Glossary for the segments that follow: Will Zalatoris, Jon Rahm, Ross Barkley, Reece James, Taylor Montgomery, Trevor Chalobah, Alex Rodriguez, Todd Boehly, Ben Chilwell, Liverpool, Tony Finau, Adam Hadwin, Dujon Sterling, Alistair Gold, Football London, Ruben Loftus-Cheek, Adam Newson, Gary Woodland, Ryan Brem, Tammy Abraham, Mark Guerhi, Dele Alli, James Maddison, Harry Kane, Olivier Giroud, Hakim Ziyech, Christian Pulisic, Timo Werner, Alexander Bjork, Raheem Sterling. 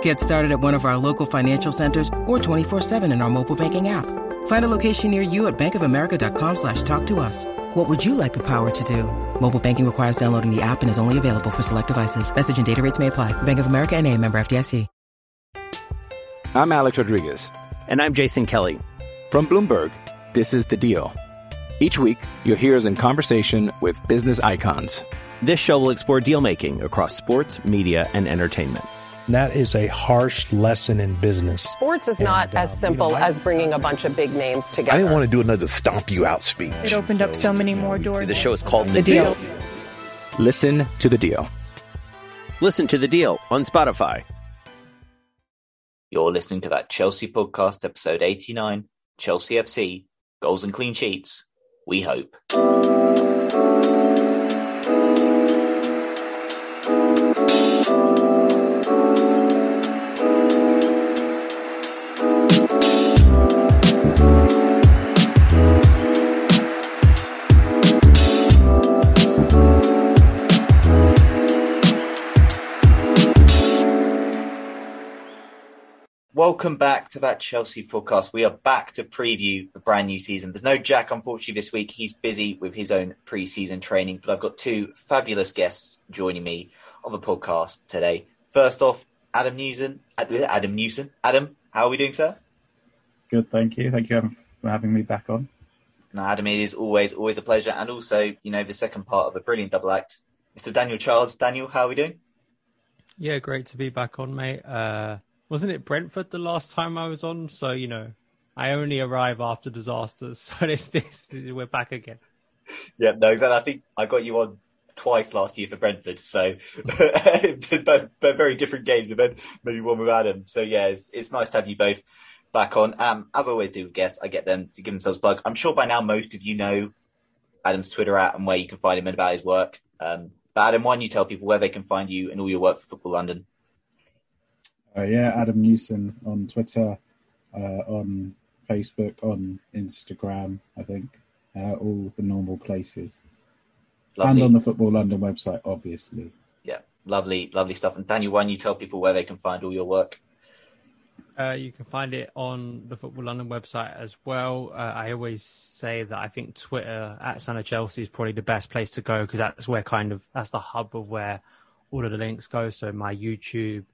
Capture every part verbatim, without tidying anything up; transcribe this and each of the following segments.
Get started at one of our local financial centers or twenty-four seven in our mobile banking app. Find a location near you at bankofamerica.com slash talk to us. What would you like the power to do? Mobile banking requires downloading the app and is only available for select devices. Message and data rates may apply. Bank of America N A, member F D I C. I'm Alex Rodriguez. And I'm Jason Kelly. From Bloomberg, this is The Deal. Each week, you'll hear us in conversation with business icons. This show will explore deal-making across sports, media, and entertainment. That is a harsh lesson in business. Sports is and not as um, simple you know, as bringing a bunch of big names together. I didn't want to do another stomp you out speech. It opened so, up so many more doors. The show is called The, the deal. deal. Listen to The Deal. Listen to The Deal on Spotify. You're listening to That Chelsea Podcast, episode eighty-nine, Chelsea F C, goals and clean sheets, we hope. Welcome back to That Chelsea Podcast. We are back to preview the brand new season. There's no Jack, unfortunately, this week. He's busy with his own pre-season training, but I've got two fabulous guests joining me on the podcast today. First off, Adam Newson. Adam Newson. Adam, how are we doing, sir? Good, thank you. Thank you for having me back on. No, Adam, it is always, always a pleasure. And also, you know, the second part of a brilliant double act, Mister Daniel Childs. Daniel, how are we doing? Yeah, great to be back on, mate. Uh... Wasn't it Brentford the last time I was on? So, you know, I only arrive after disasters. So this, this, we're back again. Yeah, no, exactly. I think I got you on twice last year for Brentford. So both, both very different games, and then maybe one with Adam. So, yeah, it's, it's nice to have you both back on. Um, as I always do with guests, I get them to give themselves a plug. I'm sure by now most of you know Adam's Twitter at and where you can find him and about his work. Um, but Adam, why don't you tell people where they can find you and all your work for Football London? Uh, yeah, Adam Newson on Twitter, uh, on Facebook, on Instagram, I think, uh, all the normal places. Lovely. And on the Football London website, obviously. Yeah, lovely, lovely stuff. And Daniel, why don't you tell people where they can find all your work? Uh, you can find it on the Football London website as well. Uh, I always say that I think Twitter, at Son of Chelsea, is probably the best place to go because that's where kind of, that's the hub of where all of the links go. So my YouTube,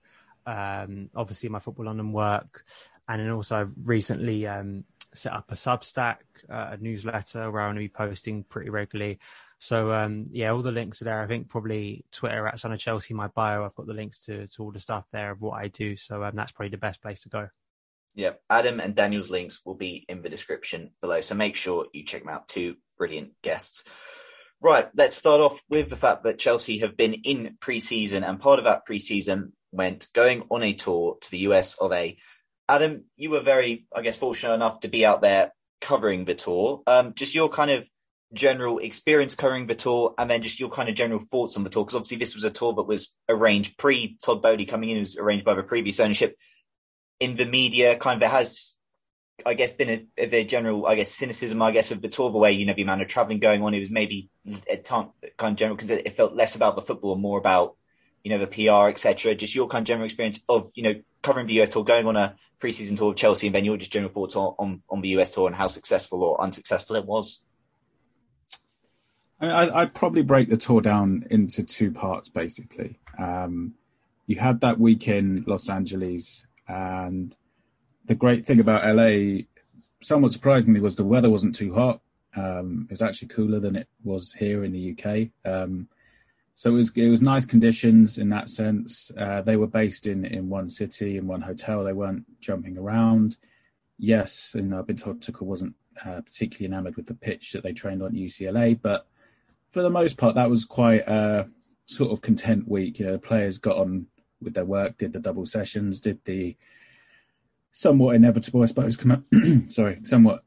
Um, obviously my Football London work, and then also I've recently um, set up a Substack, uh, a newsletter where I'm going to be posting pretty regularly. So um, yeah, all the links are there. I think probably Twitter at Son of Chelsea, my bio, I've got the links to, to all the stuff there of what I do. So um, that's probably the best place to go. Yeah, Adam and Daniel's links will be in the description below. So make sure you check them out. Two brilliant guests. Right, let's start off with the fact that Chelsea have been in pre-season, and part of that pre-season went going on a tour to the U S of A. Adam, you were very, I guess, fortunate enough to be out there covering the tour. Um, just your kind of general experience covering the tour, and then just your kind of general thoughts on the tour, because obviously this was a tour that was arranged pre-Todd Boehly coming in. It was arranged by the previous ownership. In the media, kind of there has, I guess, been a, a general, I guess, cynicism, I guess, of the tour, the way, you know, the amount of travelling going on. It was maybe, at time, kind of general, it felt less about the football and more about, you know, the P R, et cetera. Just your kind of general experience of, you know, covering the U S tour, going on a preseason tour of Chelsea, and then your just general thoughts on, on, on the U S tour and how successful or unsuccessful it was. I mean, I, I'd probably break the tour down into two parts, basically. Um, you had that week in Los Angeles, and the great thing about L A, somewhat surprisingly, was the weather wasn't too hot. Um, it was actually cooler than it was here in the U K. Um, So it was it was nice conditions in that sense. Uh, they were based in, in one city, in one hotel. They weren't jumping around. Yes, and I've been told Tuchel wasn't uh, particularly enamoured with the pitch that they trained on at U C L A, but for the most part, that was quite a sort of content week. You know, the players got on with their work, did the double sessions, did the somewhat inevitable, I suppose, com- sorry, somewhat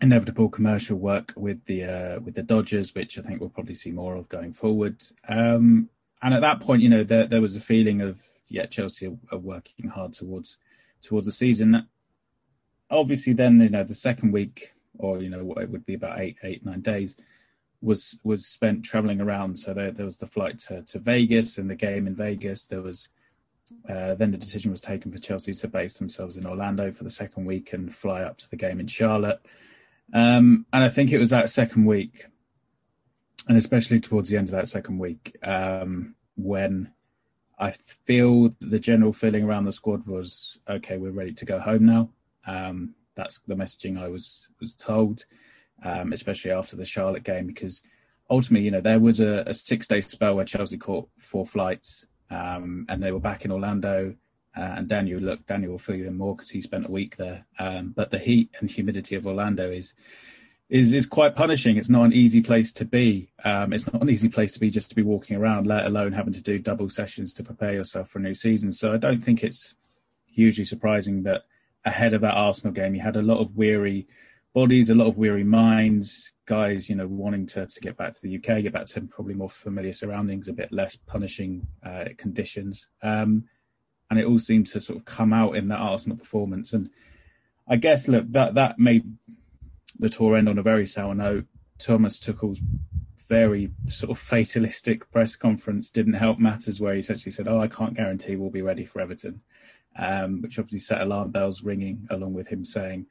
inevitable commercial work with the uh, with the Dodgers, which I think we'll probably see more of going forward. Um, and at that point, you know, there, there was a feeling of, yeah, Chelsea are, are working hard towards towards the season. Obviously, then, you know, the second week, or, you know, what it would be about eight, eight, nine days, was was spent travelling around. So there, there was the flight to, to Vegas and the game in Vegas. There was uh, then the decision was taken for Chelsea to base themselves in Orlando for the second week and fly up to the game in Charlotte. Um, and I think it was that second week, and especially towards the end of that second week, um, when I feel the general feeling around the squad was, okay, we're ready to go home now. Um, that's the messaging I was was told. Um, especially after the Charlotte game, because ultimately, you know, there was a, a six-day spell where Chelsea caught four flights um, and they were back in Orlando. Uh, and Daniel, look, Daniel will fill you in more because he spent a week there. Um, but the heat and humidity of Orlando is is is quite punishing. It's not an easy place to be. Um, it's not an easy place to be just to be walking around, let alone having to do double sessions to prepare yourself for a new season. So I don't think it's hugely surprising that ahead of that Arsenal game, you had a lot of weary bodies, a lot of weary minds, guys, you know, wanting to, to get back to the U K, get back to probably more familiar surroundings, a bit less punishing uh, conditions. Um, and it all seemed to sort of come out in that Arsenal performance. And I guess, look, that, that made the tour end on a very sour note. Thomas Tuchel's very sort of fatalistic press conference didn't help matters, where he essentially said, oh, I can't guarantee we'll be ready for Everton, um, which obviously set alarm bells ringing, along with him saying,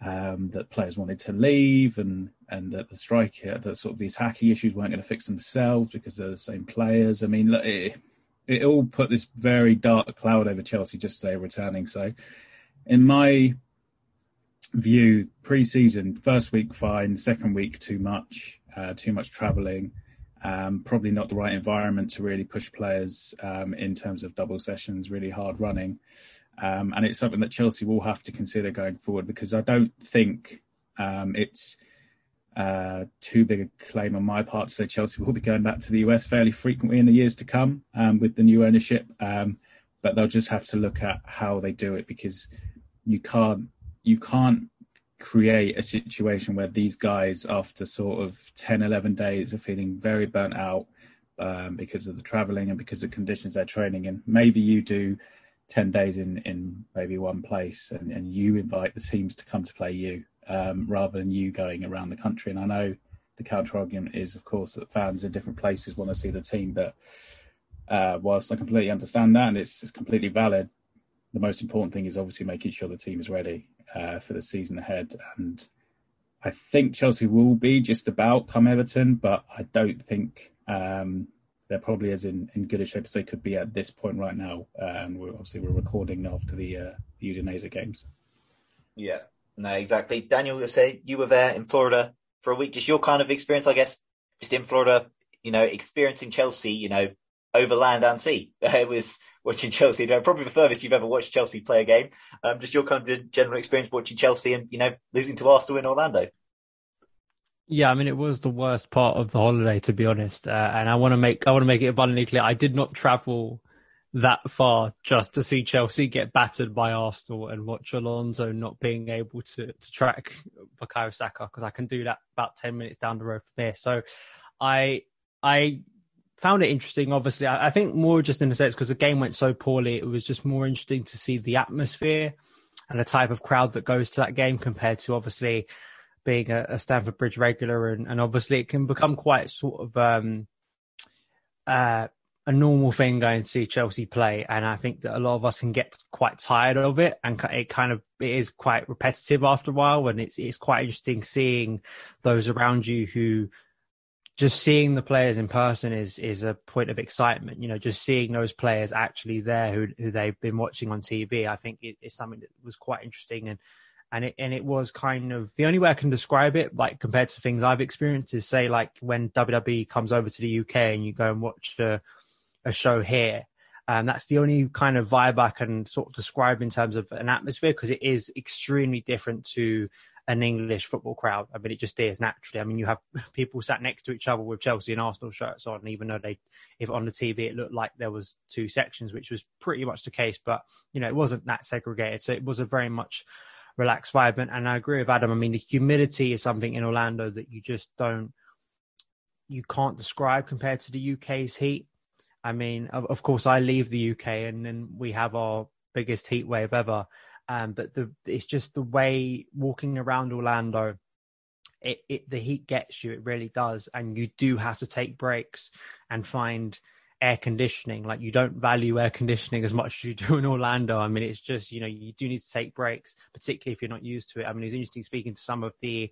Um, that players wanted to leave, and, and that the strike, uh, that sort of these hacky issues weren't going to fix themselves because they're the same players. I mean, look, it, it all put this very dark cloud over Chelsea just say returning. So, in my view, pre-season, first week fine, second week too much, uh, too much travelling, um, probably not the right environment to really push players um, in terms of double sessions, really hard running. Um, and it's something that Chelsea will have to consider going forward, because I don't think um, it's uh, too big a claim on my part to say Chelsea will be going back to the U S fairly frequently in the years to come um, with the new ownership. Um, but they'll just have to look at how they do it, because you can't you can't create a situation where these guys, after sort of ten, eleven days, are feeling very burnt out um, because of the travelling and because of the conditions they're training in. Maybe you do ten days in, in maybe one place and, and you invite the teams to come to play you um, rather than you going around the country. And I know the counter-argument is, of course, that fans in different places want to see the team, but uh, whilst I completely understand that and it's, it's completely valid, the most important thing is obviously making sure the team is ready uh, for the season ahead. And I think Chelsea will be just about come Everton, but I don't think... Um, they're probably as in, in good a shape as they could be at this point right now. And um, we're obviously we're recording after the, uh, the Udinese games. Yeah, no, exactly. Daniel, you said you were there in Florida for a week. Just your kind of experience, I guess, just in Florida, you know, experiencing Chelsea, you know, over land and sea. It was watching Chelsea, probably the furthest you've ever watched Chelsea play a game. Um, just your kind of general experience watching Chelsea and, you know, losing to Arsenal in Orlando. Yeah, I mean, it was the worst part of the holiday, to be honest. Uh, and I want to make I want to make it abundantly clear, I did not travel that far just to see Chelsea get battered by Arsenal and watch Alonso not being able to, to track Bukayo Saka, because I can do that about ten minutes down the road from here. So I I found it interesting, obviously. I, I think more just in a sense because the game went so poorly, it was just more interesting to see the atmosphere and the type of crowd that goes to that game compared to, obviously, being a Stamford Bridge regular, and, and obviously it can become quite sort of um, uh, a normal thing going to see Chelsea play. And I think that a lot of us can get quite tired of it, and it kind of it is quite repetitive after a while. And it's it's quite interesting seeing those around you who just seeing the players in person is is a point of excitement. You know, just seeing those players actually there who who they've been watching on T V, I think it, it's something that was quite interesting and And it and it was kind of, the only way I can describe it, like compared to things I've experienced, is say like when W W E comes over to the U K and you go and watch a, a show here. Um, that's the only kind of vibe I can sort of describe in terms of an atmosphere, because it is extremely different to an English football crowd. I mean, it just is naturally. I mean, you have people sat next to each other with Chelsea and Arsenal shirts on, even though they, if on the T V, it looked like there was two sections, which was pretty much the case. But, you know, it wasn't that segregated. So it was a very much relaxed vibe. And, and I agree with Adam. I mean, the humidity is something in Orlando that you just don't, you can't describe compared to the U K's heat. I mean, of, of course, I leave the U K and then we have our biggest heat wave ever. Um, but the, it's just the way walking around Orlando, it, it the heat gets you. It really does. And you do have to take breaks and find air conditioning. Like, you don't value air conditioning as much as you do in Orlando. I mean, it's just, you know, you do need to take breaks, particularly if you're not used to it. I mean, it was interesting speaking to some of the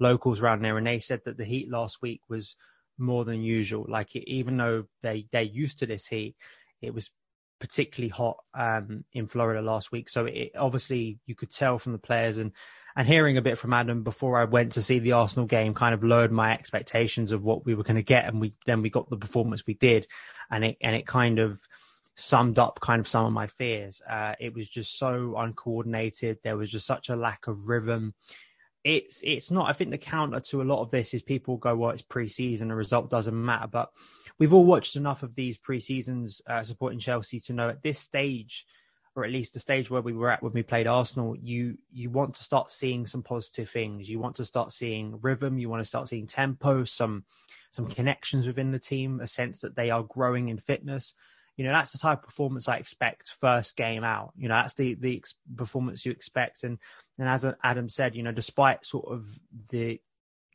locals around there, and they said that the heat last week was more than usual. Like, it, even though they, they're used to this heat, it was particularly hot um, in Florida last week. So it, obviously you could tell from the players, and, and hearing a bit from Adam before I went to see the Arsenal game kind of lowered my expectations of what we were going to get. And we, then we got the performance we did, and it, and it kind of summed up kind of some of my fears. Uh, it was just so uncoordinated. There was just such a lack of rhythm. It's, it's not, I think the counter to a lot of this is people go, well, it's pre-season, the result doesn't matter. But we've all watched enough of these pre-seasons uh, supporting Chelsea to know at this stage, or at least the stage where we were at when we played Arsenal, you you want to start seeing some positive things. You want to start seeing rhythm. You want to start seeing tempo, some some connections within the team, a sense that they are growing in fitness. You know, that's the type of performance I expect first game out. You know, that's the the ex- performance you expect. And and as Adam said, you know, despite sort of the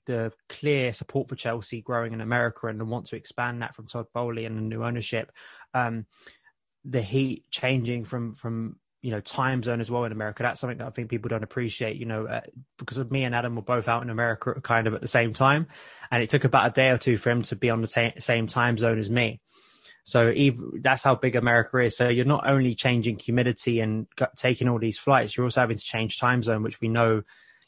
the clear support for Chelsea growing in America and the want to expand that from Todd Bowley and the new ownership, um, the heat changing from from you know time zone as well in America. That's something that I think people don't appreciate. You know, uh, because of me and Adam were both out in America kind of at the same time, and it took about a day or two for him to be on the t- same time zone as me. So even, that's how big America is. So you're not only changing humidity and taking all these flights, you're also having to change time zone, which we know,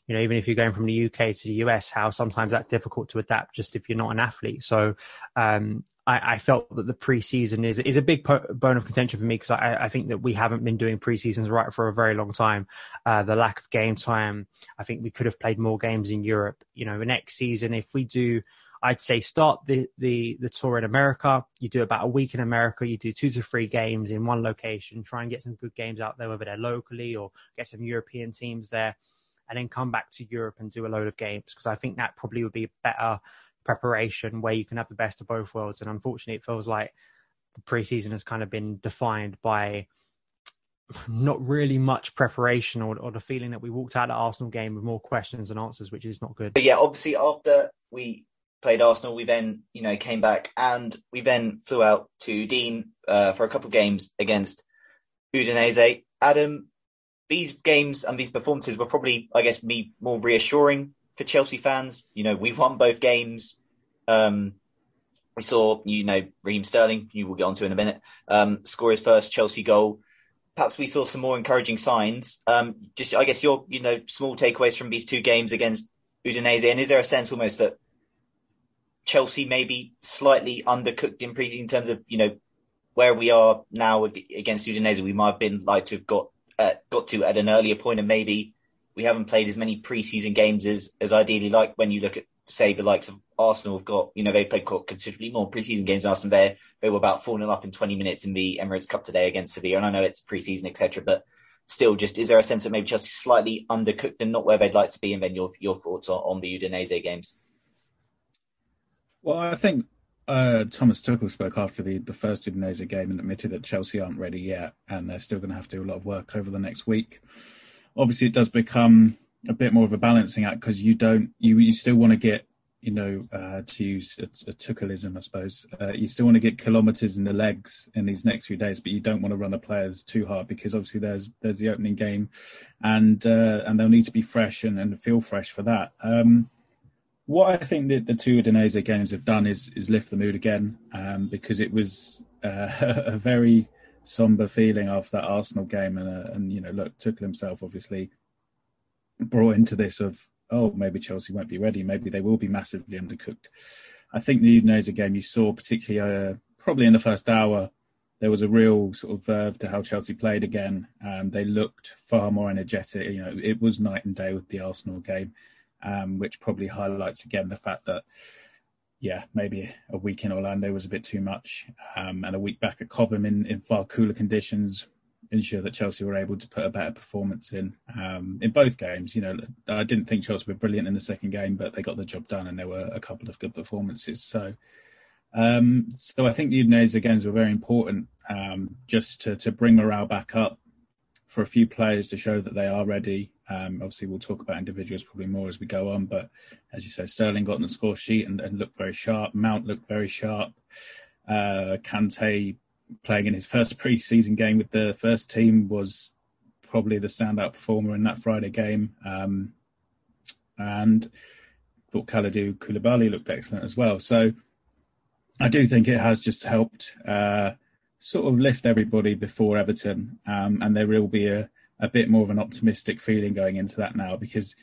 you know, even if you're going from the U K to the U S, how sometimes that's difficult to adapt just if you're not an athlete. So um, I, I felt that the preseason is is a big po- bone of contention for me, because I, I think that we haven't been doing preseasons right for a very long time. Uh, the lack of game time, I think we could have played more games in Europe. You know, the next season, if we do, I'd say start the, the, the tour in America. You do about a week in America. You do two to three games in one location. Try and get some good games out there, whether they're locally or get some European teams there, and then come back to Europe and do a load of games. Because I think that probably would be a better preparation where you can have the best of both worlds. And unfortunately, it feels like the preseason has kind of been defined by not really much preparation, or, or the feeling that we walked out of the Arsenal game with more questions than answers, which is not good. But yeah, obviously after we played Arsenal, we then, you know, came back and we then flew out to Dean uh, for a couple of games against Udinese. Adam, these games and these performances were probably, I guess, me more reassuring for Chelsea fans. You know, we won both games. Um, we saw, you know, Raheem Sterling, you will get onto in a minute, um, score his first Chelsea goal. Perhaps we saw some more encouraging signs. Um, just, I guess, your, you know, small takeaways from these two games against Udinese. And is there a sense almost that Chelsea may be slightly undercooked in preseason in terms of, you know, where we are now against Udinese? We might have been like to have got uh, got to at an earlier point, and maybe we haven't played as many preseason games as, as ideally, like when you look at, say, the likes of Arsenal have got, you know, they played considerably more preseason games than Arsenal there. They were about four nil up in twenty minutes in the Emirates Cup today against Sevilla. And I know it's preseason, et cetera, but still, just is there a sense that maybe Chelsea slightly undercooked and not where they'd like to be? And then your your thoughts on, on the Udinese games. Well, I think uh, Thomas Tuchel spoke after the, the first Udinese game and admitted that Chelsea aren't ready yet, and they're still going to have to do a lot of work over the next week. Obviously, it does become a bit more of a balancing act, because you don't, you, you still want to get, you know, uh, to use a, a Tuchelism, I suppose, uh, you still want to get kilometres in the legs in these next few days, but you don't want to run the players too hard, because obviously there's there's the opening game, and uh, and they'll need to be fresh and, and feel fresh for that. Um, What I think that the two Udinese games have done is is lift the mood again, um, because it was uh, a very somber feeling after that Arsenal game, and, uh, and you know, look, Tuchel himself obviously brought into this of, oh, maybe Chelsea won't be ready. Maybe they will be massively undercooked. I think the Udinese game you saw, particularly uh, probably in the first hour, there was a real sort of verve to how Chelsea played again. Um, they looked far more energetic. You know, it was night and day with the Arsenal game, um, which probably highlights again the fact that, yeah, maybe a week in Orlando was a bit too much, um, and a week back at Cobham in, in far cooler conditions ensure that Chelsea were able to put a better performance in um, in both games. You know, I didn't think Chelsea were brilliant in the second game, but they got the job done, and there were a couple of good performances. So. Um, so I think the Udinese games were very important um, just to, to bring morale back up for a few players to show that they are ready. Um, obviously, we'll talk about individuals probably more as we go on. But as you say, Sterling got on the score sheet and, and looked very sharp. Mount looked very sharp. Uh, Kante playing in his first pre-season game with the first team was probably the standout performer in that Friday game. Um, and I thought Kalidou Koulibaly looked excellent as well. So I do think it has just helped uh, sort of lift everybody before Everton. Um, and there will be a, a bit more of an optimistic feeling going into that now because,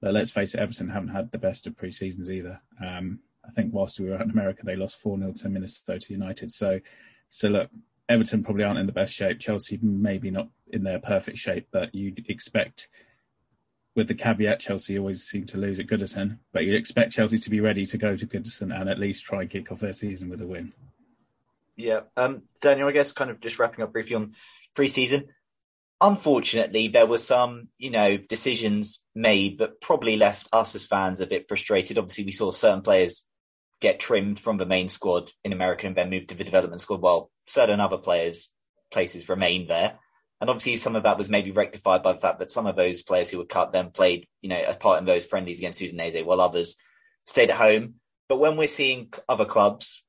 well, let's face it, Everton haven't had the best of pre-seasons either. Um, I think whilst we were out in America, they lost four nil to Minnesota United. So, so look, Everton probably aren't in the best shape. Chelsea maybe not in their perfect shape, but you'd expect, with the caveat Chelsea always seem to lose at Goodison, but you'd expect Chelsea to be ready to go to Goodison and at least try and kick off their season with a win. Yeah. Um, Daniel, I guess kind of just wrapping up briefly on pre-season. Unfortunately, there were some, you know, decisions made that probably left us as fans a bit frustrated. Obviously, we saw certain players get trimmed from the main squad in America and then moved to the development squad, while certain other players' places remained there. And obviously some of that was maybe rectified by the fact that some of those players who were cut then played, you know, a part in those friendlies against Udinese, while others stayed at home. But when we're seeing other clubs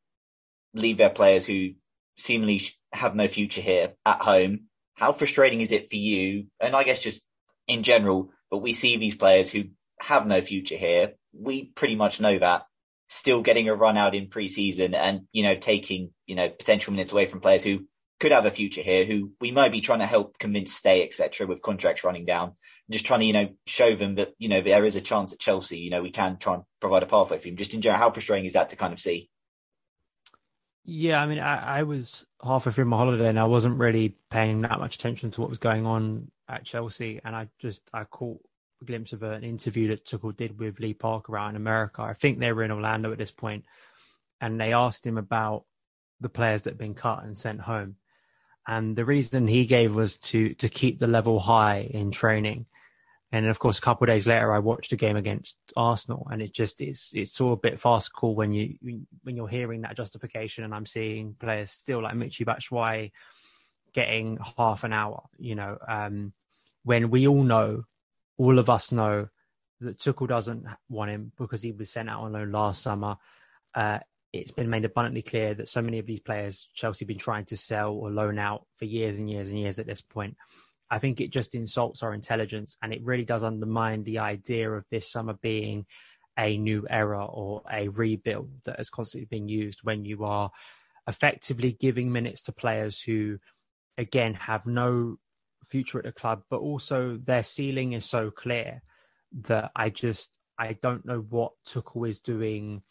leave their players who seemingly have no future here at home, how frustrating is it for you? And I guess just in general, but we see these players who have no future here. We pretty much know that still getting a run out in pre-season and, you know, taking, you know, potential minutes away from players who could have a future here, who we might be trying to help convince stay, et cetera, with contracts running down, just trying to, you know, show them that, you know, there is a chance at Chelsea, you know, we can try and provide a pathway for him. Just in general, how frustrating is that to kind of see? Yeah, I mean, I, I was halfway through my holiday and I wasn't really paying that much attention to what was going on at Chelsea. And I just, I caught a glimpse of an interview that Tuchel did with Lee Parker out in America. I think they were in Orlando at this point, and they asked him about the players that have been cut and sent home. And the reason he gave was to to keep the level high in training. And of course, a couple of days later, I watched a game against Arsenal, and it just it's it's all a bit farcical when you when you're hearing that justification. And I'm seeing players still like Michy Batshuayi getting half an hour, you know, um, when we all know, all of us know that Tuchel doesn't want him because he was sent out on loan last summer. Uh, It's been made abundantly clear that so many of these players Chelsea have been trying to sell or loan out for years and years and years at this point. I think it just insults our intelligence, and it really does undermine the idea of this summer being a new era or a rebuild that has constantly been used when you are effectively giving minutes to players who, again, have no future at the club, but also their ceiling is so clear that I just, I don't know what Tuchel is doing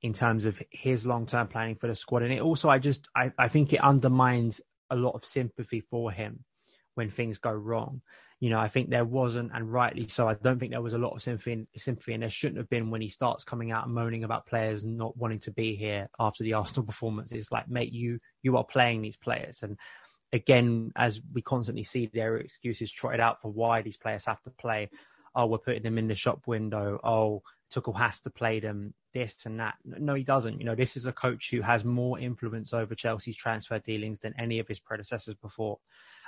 in terms of his long-term planning for the squad. And it also, I just, I, I think it undermines a lot of sympathy for him when things go wrong. You know, I think there wasn't, and rightly so, I don't think there was a lot of sympathy, sympathy and there shouldn't have been when he starts coming out and moaning about players not wanting to be here after the Arsenal performance. It's like, mate, you, you are playing these players. And again, as we constantly see their excuses trotted out for why these players have to play. Oh, we're putting them in the shop window. Oh, Tuchel has to play them, this and that. No, he doesn't. You know, this is a coach who has more influence over Chelsea's transfer dealings than any of his predecessors before.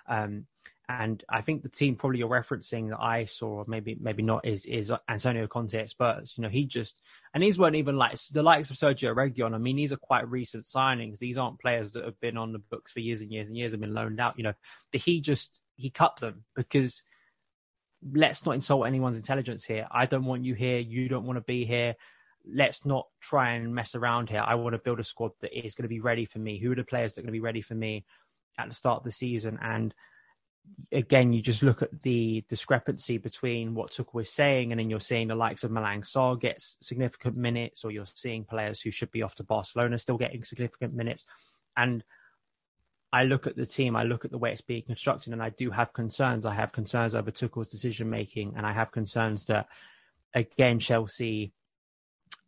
Um, and I think the team probably you're referencing that I saw, maybe maybe not, is is Antonio Conte at Spurs. You know, he just, and these weren't even like the likes of Sergio Reguilón. I mean, these are quite recent signings. These aren't players that have been on the books for years and years and years and been loaned out, you know. But he just, he cut them because let's not insult anyone's intelligence here. I don't want you here. You don't want to be here. Let's not try and mess around here. I want to build a squad that is going to be ready for me. Who are the players that are going to be ready for me at the start of the season? And again, you just look at the discrepancy between what Tuchel was saying, and then you're seeing the likes of Malang Sarr gets significant minutes, or you're seeing players who should be off to Barcelona still getting significant minutes. And I look at the team, I look at the way it's being constructed, and I do have concerns. I have concerns over Tuchel's decision-making, and I have concerns that, again, Chelsea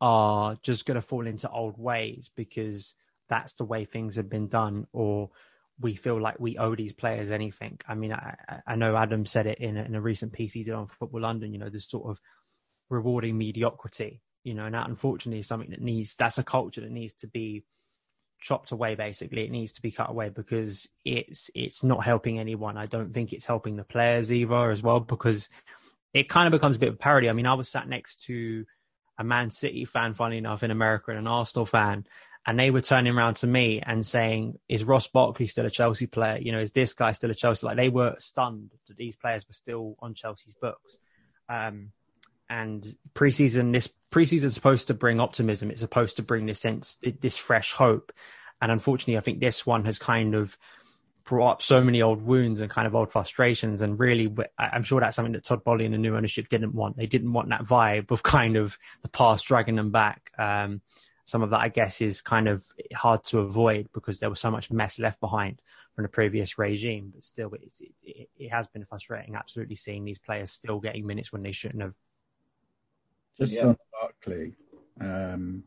are just going to fall into old ways because that's the way things have been done, or we feel like we owe these players anything. I mean, I, I know Adam said it in a, in a recent piece he did on Football London, you know, this sort of rewarding mediocrity, you know, and that unfortunately is something that needs, that's a culture that needs to be chopped away, basically. It needs to be cut away because it's it's not helping anyone. I don't think it's helping the players either as well, because it kind of becomes a bit of a parody. I mean, I was sat next to a Man City fan, funny enough, in America, and an Arsenal fan, and they were turning around to me and saying, is Ross Barkley still a Chelsea player? You know, is this guy still a Chelsea? Like, they were stunned that these players were still on Chelsea's books. Um, and preseason, this preseason is supposed to bring optimism. It's supposed to bring this sense, this fresh hope. And unfortunately, I think this one has kind of brought up so many old wounds and kind of old frustrations. And really, I'm sure that's something that Todd Boehly and the new ownership didn't want. They didn't want that vibe of kind of the past dragging them back. Um, Some of that, I guess, is kind of hard to avoid because there was so much mess left behind from the previous regime. But still, it's, it, it has been frustrating, absolutely, seeing these players still getting minutes when they shouldn't have. Just yeah. on Barkley, um,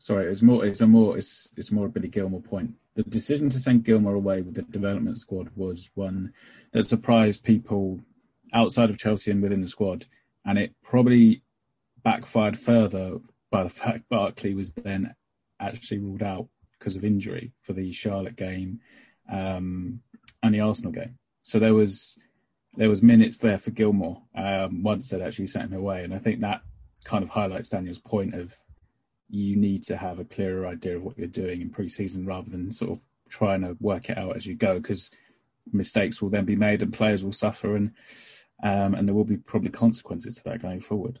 sorry, it's more, it's a more, it's it's more a Billy Gilmour point. The decision to send Gilmour away with the development squad was one that surprised people outside of Chelsea and within the squad, and it probably backfired further by the fact Barkley was then actually ruled out because of injury for the Charlotte game um, and the Arsenal game. So there was there was minutes there for Gilmour um, once they'd actually sent him away. And I think that kind of highlights Daniel's point of you need to have a clearer idea of what you're doing in pre-season rather than sort of trying to work it out as you go, because mistakes will then be made and players will suffer, and um, and there will be probably consequences to that going forward.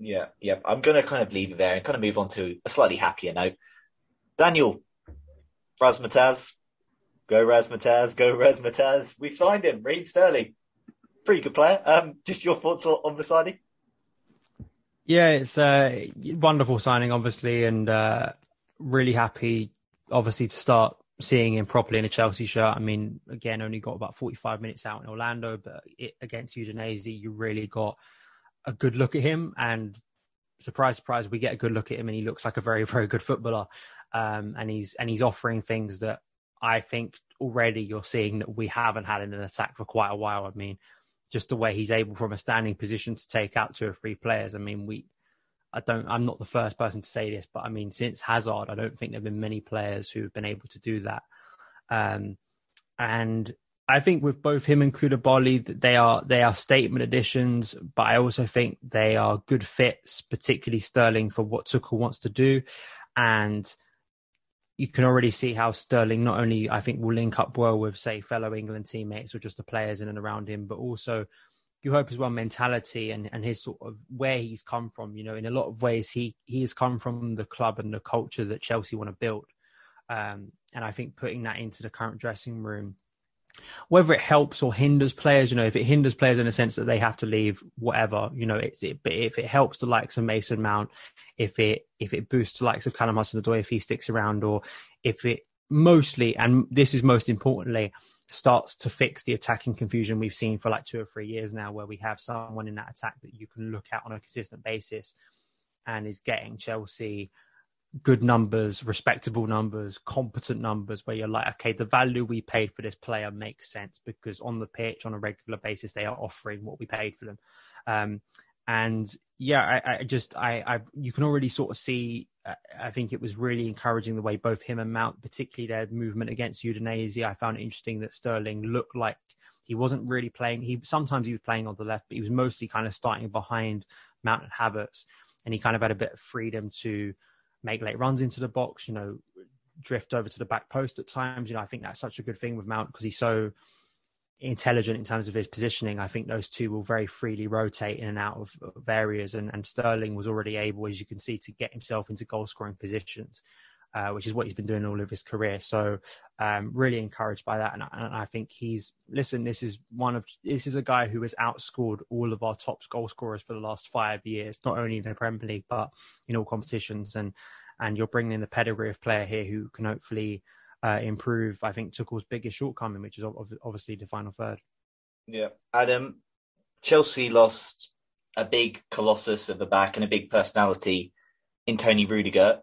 Yeah, yeah. I'm going to kind of leave it there and kind of move on to a slightly happier note. Daniel, Razzmatazz. Go Razzmatazz, go Razzmatazz. We've signed him, Raheem Sterling. Pretty good player. Um, just your thoughts on the signing? Yeah, it's a wonderful signing, obviously, and uh, really happy, obviously, to start seeing him properly in a Chelsea shirt. I mean, again, only got about forty-five minutes out in Orlando, but it, against Udinese, you really got a good look at him, and surprise, surprise, we get a good look at him, and he looks like a very, very good footballer. Um, and he's and he's offering things that I think already you're seeing that we haven't had in an attack for quite a while. I mean, just the way he's able from a standing position to take out two or three players. I mean, we, I don't, I'm not the first person to say this, but I mean, since Hazard, I don't think there've been many players who have been able to do that. Um, and I think with both him and Koulibaly, that they are they are statement additions, but I also think they are good fits, particularly Sterling, for what Tuchel wants to do. And you can already see how Sterling not only, I think, will link up well with, say, fellow England teammates or just the players in and around him, but also, you hope as well, mentality and, and his sort of where he's come from. You know, in a lot of ways, he, he has come from the club and the culture that Chelsea want to build. Um, and I think putting that into the current dressing room, whether it helps or hinders players, you know, if it hinders players in a sense that they have to leave, whatever, you know, it's it. But if it helps the likes of Mason Mount, if it if it boosts the likes of Callum Hudson-Odoi if he sticks around, or if it mostly, and this is most importantly, starts to fix the attacking confusion we've seen for like two or three years now, where we have someone in that attack that you can look at on a consistent basis and is getting Chelsea good numbers, respectable numbers, competent numbers, where you're like, okay, the value we paid for this player makes sense because on the pitch, on a regular basis, they are offering what we paid for them. Um, and yeah, I, I just, I, I've, you can already sort of see, I think it was really encouraging the way both him and Mount, particularly their movement against Udinese. I found it interesting that Sterling looked like he wasn't really playing. He sometimes he was playing on the left, but he was mostly kind of starting behind Mount and Havertz. And he kind of had a bit of freedom to make late runs into the box, you know, drift over to the back post at times. You know, I think that's such a good thing with Mount because he's so intelligent in terms of his positioning. I think those two will very freely rotate in and out of, of areas. And, and Sterling was already able, as you can see, to get himself into goal scoring positions, uh, which is what he's been doing all of his career. So um, really encouraged by that. And, and I think he's, listen, this is one of, this is a guy who has outscored all of our top goal scorers for the last five years, not only in the Premier League, but in all competitions. And, and you're bringing in the pedigree of player here who can hopefully Uh, improve, I think, Tuchel's biggest shortcoming, which is ob- obviously the final third. Yeah. Adam, Chelsea lost a big colossus at the back and a big personality in Tony Rudiger.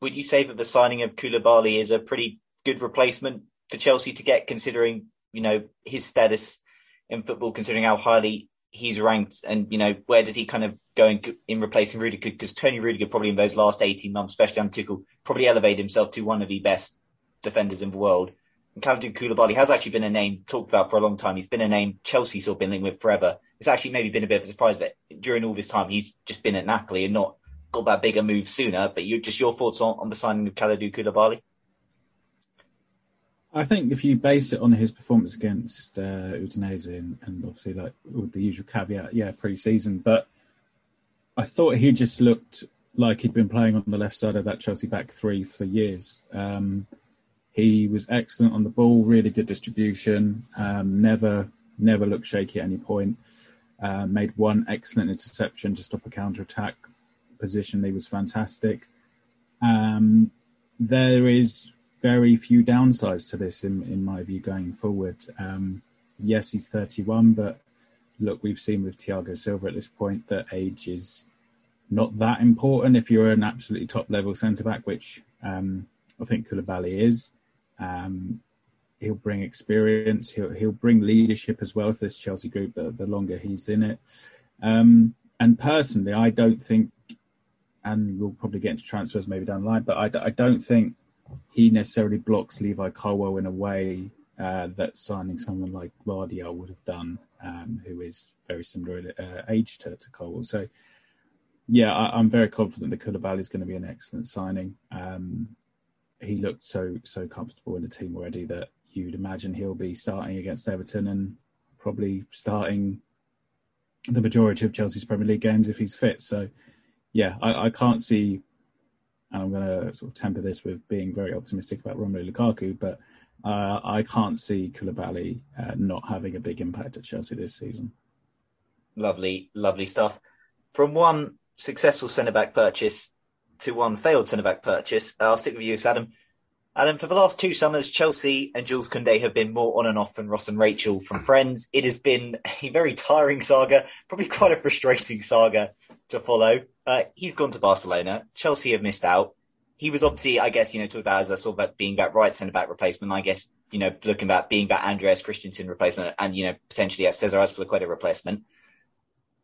Would you say that the signing of Koulibaly is a pretty good replacement for Chelsea to get, considering, you know, his status in football, considering how highly he's ranked and, you know, where does he kind of go in, in replacing Rudiger? Because Tony Rudiger probably in those last eighteen months, especially under Tuchel, probably elevated himself to one of the best defenders in the world. And Kalidou Koulibaly has actually been a name talked about for a long time. He's been a name Chelsea's sort of been linked with forever. It's actually maybe been a bit of a surprise that during all this time he's just been at Napoli and not got that bigger move sooner. But you, just your thoughts on, on the signing of Kalidou Koulibaly? I think if you base it on his performance against uh, Udinese and, and obviously like with the usual caveat, yeah, pre-season. But I thought he just looked like he'd been playing on the left side of that Chelsea back three for years. Um, He was excellent on the ball, really good distribution, um, never never looked shaky at any point. Uh, made one excellent interception to stop a counter-attack position. He was fantastic. Um, there is very few downsides to this, in, in my view, going forward. Um, yes, he's thirty-one, but look, we've seen with Thiago Silva at this point that age is not that important if you're an absolutely top-level centre-back, which um, I think Koulibaly is. Um, he'll bring experience. He'll he'll bring leadership as well to this Chelsea group. The, the longer he's in it, um, and personally, I don't think, and we'll probably get into transfers maybe down the line, but I, I don't think he necessarily blocks Levi Colwell in a way uh, that signing someone like Guardiola would have done, um, who is very similar in uh, age to, to Colwell. So, yeah, I, I'm very confident that Koulibaly is going to be an excellent signing. Um, He looked so so comfortable in the team already that you'd imagine he'll be starting against Everton and probably starting the majority of Chelsea's Premier League games if he's fit. So, yeah, I, I can't see, and I'm going to sort of temper this with being very optimistic about Romelu Lukaku, but uh, I can't see Koulibaly uh, not having a big impact at Chelsea this season. Lovely, lovely stuff. From one successful centre-back purchase to one failed centre-back purchase. I'll stick with you, Adam. Adam, for the last two summers, Chelsea and Jules Koundé have been more on and off than Ross and Rachel from Friends. It has been a very tiring saga, probably quite a frustrating saga to follow. Uh, he's gone to Barcelona. Chelsea have missed out. He was obviously, I guess, you know, talking about as I saw that being that right centre-back replacement, I guess, you know, looking at being that Andreas Christensen replacement and, you know, potentially a Cesar Azpilicueta replacement.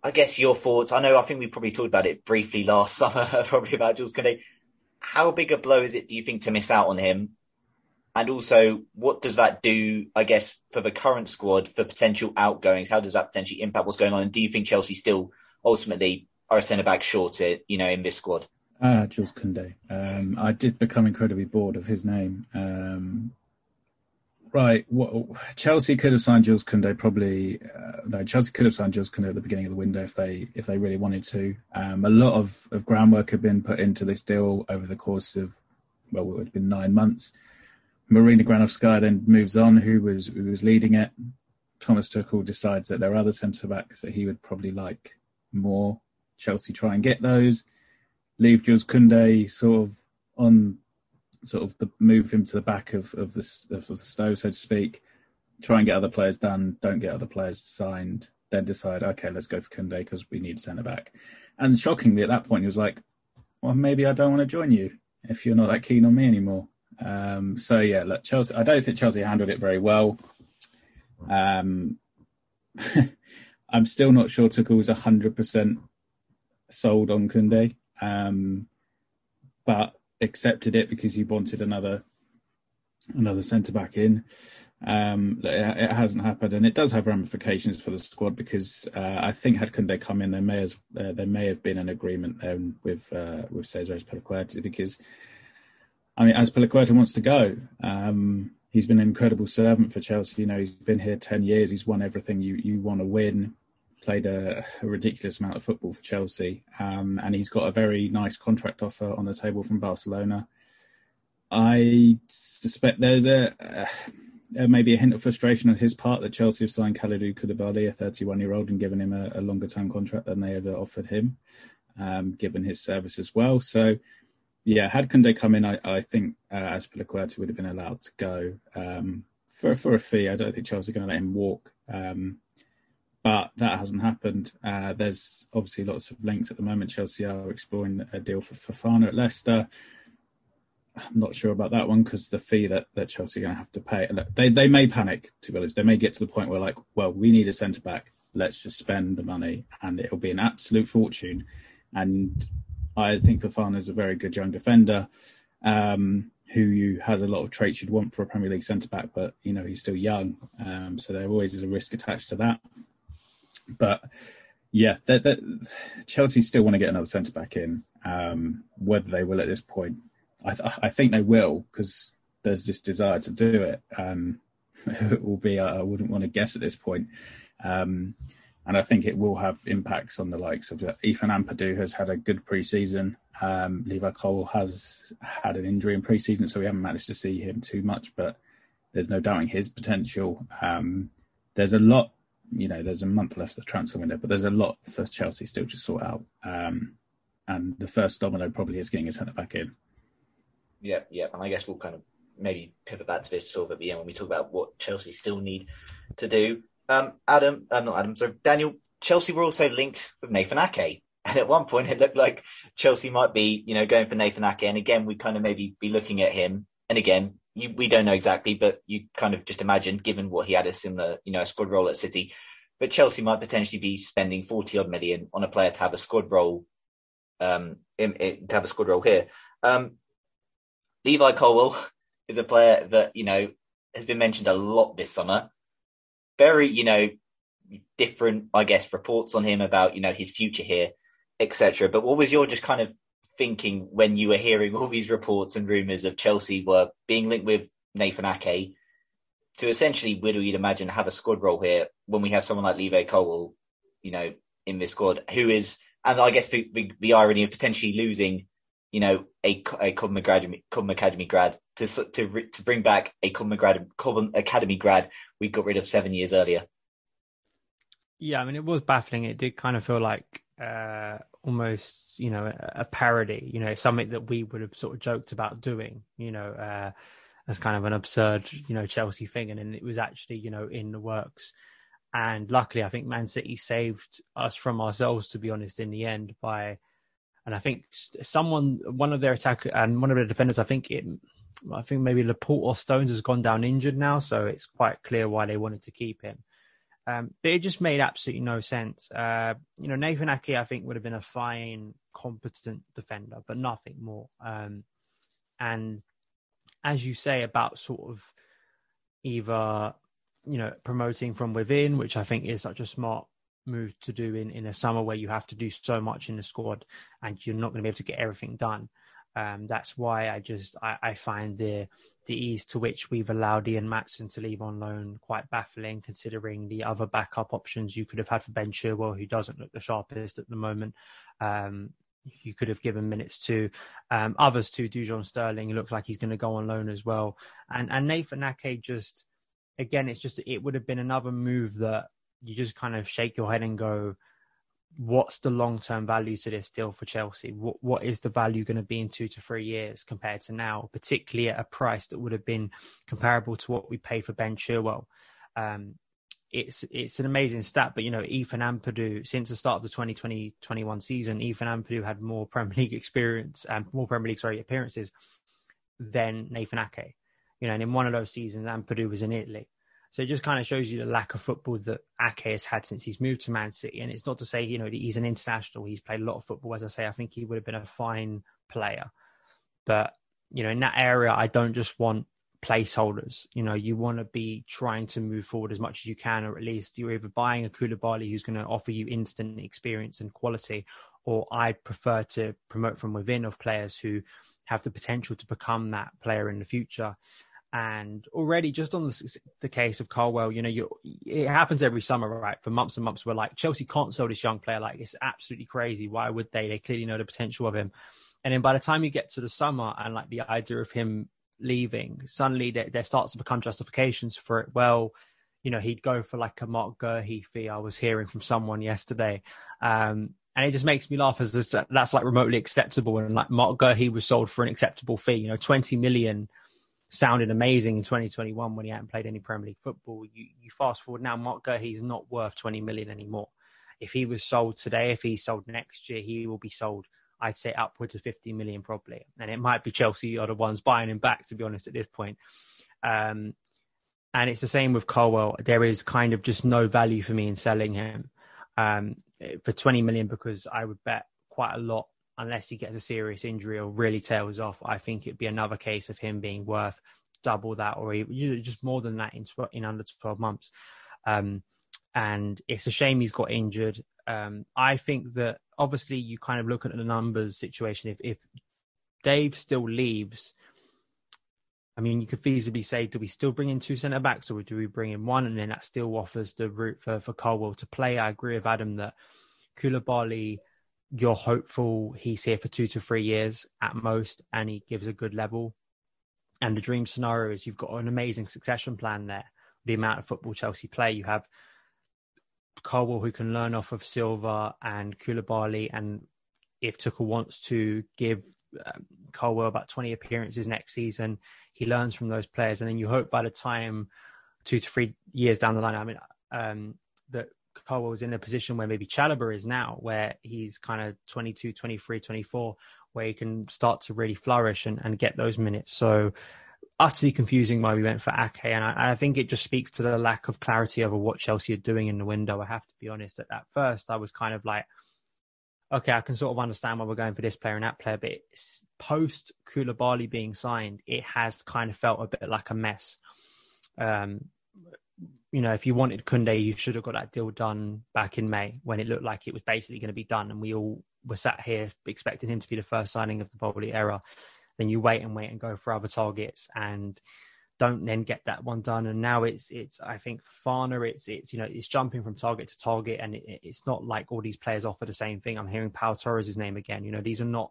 I guess your thoughts. I know, I think we probably talked about it briefly last summer, probably about Jules Koundé. How big a blow is it, do you think, to miss out on him? And also, what does that do, I guess, for the current squad, for potential outgoings? How does that potentially impact what's going on? And do you think Chelsea still ultimately are a centre-back short, you know, in this squad? Ah, Jules Koundé. Um, I did become incredibly bored of his name. Um Right, well, Chelsea could have signed Jules Koundé probably. Uh, no, Chelsea could have signed Jules Koundé at the beginning of the window if they if they really wanted to. Um, a lot of, of groundwork had been put into this deal over the course of, well, it would have been nine months. Marina Granovskaya then moves on, who was who was leading it. Thomas Tuchel decides that there are other centre backs that he would probably like more. Chelsea try and get those, leave Jules Koundé sort of on. sort of the, move him to the back of, of, the, of the stove, so to speak. try and get other players done, don't get other players signed, then decide, okay, let's go for Koundé because we need centre-back. And shockingly, at that point, he was like, well, maybe I don't want to join you if you're not that keen on me anymore. Um, so, yeah, look, Chelsea, I don't think Chelsea handled it very well. Um, I'm still not sure Tuchel was one hundred percent sold on Koundé, um, but accepted it because he wanted another another centre-back in. Um, it, it hasn't happened, and it does have ramifications for the squad because uh, I think had Koundé come in, there may as uh, there may have been an agreement then with uh, with Cesar Azpilicueta because, I mean, Azpilicueta wants to go. Um, he's been an incredible servant for Chelsea. You know, he's been here ten years. He's won everything you you want to win. Played a, a ridiculous amount of football for Chelsea, um, and he's got a very nice contract offer on the table from Barcelona. I suspect there's a. Uh, Uh, maybe a hint of frustration on his part that Chelsea have signed Kalidou Koulibaly, a thirty-one-year-old, and given him a, a longer-term contract than they ever offered him, um, given his service as well. So, yeah, had Koundé come in, I, I think uh, Azpilicueta would have been allowed to go um, for, for a fee. I don't think Chelsea are going to let him walk. Um, but that hasn't happened. Uh, there's obviously lots of links at the moment. Chelsea are exploring a deal for Fofana at Leicester. I'm not sure about that one because the fee that, that Chelsea are going to have to pay, they they may panic, to be honest. They may get to the point where, like, well, we need a centre-back. Let's just spend the money and it'll be an absolute fortune. And I think Fofana is a very good young defender um, who has a lot of traits you'd want for a Premier League centre-back, but, you know, he's still young. Um, so there always is a risk attached to that. But, yeah, they're, they're, Chelsea still want to get another centre-back in, um, whether they will at this point. I, th- I think they will because there's this desire to do it. Um, it will be, I wouldn't want to guess at this point. Um, and I think it will have impacts on the likes of uh, Ethan Ampadu has had a good pre-season. Um, Levi Colwell has had an injury in pre-season, so we haven't managed to see him too much, but there's no doubting his potential. Um, there's a lot, you know, there's a month left of the transfer window, but there's a lot for Chelsea still to sort out. Um, and the first domino probably is getting a centre-back in. Yeah, yeah, and I guess we'll kind of maybe pivot back to this sort of at the end when we talk about what Chelsea still need to do. Um, Adam, uh, not Adam, sorry, Daniel, Chelsea were also linked with Nathan Ake. And at one point it looked like Chelsea might be, you know, going for Nathan Ake. And again, we kind of maybe be looking at him. And again, you, we don't know exactly, but you kind of just imagine, given what he had a similar, you know, a squad role at City, but Chelsea might potentially be spending forty odd million on a player to have a squad role, um, in, in, to have a squad role here. Um, Levi Colwell is a player that, you know, has been mentioned a lot this summer. Very, you know, different, I guess, reports on him about, you know, his future here, et cetera. But what was your just kind of thinking when you were hearing all these reports and rumours of Chelsea were being linked with Nathan Ake to essentially, would we imagine, have a squad role here when we have someone like Levi Colwell, you know, in this squad, who is, and I guess the, the, the irony of potentially losing, you know, a, a Cobham Academy, Cobham Academy grad to to to bring back a Cobham, grad, Cobham Academy grad we got rid of seven years earlier. Yeah, I mean, it was baffling. It did kind of feel like uh, almost, you know, a, a parody, you know, something that we would have sort of joked about doing, you know, uh, as kind of an absurd, you know, Chelsea thing. And then it was actually, you know, in the works. And luckily, I think Man City saved us from ourselves, to be honest, in the end by... And I think someone, one of their attack and one of their defenders, I think it, I think maybe Laporte or Stones has gone down injured now, so it's quite clear why they wanted to keep him. Um, but it just made absolutely no sense. Uh, you know, Nathan Ake, I think, would have been a fine, competent defender, but nothing more. Um, and as you say about sort of either, you know, promoting from within, which I think is such a smart move to do in, in a summer where you have to do so much in the squad and you're not going to be able to get everything done. Um, that's why I just, I, I find the the ease to which we've allowed Ian Matson to leave on loan quite baffling, considering the other backup options you could have had for Ben Chilwell, who doesn't look the sharpest at the moment. Um, you could have given minutes to um, others to Dujon Sterling. He looks like he's going to go on loan as well. And, and Nathan Ake just, again, it's just, it would have been another move that you just kind of shake your head and go, what's the long-term value to this deal for Chelsea? What What is the value going to be in two to three years compared to now, particularly at a price that would have been comparable to what we paid for Ben Chilwell? Um, it's it's an amazing stat, but, you know, Ethan Ampadu, since the start of the twenty twenty twenty-one season, Ethan Ampadu had more Premier League experience and um, more Premier League, sorry, appearances than Nathan Ake. You know, and in one of those seasons, Ampadu was in Italy. So it just kind of shows you the lack of football that Ake has had since he's moved to Man City. And it's not to say, you know, that he's an international. He's played a lot of football. As I say, I think he would have been a fine player. But, you know, in that area, I don't just want placeholders. You know, you want to be trying to move forward as much as you can, or at least you're either buying a Koulibaly who's going to offer you instant experience and quality, or I'd prefer to promote from within of players who have the potential to become that player in the future. And already, just on the, the case of Colwell, you know, you, it happens every summer, right? For months and months, we're like, Chelsea can't sell this young player. Like, it's absolutely crazy. Why would they? They clearly know the potential of him. And then by the time you get to the summer and, like, the idea of him leaving, suddenly there, there starts to become justifications for it. Well, you know, he'd go for, like, a Mark Guerhi fee. I was hearing from someone yesterday. Um, and it just makes me laugh as this, that's, like, remotely acceptable. And, like, Mark Guerhi was sold for an acceptable fee, you know, twenty million sounded amazing in twenty twenty-one when he hadn't played any Premier League football. You, you fast forward now, Mark Guerhi's not worth twenty million anymore. If he was sold today, if he's sold next year, he will be sold, I'd say, upwards of fifty million probably. And it might be Chelsea are the ones buying him back, to be honest, at this point. Um, and it's the same with Colwell. There is kind of just no value for me in selling him um, for twenty million, because I would bet quite a lot, unless he gets a serious injury or really tails off, I think it'd be another case of him being worth double that, or just more than that in in under twelve months. Um, and it's a shame he's got injured. Um, I think that obviously you kind of look at the numbers situation. If, if Dave still leaves, I mean, you could feasibly say, do we still bring in two centre-backs, or do we bring in one? And then that still offers the route for, for Colwell to play. I agree with Adam that Koulibaly, you're hopeful he's here for two to three years at most, and he gives a good level. And the dream scenario is you've got an amazing succession plan there. The amount of football Chelsea play, you have Colwell who can learn off of Silva and Koulibaly. And if Tuchel wants to give um, Colwell about twenty appearances next season, he learns from those players. And then you hope by the time two to three years down the line, I mean, um, that Colwell was in a position where maybe Chalobah is now, where he's kind of twenty-two, twenty-three, twenty-four, where he can start to really flourish and, and get those minutes. So utterly confusing why we went for Ake. And I, I think it just speaks to the lack of clarity over what Chelsea are doing in the window. I have to be honest, at that first, I was kind of like, okay, I can sort of understand why we're going for this player and that player, but it's post Koulibaly being signed, it has kind of felt a bit like a mess. Um, You know, if you wanted Koundé, you should have got that deal done back in May when it looked like it was basically going to be done. And we all were sat here expecting him to be the first signing of the Bowley era. Then you wait and wait and go for other targets and don't then get that one done. And now it's, it's I think, for Fana, it's, it's you know, it's jumping from target to target. And it, it's not like all these players offer the same thing. I'm hearing Pau Torres' name again. You know, these are not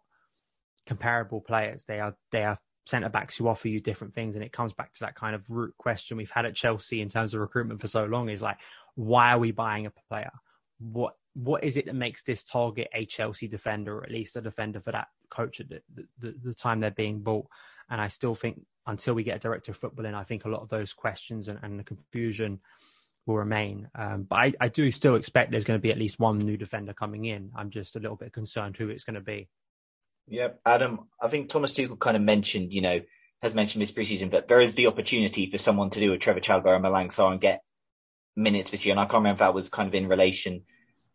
comparable players. They are, they are. centre-backs who offer you different things. And it comes back to that kind of root question we've had at Chelsea in terms of recruitment for so long, is like, why are we buying a player? What What is it that makes this target a Chelsea defender, or at least a defender for that coach at the, the, the time they're being bought? And I still think until we get a director of football in, I think a lot of those questions and, and the confusion will remain. Um, but I, I do still expect there's going to be at least one new defender coming in. I'm just a little bit concerned who it's going to be. Yeah, Adam, I think Thomas Tuchel kind of mentioned, you know, has mentioned this preseason, but there is the opportunity for someone to do a Trevor Chalobah and Malang Sarr and get minutes this year. And I can't remember if that was kind of in relation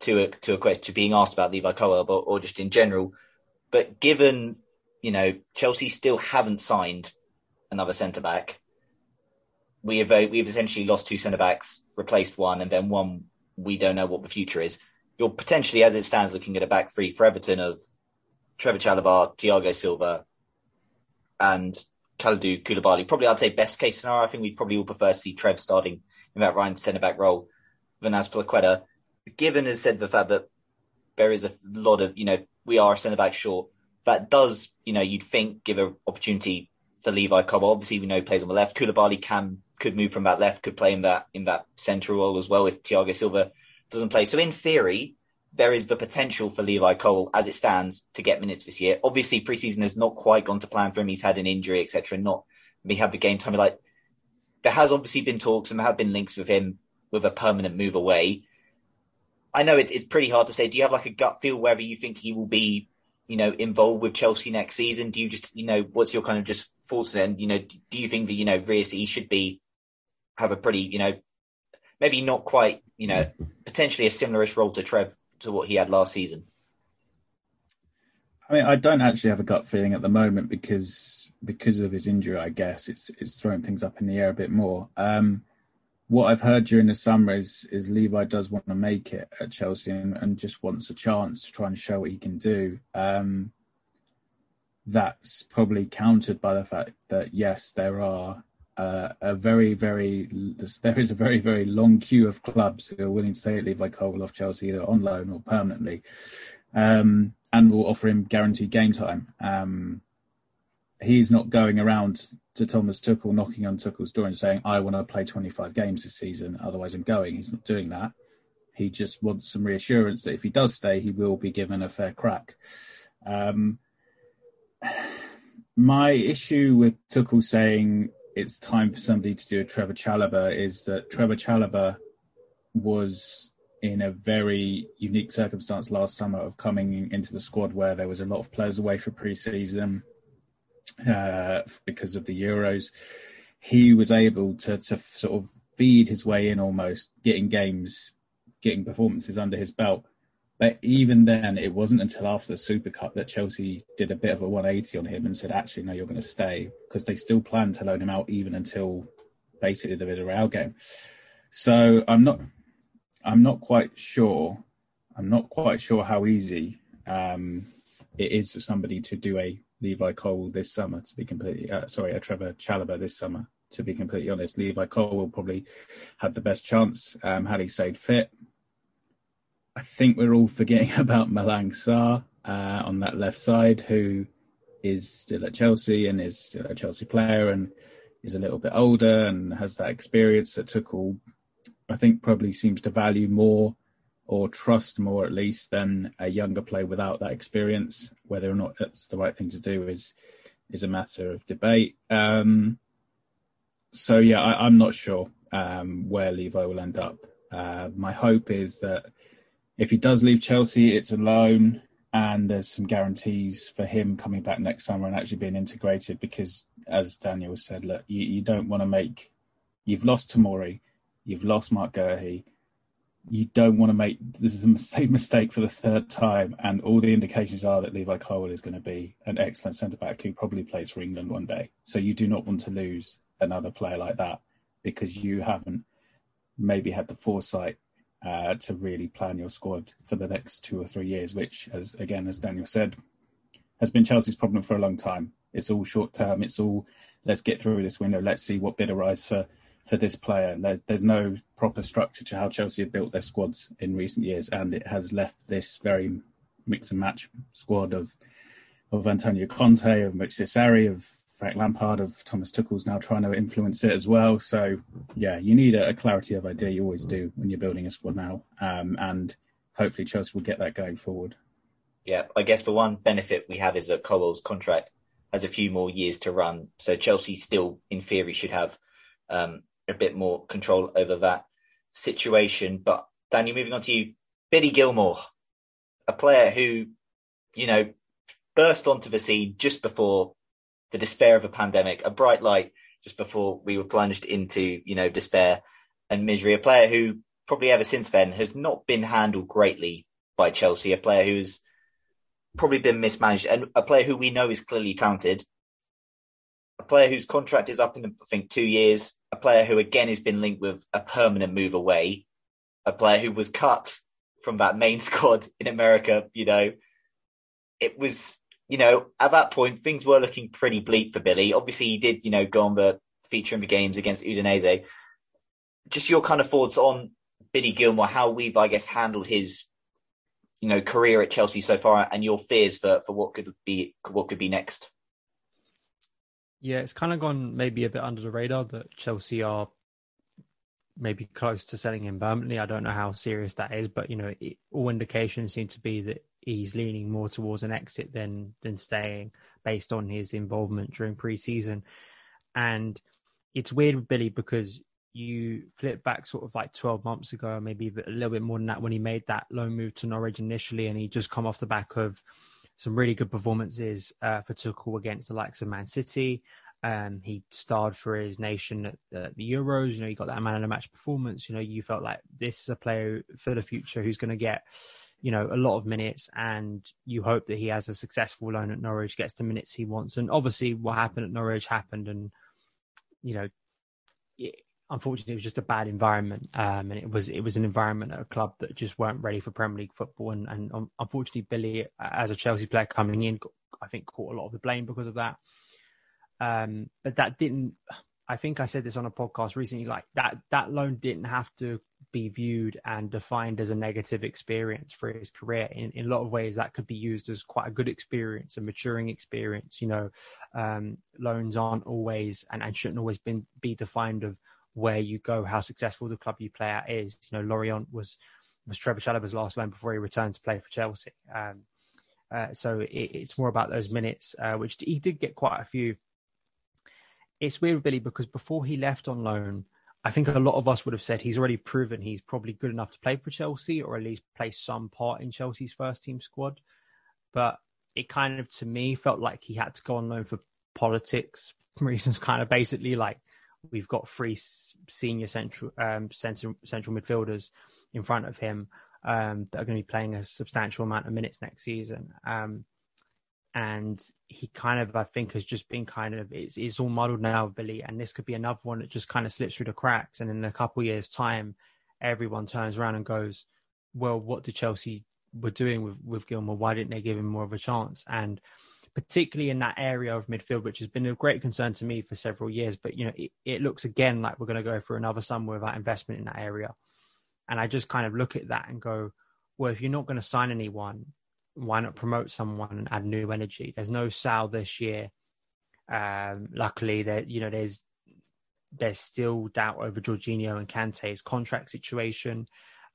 to a, to a question to being asked about Levi Colwell, but, or just in general. But given, you know, Chelsea still haven't signed another centre-back, we have we've essentially lost two centre-backs, replaced one, and then one we don't know what the future is. You're potentially, as it stands, looking at a back three for Everton of Trevor Chalobah, Thiago Silva, and Kalidou Koulibaly. Probably, I'd say, best case scenario, I think we'd probably all prefer to see Trev starting in that right centre-back role than Azpilicueta. Given, as said, the fact that there is a lot of, you know, we are a centre-back short, that does, you know, you'd think give an opportunity for Levi Colwell. Obviously, we know he plays on the left. Koulibaly can, could move from that left, could play in that, in that central role as well if Thiago Silva doesn't play. So in theory, there is the potential for Levi Colwell, as it stands, to get minutes this year. Obviously, preseason has not quite gone to plan for him. He's had an injury, et cetera, and not we have the game time. Like, there has obviously been talks and there have been links with him with a permanent move away. I know it's it's pretty hard to say. Do you have like a gut feel whether you think he will be, you know, involved with Chelsea next season? Do you just, you know, what's your kind of just thoughts then? You know, do you think that, you know, Riyasi should be, have a pretty, you know, maybe not quite, you know, potentially a similar-ish role to Trev, to what he had last season? I mean, I don't actually have a gut feeling at the moment because because of his injury, I guess. It's it's throwing things up in the air a bit more. Um, what I've heard during the summer is is Levi does want to make it at Chelsea and, and just wants a chance to try and show what he can do. Um, that's probably countered by the fact that, yes, there are uh, a very, very... There is a very, very long queue of clubs who are willing to take Levi Colwell off Chelsea either on loan or permanently. Um and will offer him guaranteed game time. Um, he's not going around to Thomas Tuchel, knocking on Tuchel's door and saying, I want to play twenty-five games this season, otherwise I'm going. He's not doing that. He just wants some reassurance that if he does stay, he will be given a fair crack. Um, my issue with Tuchel saying it's time for somebody to do a Trevor Chalobah is that Trevor Chalobah was... in a very unique circumstance last summer of coming into the squad where there was a lot of players away for pre-season uh, because of the Euros. He was able to, to sort of feed his way in almost, getting games, getting performances under his belt. But even then, it wasn't until after the Super Cup that Chelsea did a bit of a one eighty on him and said, actually, no, you're going to stay, because they still planned to loan him out even until basically the Villarreal game. So I'm not... I'm not quite sure. I'm not quite sure how easy um, it is for somebody to do a Levi Colwell this summer, to be completely, uh, sorry, a Trevor Chalobah this summer, to be completely honest. Levi Colwell probably had the best chance um, had he stayed fit. I think we're all forgetting about Malang Sarr uh, on that left side, who is still at Chelsea and is still a Chelsea player and is a little bit older and has that experience that Tuchel, I think, probably seems to value more or trust more, at least, than a younger player without that experience. Whether or not that's the right thing to do is is a matter of debate. Um, so, yeah, I, I'm not sure um, where Levi will end up. Uh, my hope is that if he does leave Chelsea, it's a loan and there's some guarantees for him coming back next summer and actually being integrated, because, as Daniel said, look, you, you don't want to make... You've lost Tomori. You've lost Mark Guerhi. You don't want to make this is a same mistake for the third time. And all the indications are that Levi Colwell is going to be an excellent centre-back who probably plays for England one day. So you do not want to lose another player like that, because you haven't maybe had the foresight uh, to really plan your squad for the next two or three years, which, as again, as Daniel said, has been Chelsea's problem for a long time. It's all short-term. It's all, let's get through this window. Let's see what bid arrives for for this player. There's, there's no proper structure to how Chelsea have built their squads in recent years, and it has left this very mix and match squad of of Antonio Conte, of Mauricio Sarri, of Frank Lampard, of Thomas Tuchel's now trying to influence it as well. So, yeah, you need a, a clarity of idea. You always do when you're building a squad now, um, and hopefully Chelsea will get that going forward. Yeah, I guess the one benefit we have is that Colwell's contract has a few more years to run, so Chelsea still, in theory, should have... Um, a bit more control over that situation. But Daniel, moving on to you, Billy Gilmour, a player who, you know, burst onto the scene just before the despair of a pandemic, a bright light just before we were plunged into, you know, despair and misery, a player who probably ever since then has not been handled greatly by Chelsea, a player who's probably been mismanaged, and a player who we know is clearly talented, a player whose contract is up in, I think, two years, a player who, again, has been linked with a permanent move away, a player who was cut from that main squad in America. You know, it was, you know, at that point, things were looking pretty bleak for Billy. Obviously, he did, you know, go on the feature in the games against Udinese. Just your kind of thoughts on Billy Gilmour, how we've, I guess, handled his, you know, career at Chelsea so far, and your fears for, for what could be what could be next. Yeah, it's kind of gone maybe a bit under the radar that Chelsea are maybe close to selling him permanently. I don't know how serious that is, but, you know, it, all indications seem to be that he's leaning more towards an exit than than staying, based on his involvement during pre-season. And it's weird with Billy because you flip back sort of like twelve months ago, maybe a little bit more than that, when he made that loan move to Norwich initially, and he just come off the back of some really good performances uh, for Tuchel against the likes of Man City. Um, he starred for his nation at the, the Euros. You know, you got that man of the match performance. You know, you felt like this is a player for the future who's going to get, you know, a lot of minutes, and you hope that he has a successful loan at Norwich, gets the minutes he wants. And obviously what happened at Norwich happened, and, you know, it, unfortunately it was just a bad environment. Um, and it was it was an environment at a club that just weren't ready for Premier League football. And, and um, unfortunately Billy, as a Chelsea player coming in, I think caught a lot of the blame because of that. Um, but that didn't, I think I said this on a podcast recently, like that, that loan didn't have to be viewed and defined as a negative experience for his career. In, in a lot of ways, that could be used as quite a good experience, a maturing experience. You know, um, loans aren't always, and, and shouldn't always been, be defined of where you go, how successful the club you play at is. You know, Lorient was, was Trevor Chalobah's last loan before he returned to play for Chelsea. Um, uh, so it, it's more about those minutes, uh, which he did get quite a few. It's weird with Billy because before he left on loan, I think a lot of us would have said he's already proven he's probably good enough to play for Chelsea, or at least play some part in Chelsea's first team squad. But it kind of, to me, felt like he had to go on loan for politics reasons, kind of basically like we've got three senior central um, central, central midfielders in front of him um, that are going to be playing a substantial amount of minutes next season. Um, And he kind of, I think, has just been kind of, it's, it's all muddled now, Billy. And this could be another one that just kind of slips through the cracks. And in a couple of years' time, everyone turns around and goes, well, what did Chelsea were doing with, with Gilmour? Why didn't they give him more of a chance? And particularly in that area of midfield, which has been a great concern to me for several years. But, you know, it, it looks again like we're going to go for another summer without investment in that area. And I just kind of look at that and go, well, if you're not going to sign anyone, why not promote someone and add new energy? There's no Sal this year. Um, luckily, that you know, there's there's still doubt over Jorginho and Kante's contract situation.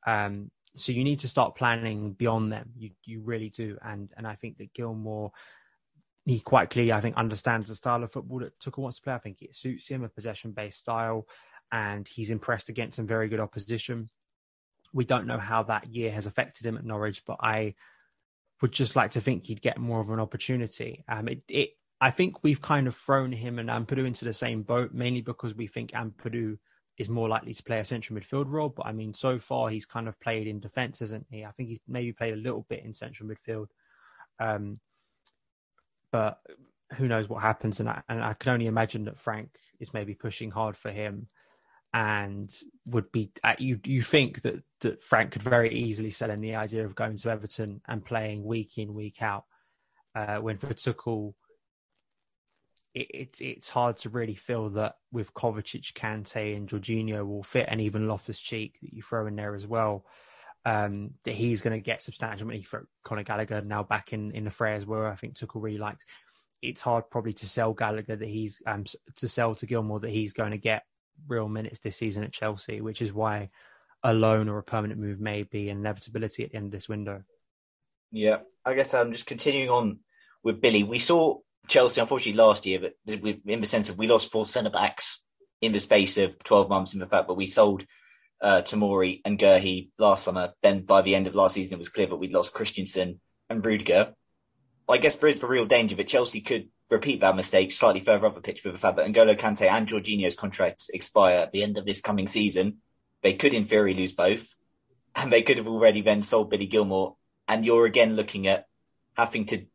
Um, so you need to start planning beyond them. You you really do. And and I think that Gilmour, he quite clearly, I think, understands the style of football that Tuchel wants to play. I think it suits him, a possession-based style, and he's impressed against some very good opposition. We don't know how that year has affected him at Norwich, but I would just like to think he'd get more of an opportunity. Um, it, it, I think we've kind of thrown him and Ampadu into the same boat, mainly because we think Ampadu is more likely to play a central midfield role. But I mean, so far he's kind of played in defence, hasn't he? I think he's maybe played a little bit in central midfield. Um, but who knows what happens? And I, and I can only imagine that Frank is maybe pushing hard for him, and would be, you you think that, that Frank could very easily sell him the idea of going to Everton and playing week in, week out, uh, when for Tuchel, it, it, it's hard to really feel that with Kovacic, Kante and Jorginho will fit, and even Loftus-Cheek that you throw in there as well, um, that he's going to get substantial money for Conor Gallagher now back in, in the fray as well. I think Tuchel really likes, it's hard probably to sell Gallagher that he's, um, to sell to Gilmour that he's going to get real minutes this season at Chelsea, which is why a loan or a permanent move may be an inevitability at the end of this window. Yeah, I guess I'm just continuing on with Billy. We saw Chelsea, unfortunately, last year, but in the sense of we lost four centre-backs in the space of twelve months, in the fact that we sold uh, Tomori and Guerhi last summer. Then by the end of last season, it was clear that we'd lost Christensen and Rudiger. I guess there is the real danger that Chelsea could repeat that mistake slightly further up the pitch with the fact that N'Golo Kante and Jorginho's contracts expire at the end of this coming season. They could, in theory, lose both. And they could have already then sold Billy Gilmour. And you're again looking at having to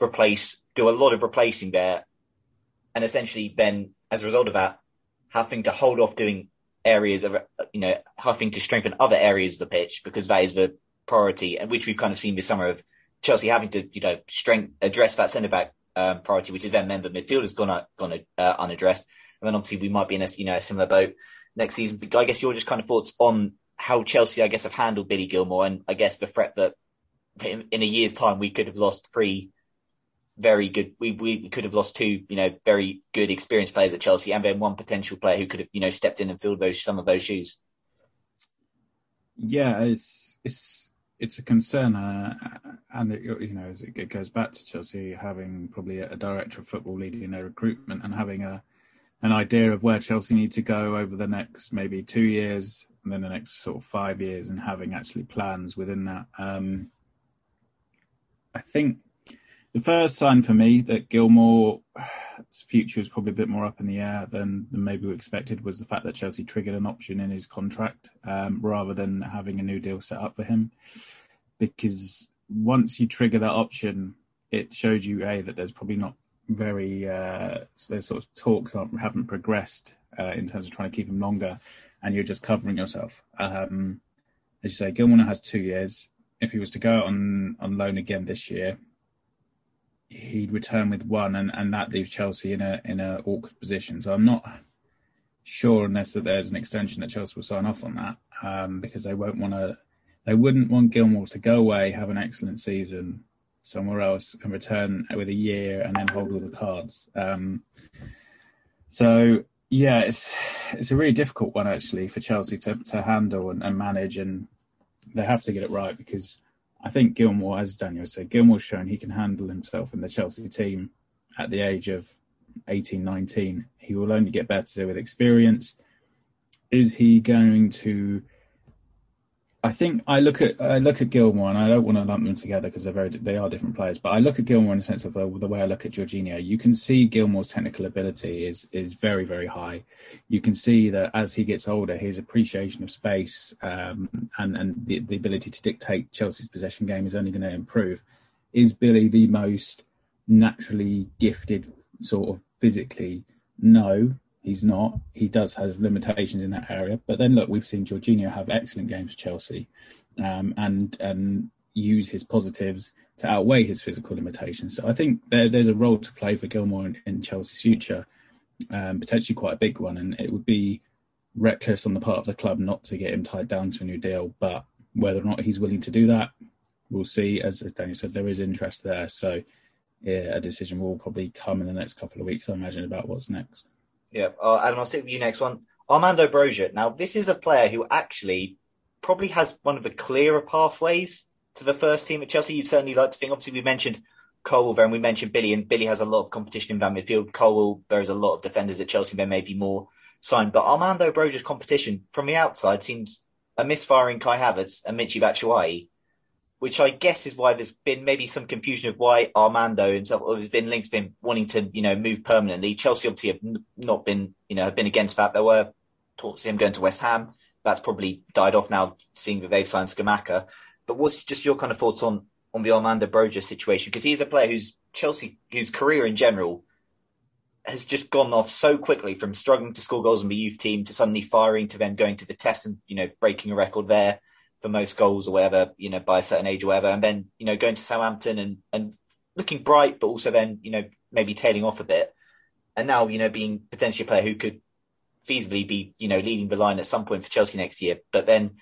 replace, do a lot of replacing there. And essentially then, as a result of that, having to hold off doing areas of, you know, having to strengthen other areas of the pitch, because that is the priority, and which we've kind of seen this summer of Chelsea having to, you know, strength, address that centre-back um, priority, which is then member midfield has gone, uh, gone uh, unaddressed. And then obviously we might be in a, you know, a similar boat next season. But I guess your just kind of thoughts on how Chelsea, I guess, have handled Billy Gilmour, and I guess the threat that in, in a year's time we could have lost three very good, we, we could have lost two, you know, very good experienced players at Chelsea, and then one potential player who could have, you know, stepped in and filled those, some of those shoes. Yeah, it's, it's, It's a concern, uh, and it, you know, it goes back to Chelsea having probably a director of football leading their recruitment and having a an idea of where Chelsea need to go over the next maybe two years and then the next sort of five years and having actually plans within that. Um, I think the first sign for me that Gilmour's future is probably a bit more up in the air than, than maybe we expected was the fact that Chelsea triggered an option in his contract um, rather than having a new deal set up for him. Because once you trigger that option, it shows you, A, that there's probably not very, uh, those sort of talks aren't, haven't progressed uh, in terms of trying to keep him longer, and you're just covering yourself. Um, as you say, Gilmour now has two years. If he was to go out on, on loan again this year, he'd return with one, and, and that leaves Chelsea in a in a awkward position. So I'm not sure unless that there's an extension that Chelsea will sign off on that, um, because they won't want to, they wouldn't want Gilmour to go away, have an excellent season somewhere else, and return with a year and then hold all the cards. Um, so yeah, it's it's a really difficult one actually for Chelsea to to handle and, and manage, and they have to get it right because I think Gilmour, as Daniel said, Gilmour's shown he can handle himself in the Chelsea team at the age of eighteen, nineteen. He will only get better with experience. Is he going to? I think I look at I look at Gilmour, and I don't want to lump them together because they're very they are different players. But I look at Gilmour in the sense of the, the way I look at Jorginho. You can see Gilmour's technical ability is is very very high. You can see that as he gets older, his appreciation of space um, and and the, the ability to dictate Chelsea's possession game is only going to improve. Is Billy the most naturally gifted sort of physically? No. He's not. He does have limitations in that area. But then, look, we've seen Jorginho have excellent games for Chelsea um, and and use his positives to outweigh his physical limitations. So I think there, there's a role to play for Gilmour in, in Chelsea's future, um, potentially quite a big one. And it would be reckless on the part of the club not to get him tied down to a new deal. But whether or not he's willing to do that, we'll see. As, as Daniel said, there is interest there. So yeah, a decision will probably come in the next couple of weeks, I imagine, about what's next. Yeah, uh, Adam, I'll stick with you next one. Armando Broja. Now, this is a player who actually probably has one of the clearer pathways to the first team at Chelsea. You'd certainly like to think. Obviously, we mentioned Colwell there and we mentioned Billy, and Billy has a lot of competition in that midfield. Colwell, there is a lot of defenders at Chelsea. There may be more signed. But Armando Broja's competition from the outside seems a misfiring Kai Havertz and Michy Batshuayi, which I guess is why there's been maybe some confusion of why Armando himself, or there's been links to him wanting to, you know, move permanently. Chelsea obviously have not been, you know, have been against that. There were talks of him going to West Ham. That's probably died off now, seeing that they've signed Scamacca. But what's just your kind of thoughts on, on the Armando Broja situation? Because he's a player whose Chelsea, whose career in general has just gone off so quickly from struggling to score goals in the youth team to suddenly firing to then going to the test and, you know, breaking a record there for most goals or whatever, you know, by a certain age or whatever, and then, you know, going to Southampton and, and looking bright, but also then, you know, maybe tailing off a bit. And now, you know, being potentially a player who could feasibly be, you know, leading the line at some point for Chelsea next year. But then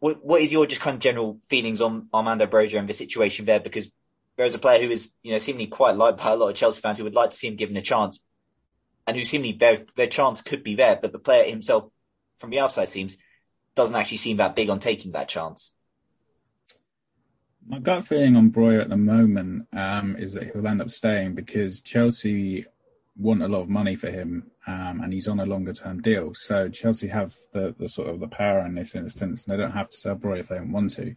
what, what is your just kind of general feelings on Armando Broja and the situation there? Because there is a player who is, you know, seemingly quite liked by a lot of Chelsea fans who would like to see him given a chance and who seemingly their, their chance could be there, but the player himself from the outside seems doesn't actually seem that big on taking that chance. My gut feeling on Broja at the moment um, is that he'll end up staying because Chelsea want a lot of money for him um, and he's on a longer-term deal. So Chelsea have the, the sort of the power in this instance, and they don't have to sell Broja if they don't want to.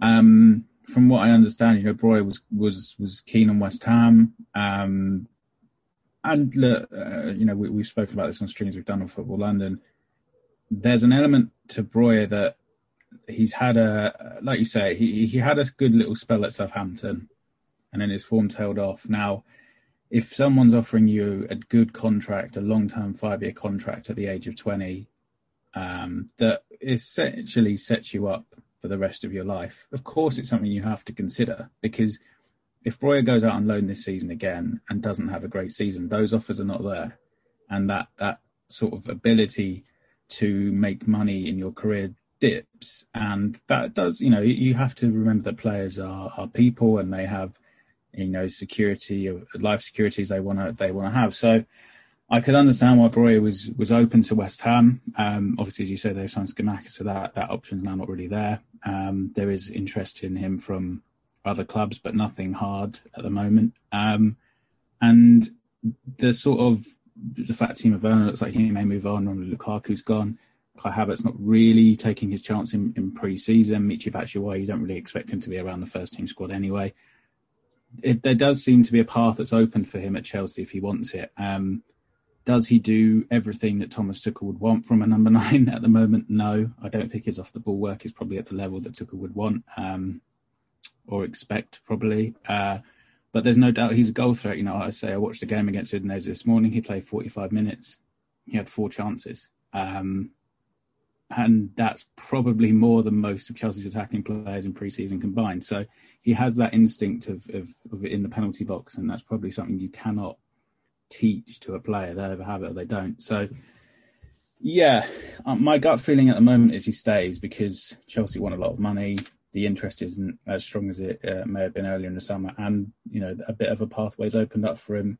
Um, from what I understand, you know, Broja was was was keen on West Ham. Um, and, look, uh, you know, we, we've spoken about this on streams we've done on Football London. There's an element to Broja that he's had a, like you say, he he had a good little spell at Southampton and then his form tailed off. Now, if someone's offering you a good contract, a long-term five-year contract at the age of twenty, um, that essentially sets you up for the rest of your life, of course it's something you have to consider, because if Broja goes out on loan this season again and doesn't have a great season, those offers are not there. And that that sort of ability to make money in your career dips, and that does, you know, you have to remember that players are, are people and they have, you know, security or life securities they want to they want to have. So I could understand why Broja was was open to West Ham. Um, obviously, as you say, they've signed Scamacca, so that that option's now not really there. Um, there is interest in him from other clubs, but nothing hard at the moment. Um, and the sort of the fact Timo Werner looks like he may move on, Romelu Lukaku's gone, Kai Havertz not really taking his chance in, in pre-season, Michy Batshuayi, you don't really expect him to be around the first-team squad anyway. It, there does seem to be a path that's open for him at Chelsea if he wants it. Um, does he do everything that Thomas Tuchel would want from a number nine at the moment? No, I don't think his off-the-ball work is probably at the level that Tuchel would want um, or expect, probably. Uh, but there's no doubt he's a goal threat. You know, I say I watched the game against Udinese this morning. He played forty-five minutes. He had four chances. Um, and that's probably more than most of Chelsea's attacking players in pre-season combined. So he has that instinct of, of, of in the penalty box, and that's probably something you cannot teach to a player. They either have it or they don't. So, yeah, um, my gut feeling at the moment is he stays because Chelsea want a lot of money. The interest isn't as strong as it uh, may have been earlier in the summer. And, you know, a bit of a pathway's opened up for him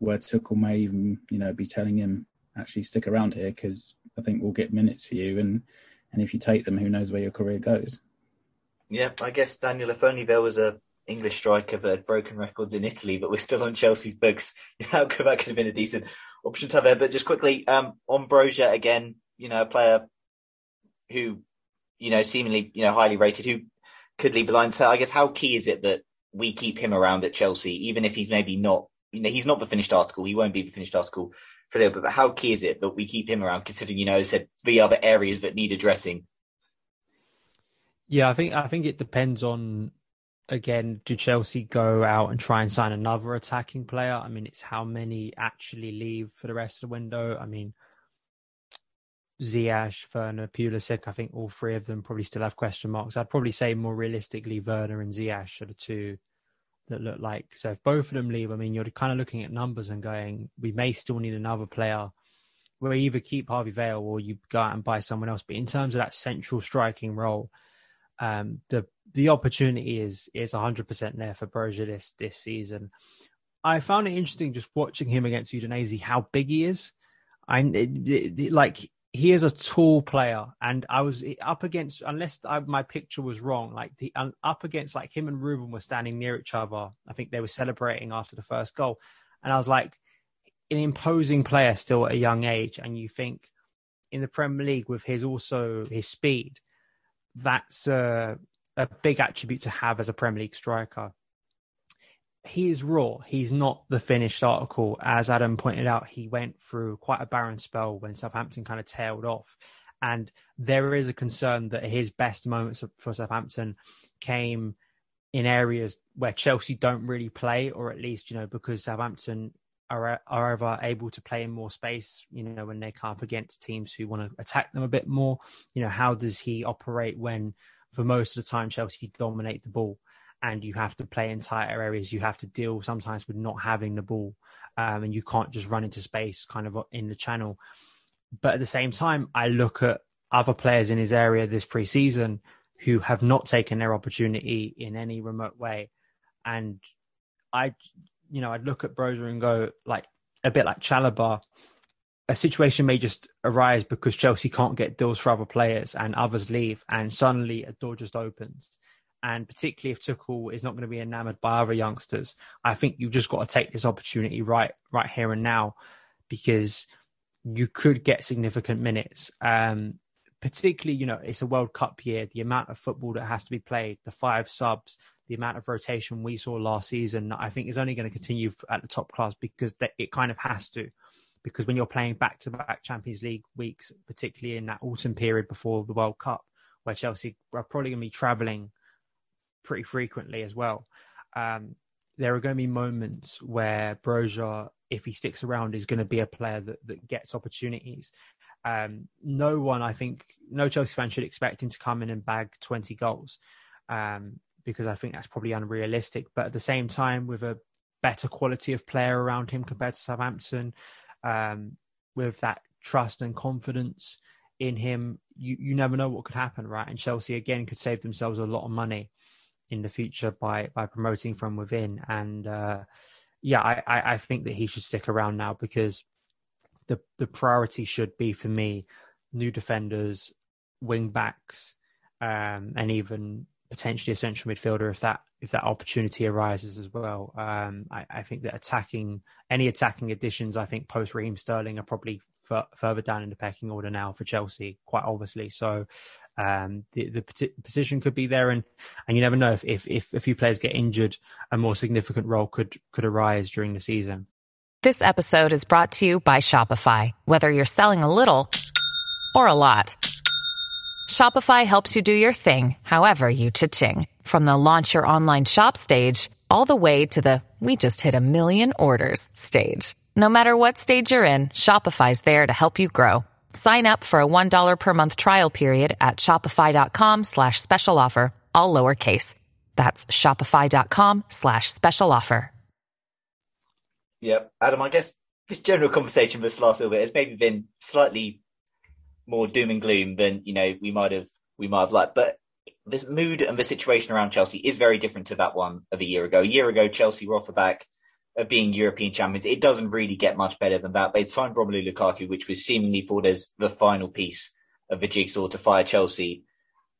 where Tuchel may even, you know, be telling him, actually stick around here because I think we'll get minutes for you. And, and if you take them, who knows where your career goes. Yeah, I guess, Daniel, if only there was a English striker that had broken records in Italy, but we're still on Chelsea's books. That could have been a decent option to have there. But just quickly, um, on Broja again, you know, a player who, you know, seemingly, you know, highly rated, who could leave the line. So I guess how key is it that we keep him around at Chelsea, even if he's maybe not, you know, he's not the finished article. He won't be the finished article for a little bit, but how key is it that we keep him around considering, you know, said the other areas that need addressing? Yeah, I think, I think it depends on, again, do Chelsea go out and try and sign another attacking player? I mean, it's how many actually leave for the rest of the window. I mean, Ziyech, Werner, Pulisic, I think all three of them probably still have question marks. I'd probably say more realistically, Werner and Ziyech are the two that look like. So if both of them leave, I mean, you're kind of looking at numbers and going, we may still need another player. We'll either keep Harvey Vale or you go out and buy someone else. But in terms of that central striking role, um, the the opportunity is is one hundred percent there for Broja this, this season. I found it interesting just watching him against Udinese, how big he is. I it, it, like... He is a tall player, and I was up against, unless I, my picture was wrong, like the um, up against, like him and Ruben were standing near each other. I think they were celebrating after the first goal. And I was like, an imposing player still at a young age. And you think in the Premier League with his also his speed, that's a, a big attribute to have as a Premier League striker. He is raw. He's not the finished article. As Adam pointed out, he went through quite a barren spell when Southampton kind of tailed off. And there is a concern that his best moments for Southampton came in areas where Chelsea don't really play, or at least, you know, because Southampton are, are ever able to play in more space, you know, when they come up against teams who want to attack them a bit more. You know, how does he operate when, for most of the time, Chelsea dominate the ball? And you have to play in tighter areas. You have to deal sometimes with not having the ball. Um, and you can't just run into space kind of in the channel. But at the same time, I look at other players in his area this pre-season who have not taken their opportunity in any remote way. And I, you know, I'd look at Broja and go, like, a bit like Chalobah, a situation may just arise because Chelsea can't get deals for other players and others leave. And suddenly a door just opens. And particularly if Tuchel is not going to be enamoured by other youngsters, I think you've just got to take this opportunity right right here and now, because you could get significant minutes. Um, particularly, you know, it's a World Cup year. The amount of football that has to be played, the five subs, the amount of rotation we saw last season, I think is only going to continue at the top class because it kind of has to. Because when you're playing back-to-back Champions League weeks, particularly in that autumn period before the World Cup, where Chelsea are probably going to be travelling pretty frequently as well. Um, there are going to be moments where Broja, if he sticks around, is going to be a player that, that gets opportunities. Um, no one, I think, no Chelsea fan should expect him to come in and bag twenty goals um, because I think that's probably unrealistic. But at the same time, with a better quality of player around him compared to Southampton, um, with that trust and confidence in him, you, you never know what could happen, right? And Chelsea, again, could save themselves a lot of money in the future by by promoting from within. And uh, yeah, I, I think that he should stick around now because the the priority should be, for me, new defenders, wing backs, um, and even potentially a central midfielder if that if that opportunity arises as well. Um, I, I think that attacking any attacking additions, I think post Raheem Sterling are probably f- further down in the pecking order now for Chelsea, quite obviously. So um, the, the position could be there, and and you never know if if if a few players get injured, a more significant role could could arise during the season. This episode is brought to you by Shopify. Whether you're selling a little or a lot, Shopify helps you do your thing, however you cha-ching. From the launch your online shop stage, all the way to the we just hit a million orders stage. No matter what stage you're in, Shopify's there to help you grow. Sign up for a one dollar per month trial period at shopify.com slash special offer, all lowercase. That's shopify.com slash special offer. Yeah, Adam, I guess this general conversation for this last little bit has maybe been slightly more doom and gloom than, you know, we might have we might have liked. But this mood and the situation around Chelsea is very different to that one of a year ago. A year ago, Chelsea were off the back of being European champions. It doesn't really get much better than that. They'd signed Romelu Lukaku, which was seemingly thought as the final piece of the jigsaw to fire Chelsea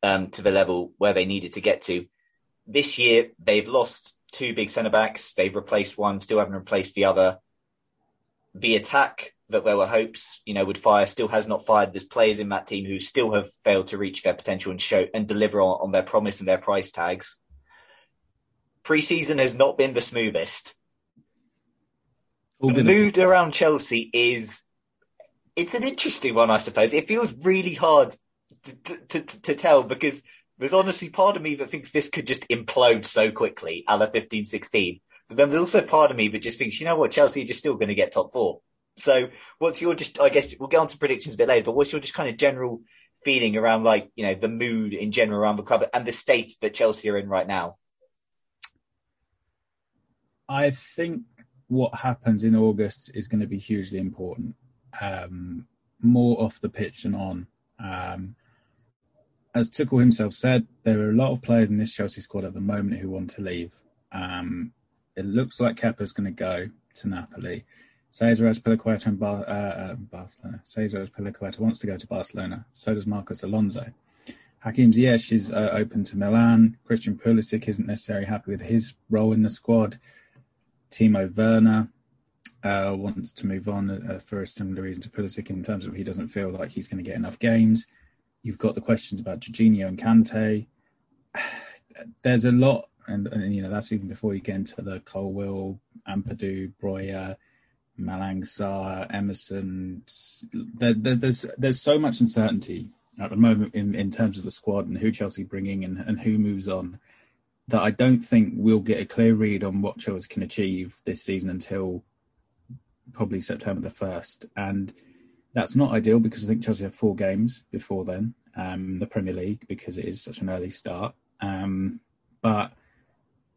um, to the level where they needed to get to. This year, they've lost two big centre-backs. They've replaced one, still haven't replaced the other. The attack that there were hopes, you know, would fire still has not fired. There's players in that team who still have failed to reach their potential and show and deliver on, on their promise and their price tags. Pre-season has not been the smoothest. All the mood it. around Chelsea is, it's an interesting one, I suppose. It feels really hard to, to, to, to tell because there's honestly part of me that thinks this could just implode so quickly, a la fifteen sixteen. But then there's also part of me that just thinks, you know what, Chelsea are just still going to get top four. So what's your just, I guess we'll get on to predictions a bit later, but what's your just kind of general feeling around, like, you know, the mood in general around the club and the state that Chelsea are in right now? I think what happens in August is going to be hugely important, um, more off the pitch than on. Um, as Tuchel himself said, there are a lot of players in this Chelsea squad at the moment who want to leave. Um, it looks like Kepa's going to go to Napoli. Cesar Azpilicueta and Bar- uh, Barcelona. Cesar Azpilicueta wants to go to Barcelona. So does Marcus Alonso. Hakim Ziyech is uh, open to Milan. Christian Pulisic isn't necessarily happy with his role in the squad. Timo Werner uh, wants to move on uh, for a similar reason to Pulisic in terms of he doesn't feel like he's going to get enough games. You've got the questions about Jorginho and Kante. There's a lot, and, and you know that's even before you get into the Colwell, Ampadu, Broja, Malang Sarr, Emerson. There, there, there's there's so much uncertainty at the moment in, in terms of the squad and who Chelsea bring in and, and who moves on, that I don't think we'll get a clear read on what Chelsea can achieve this season until probably September the first. And that's not ideal because I think Chelsea have four games before then, um, the Premier League, because it is such an early start. Um, but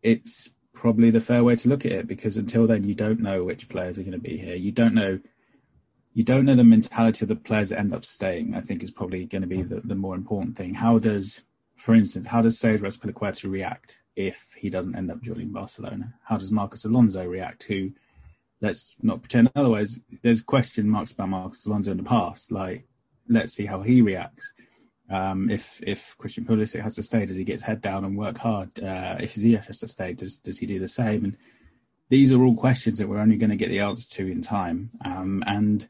it's probably the fair way to look at it, because until then you don't know which players are going to be here. You don't know you don't know the mentality of the players that end up staying, I think, is probably going to be the, the more important thing. How does, for instance, how does Cesar Azpilicueta react if he doesn't end up joining Barcelona? How does Marcus Alonso react, who, let's not pretend otherwise, there's question marks about Marcus Alonso in the past. Like, let's see how he reacts. Um, if if Christian Pulisic has to stay, does he get his head down and work hard? Uh, if Ziyech has to stay, does does he do the same? And these are all questions that we're only going to get the answer to in time. Um, and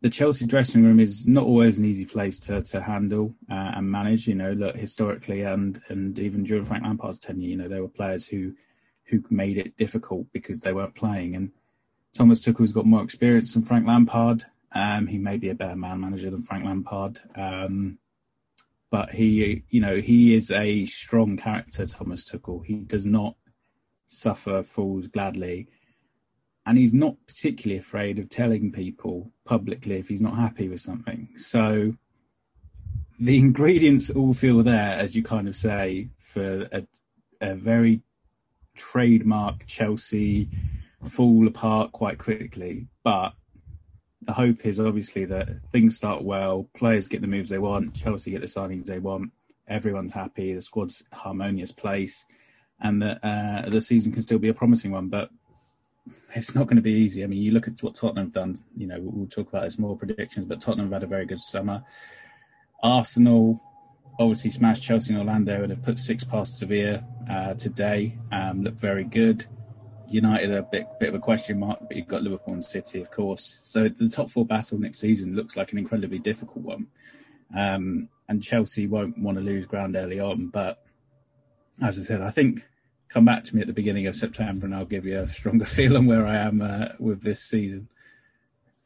the Chelsea dressing room is not always an easy place to to handle uh, and manage. You know, look, historically, and and even during Frank Lampard's tenure, you know, there were players who who made it difficult because they weren't playing. And Thomas Tuchel's got more experience than Frank Lampard. Um, he may be a better man manager than Frank Lampard. Um, But he, you know, he is a strong character, Thomas Tuchel. He does not suffer fools gladly. And he's not particularly afraid of telling people publicly if he's not happy with something. So the ingredients all feel there, as you kind of say, for a, a very trademark Chelsea fall apart quite quickly. But the hope is obviously that things start well, players get the moves they want, Chelsea get the signings they want, everyone's happy, the squad's a harmonious place, and that uh, the season can still be a promising one. But it's not going to be easy. I mean, you look at what Tottenham have done, you know, we'll talk about this more predictions, but Tottenham have had a very good summer. Arsenal, obviously smashed Chelsea and Orlando and have put six past Sevilla uh, today. Um, look very good. United are a bit, bit of a question mark, but you've got Liverpool and City, of course. So the top four battle next season looks like an incredibly difficult one. Um, and Chelsea won't want to lose ground early on. But as I said, I think come back to me at the beginning of September and I'll give you a stronger feel on where I am uh, with this season.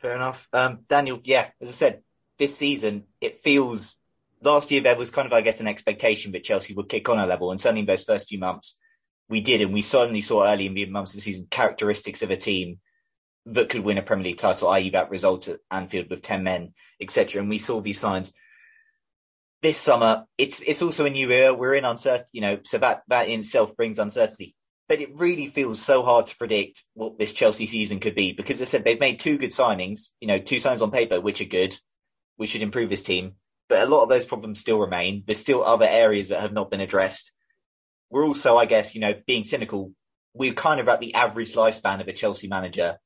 Fair enough. Um, Daniel, yeah, as I said, this season, it feels... Last year, there was kind of, I guess, an expectation that Chelsea would kick on a level. And certainly in those first few months, we did. And we suddenly saw early in the months of the season characteristics of a team that could win a Premier League title, that is that result at Anfield with ten men, et cetera. And we saw these signs. This summer, it's it's also a new era. We're in uncertainty, you know, so that, that in itself brings uncertainty. But it really feels so hard to predict what this Chelsea season could be. Because as I said, they've made two good signings, you know, two signings on paper, which are good. We should improve this team. But a lot of those problems still remain. There's still other areas that have not been addressed. We're also, I guess, you know, being cynical, we're kind of at the average lifespan of a Chelsea manager.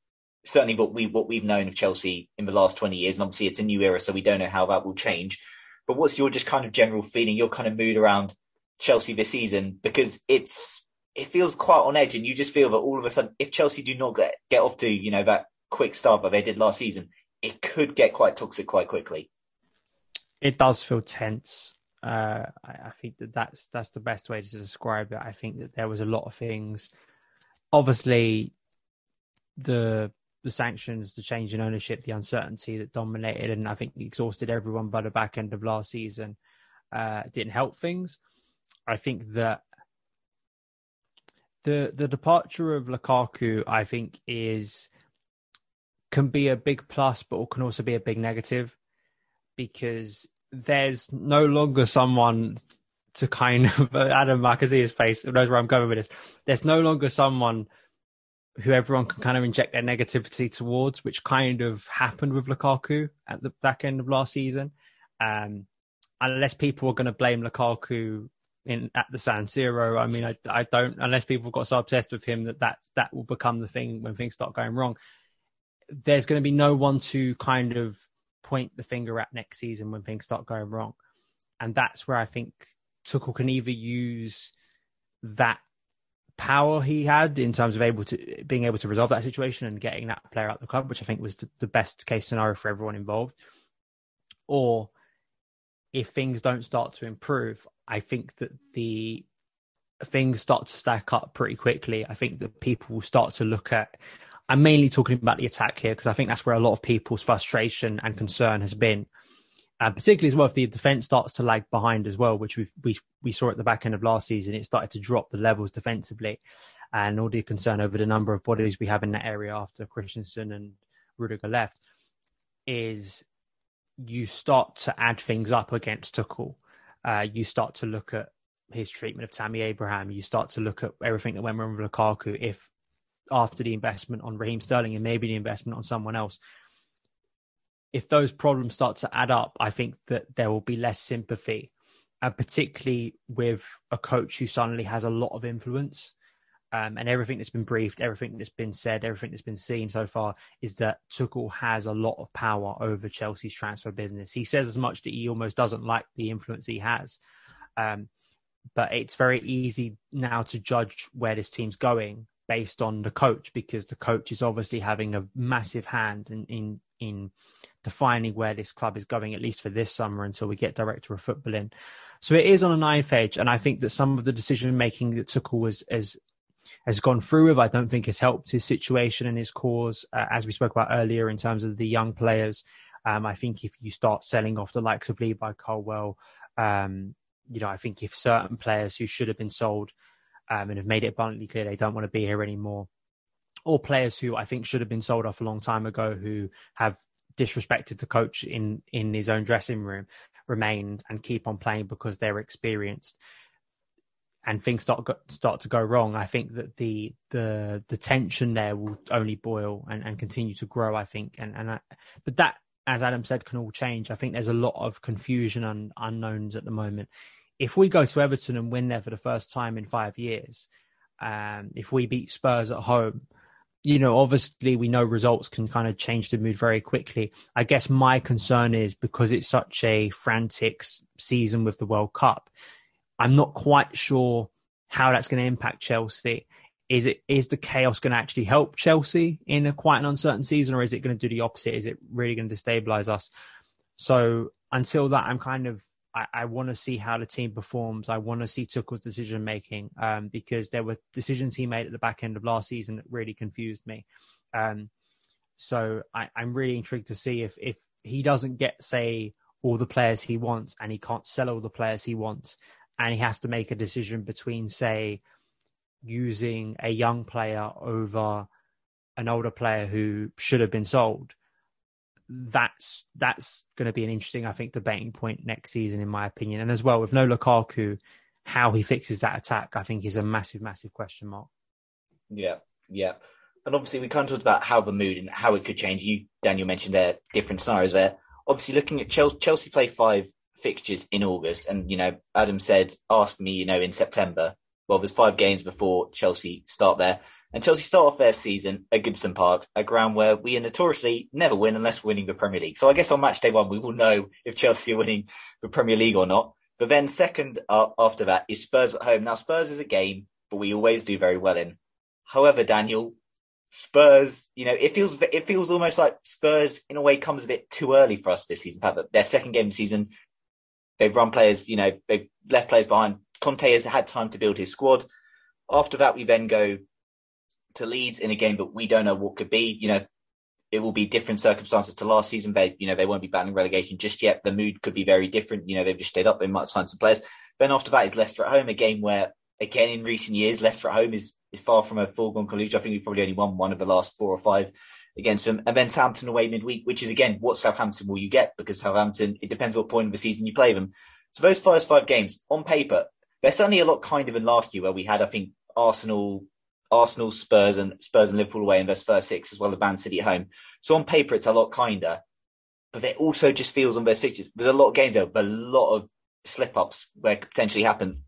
Certainly what, we, what we've known of Chelsea in the last twenty years. And obviously it's a new era, so we don't know how that will change. But what's your just kind of general feeling, your kind of mood around Chelsea this season? Because it's it feels quite on edge and you just feel that all of a sudden, if Chelsea do not get, get off to, you know, that quick start that they did last season, it could get quite toxic quite quickly. It does feel tense. Uh, I, I think that that's, that's the best way to describe it. I think that there was a lot of things. Obviously, the the sanctions, the change in ownership, the uncertainty that dominated and I think exhausted everyone by the back end of last season uh, didn't help things. I think that the the departure of Lukaku, I think, is can be a big plus, but can also be a big negative. Because there's no longer someone to kind of... Adam, I can see his face, knows where I'm going with this. There's no longer someone who everyone can kind of inject their negativity towards, which kind of happened with Lukaku at the back end of last season. Um, unless people are going to blame Lukaku in at the San Siro, I mean, I, I don't... Unless people got so obsessed with him that, that that will become the thing when things start going wrong. There's going to be no one to kind of point the finger at next season when things start going wrong. And that's where I think Tuchel can either use that power he had in terms of able to being able to resolve that situation and getting that player out of the club, which I think was the, the best case scenario for everyone involved. Or if things don't start to improve, I think that the things start to stack up pretty quickly. I think that people will start to look at... I'm mainly talking about the attack here because I think that's where a lot of people's frustration and concern has been, uh, particularly as well if the defence starts to lag behind as well, which we we we saw at the back end of last season. It started to drop the levels defensively, and all the concern over the number of bodies we have in that area after Christensen and Rudiger left is you start to add things up against Tuchel. Uh, you start to look at his treatment of Tammy Abraham. You start to look at everything that went wrong with Lukaku. If after the investment on Raheem Sterling and maybe the investment on someone else, if those problems start to add up, I think that there will be less sympathy, and particularly with a coach who suddenly has a lot of influence, um, and everything that's been briefed, everything that's been said, everything that's been seen so far is that Tuchel has a lot of power over Chelsea's transfer business. He says as much that he almost doesn't like the influence he has. Um, but it's very easy now to judge where this team's going based on the coach, because the coach is obviously having a massive hand in, in in defining where this club is going, at least for this summer, until we get director of football in. So it is on a knife edge. And I think that some of the decision-making that Tuchel has, has, has gone through with, I don't think has helped his situation and his cause, uh, as we spoke about earlier, in terms of the young players. Um, I think if you start selling off the likes of Levi Colwell, um, you know, I think if certain players who should have been sold Um, and have made it abundantly clear they don't want to be here anymore, or players who I think should have been sold off a long time ago who have disrespected the coach in, in his own dressing room, remained and keep on playing because they're experienced, and things start start to go wrong. I think that the the, the tension there will only boil and, and continue to grow, I think. And, and I, but that, as Adam said, can all change. I think there's a lot of confusion and unknowns at the moment. If we go to Everton and win there for the first time in five years, um, if we beat Spurs at home, you know, obviously we know results can kind of change the mood very quickly. I guess my concern is because it's such a frantic season with the World Cup, I'm not quite sure how that's going to impact Chelsea. Is it is the chaos going to actually help Chelsea in a quite an uncertain season, or is it going to do the opposite? Is it really going to destabilise us? So until that, I'm kind of, I, I want to see how the team performs. I want to see Tuchel's decision-making um, because there were decisions he made at the back end of last season that really confused me. Um, so I, I'm really intrigued to see if, if he doesn't get, say, all the players he wants, and he can't sell all the players he wants, and he has to make a decision between, say, using a young player over an older player who should have been sold. That's that's going to be an interesting, I think, debating point next season, in my opinion. And as well, with no Lukaku, how he fixes that attack, I think, is a massive, massive question mark. Yeah, yeah. And obviously, we kind of talked about how the mood and how it could change. You, Daniel, mentioned there different scenarios there. Obviously, looking at Chelsea, Chelsea play five fixtures in August. And, you know, Adam said, ask me, you know, in September. Well, there's five games before Chelsea start there. And Chelsea start off their season at Goodison Park, a ground where we notoriously never win unless we're winning the Premier League. So I guess on match day one, we will know if Chelsea are winning the Premier League or not. But then second uh, after that is Spurs at home. Now, Spurs is a game, but we always do very well in. However, Daniel, Spurs, you know, it feels it feels almost like Spurs, in a way, comes a bit too early for us this season. But their second game of the season, they've run players, you know, they've left players behind. Conte has had time to build his squad. After that, we then go to Leeds in a game that we don't know what could be. You know, it will be different circumstances to last season. They, you know, they won't be battling relegation just yet. The mood could be very different. You know, they've just stayed up. They might sign some players. Then after that is Leicester at home, a game where, again, in recent years, Leicester at home is, is far from a foregone conclusion. I think we've probably only won one of the last four or five against them. And then Southampton away midweek, which is, again, what Southampton will you get? Because Southampton, it depends what point of the season you play them. So those first five games, on paper, they're certainly a lot kinder than last year, where we had, I think, Arsenal... Arsenal, Spurs and Spurs and Liverpool away in those first six, as well as Man City at home. So on paper, it's a lot kinder, but it also just feels on those fixtures. There's a lot of games there, but a lot of slip-ups where it could potentially happen.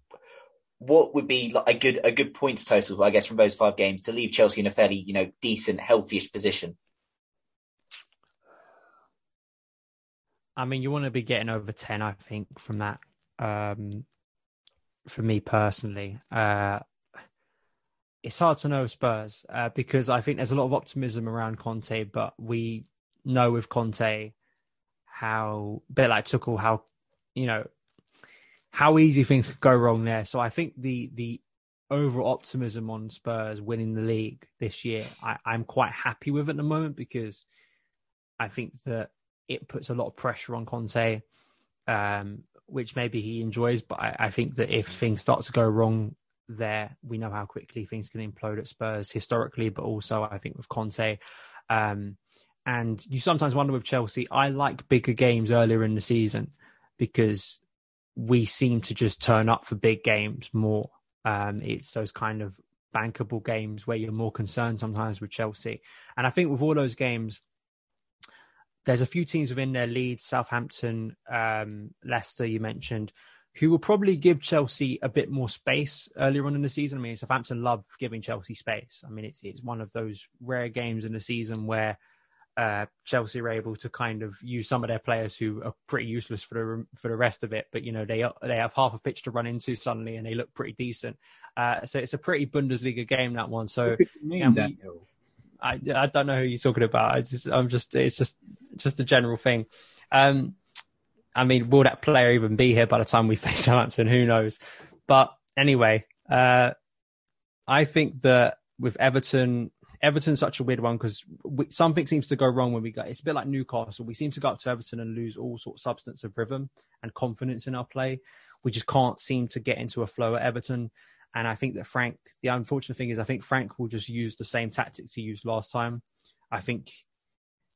What would be like a good a good points total, I guess, from those five games to leave Chelsea in a fairly, you know, decent, healthy-ish position? I mean, you want to be getting over ten, I think, from that. Um, for me personally. Uh It's hard to know with Spurs uh, because I think there's a lot of optimism around Conte, but we know with Conte how, a bit like Tuchel, how, you know, how easy things could go wrong there. So I think the the overall optimism on Spurs winning the league this year, I, I'm quite happy with at the moment, because I think that it puts a lot of pressure on Conte, um, which maybe he enjoys, but I, I think that if things start to go wrong there, we know how quickly things can implode at Spurs historically, but also I think with Conte. Um, and you sometimes wonder with Chelsea, I like bigger games earlier in the season because we seem to just turn up for big games more. Um, it's those kind of bankable games where you're more concerned sometimes with Chelsea. And I think with all those games, there's a few teams within there, Leeds, Southampton, um, Leicester, you mentioned, who will probably give Chelsea a bit more space earlier on in the season. I mean, Southampton love giving Chelsea space. I mean, it's it's one of those rare games in the season where uh, Chelsea are able to kind of use some of their players who are pretty useless for the for the rest of it. But, you know, they they have half a pitch to run into suddenly and they look pretty decent. Uh, so it's a pretty Bundesliga game, that one. So you know, we, I I don't know who you're talking about. It's just, I'm just it's just just a general thing. Um, I mean, will that player even be here by the time we face Southampton? Who knows? But anyway, uh, I think that with Everton, Everton's such a weird one because we, something seems to go wrong when we go. It's a bit like Newcastle. We seem to go up to Everton and lose all sorts of substance of rhythm and confidence in our play. We just can't seem to get into a flow at Everton. And I think that Frank, the unfortunate thing is I think Frank will just use the same tactics he used last time. I think...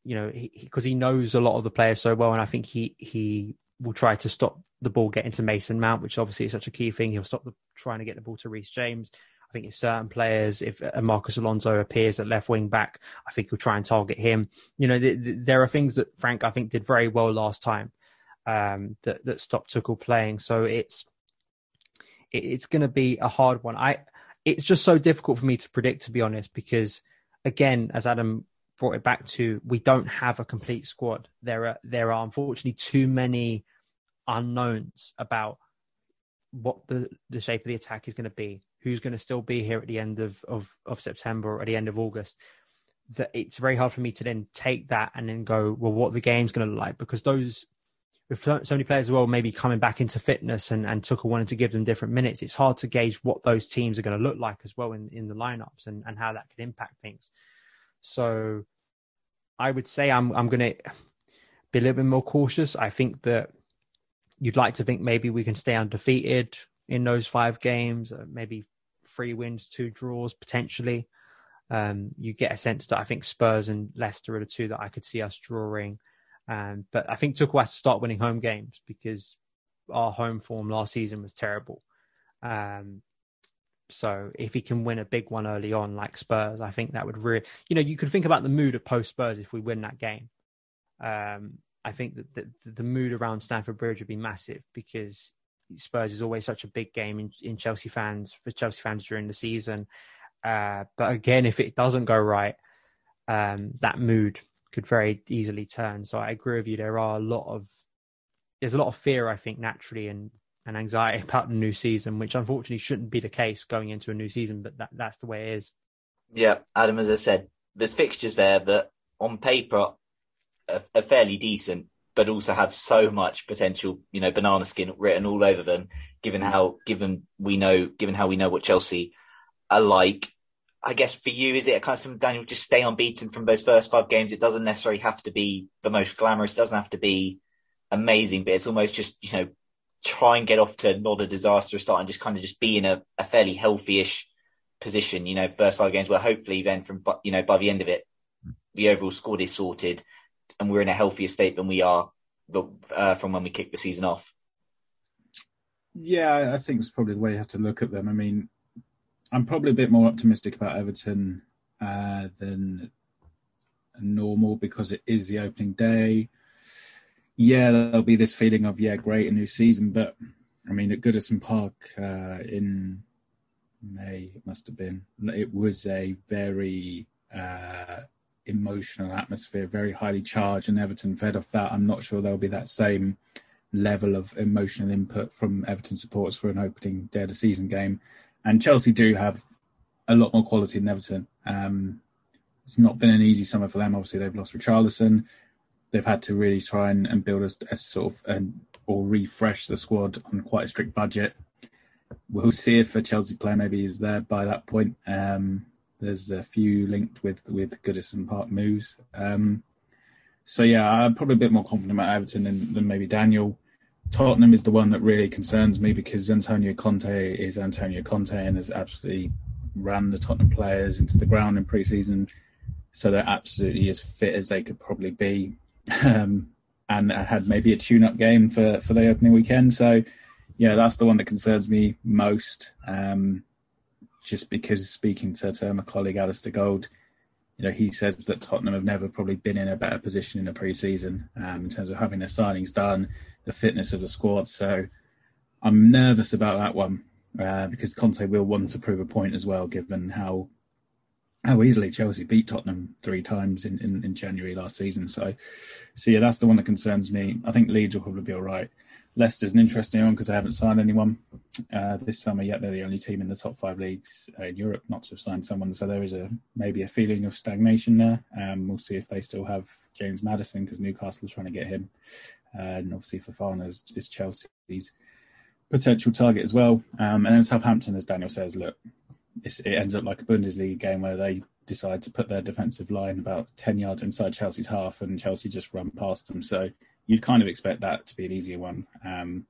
You know, because he, he, he knows a lot of the players so well, and I think he he will try to stop the ball getting to Mason Mount, which obviously is such a key thing. He'll stop the, trying to get the ball to Reece James. I think if certain players, if Marcus Alonso appears at left wing back, I think he'll try and target him. You know, th- th- there are things that Frank, I think, did very well last time um, that that stopped Tuchel playing. So it's it, it's going to be a hard one. I it's just so difficult for me to predict, to be honest, because again, as Adam brought it back to, we don't have a complete squad. There are there are unfortunately too many unknowns about what the, the shape of the attack is going to be, who's going to still be here at the end of, of, of September or at the end of August, that it's very hard for me to then take that and then go, well, what the game's going to look like, because those, with so many players as well maybe coming back into fitness and, and Tuchel wanted to give them different minutes, it's hard to gauge what those teams are going to look like as well in, in the lineups and, and how that could impact things. So I would say I'm I'm going to be a little bit more cautious. I think that you'd like to think maybe we can stay undefeated in those five games, maybe three wins, two draws, potentially. Um, you get a sense that I think Spurs and Leicester are the two that I could see us drawing. Um, but I think Tuchel has to start winning home games, because our home form last season was terrible. Um, so if he can win a big one early on, like Spurs, I think that would really, you know, you could think about the mood of post Spurs if we win that game. Um, I think that the, the mood around Stamford Bridge would be massive, because Spurs is always such a big game in, in Chelsea fans, for Chelsea fans during the season. Uh, but again, if it doesn't go right, um, that mood could very easily turn. So I agree with you. There are a lot of, there's a lot of fear, I think, naturally, and, and anxiety about the new season, which unfortunately shouldn't be the case going into a new season, but that, that's the way it is. Yeah, Adam, as I said, there's fixtures there that on paper are, are fairly decent, but also have so much potential, you know, banana skin written all over them, given how, given we know, given how we know what Chelsea are like. I guess for you, is it a kind of, Daniel, just stay unbeaten from those first five games? It doesn't necessarily have to be the most glamorous, it doesn't have to be amazing, but it's almost just, you know, try and get off to not a disastrous start and just kind of just be in a, a fairly healthy-ish position, you know, first five games where hopefully then from, you know, by the end of it, the overall squad is sorted and we're in a healthier state than we are the, uh, from when we kicked the season off. Yeah, I think it's probably the way you have to look at them. I mean, I'm probably a bit more optimistic about Everton uh, than normal, because it is the opening day. Yeah, there'll be this feeling of, yeah, great, a new season. But, I mean, at Goodison Park uh, in May, it must have been, it was a very uh, emotional atmosphere, very highly charged, and Everton fed off that. I'm not sure there'll be that same level of emotional input from Everton supporters for an opening day of the season game. And Chelsea do have a lot more quality than Everton. Um, it's not been an easy summer for them. Obviously, they've lost Richarlison. They've had to really try and, and build a, a sort of an, or refresh the squad on quite a strict budget. We'll see if a Chelsea player maybe is there by that point. Um, there's a few linked with, with Goodison Park moves. Um, so, yeah, I'm probably a bit more confident about Everton than, than maybe Daniel. Tottenham is the one that really concerns me, because Antonio Conte is Antonio Conte and has absolutely ran the Tottenham players into the ground in pre-season. So they're absolutely as fit as they could probably be. Um, and I had maybe a tune-up game for, for the opening weekend. So, yeah, that's the one that concerns me most. Um, just because speaking to, to my colleague Alistair Gold, you know, he says that Tottenham have never probably been in a better position in the pre-season um, in terms of having their signings done, the fitness of the squad. So I'm nervous about that one uh, because Conte will want to prove a point as well, given how how easily Chelsea beat Tottenham three times in, in, in January last season. So, so yeah, that's the one that concerns me. I think Leeds will probably be all right. Leicester's an interesting one because they haven't signed anyone uh, this summer yet. They're the only team in the top five leagues in Europe not to have signed someone. So there is a maybe a feeling of stagnation there. Um, we'll see if they still have James Maddison, because Newcastle's trying to get him. Uh, and obviously Fofana is, is Chelsea's potential target as well. Um, and then Southampton, as Daniel says, look, it's, it ends up like a Bundesliga game where they decide to put their defensive line about ten yards inside Chelsea's half and Chelsea just run past them. So you'd kind of expect that to be an easier one, um,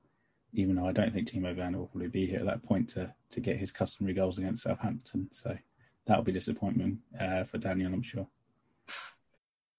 even though I don't think Timo Werner will probably be here at that point to, to get his customary goals against Southampton. So that'll be disappointment uh, for Daniel, I'm sure.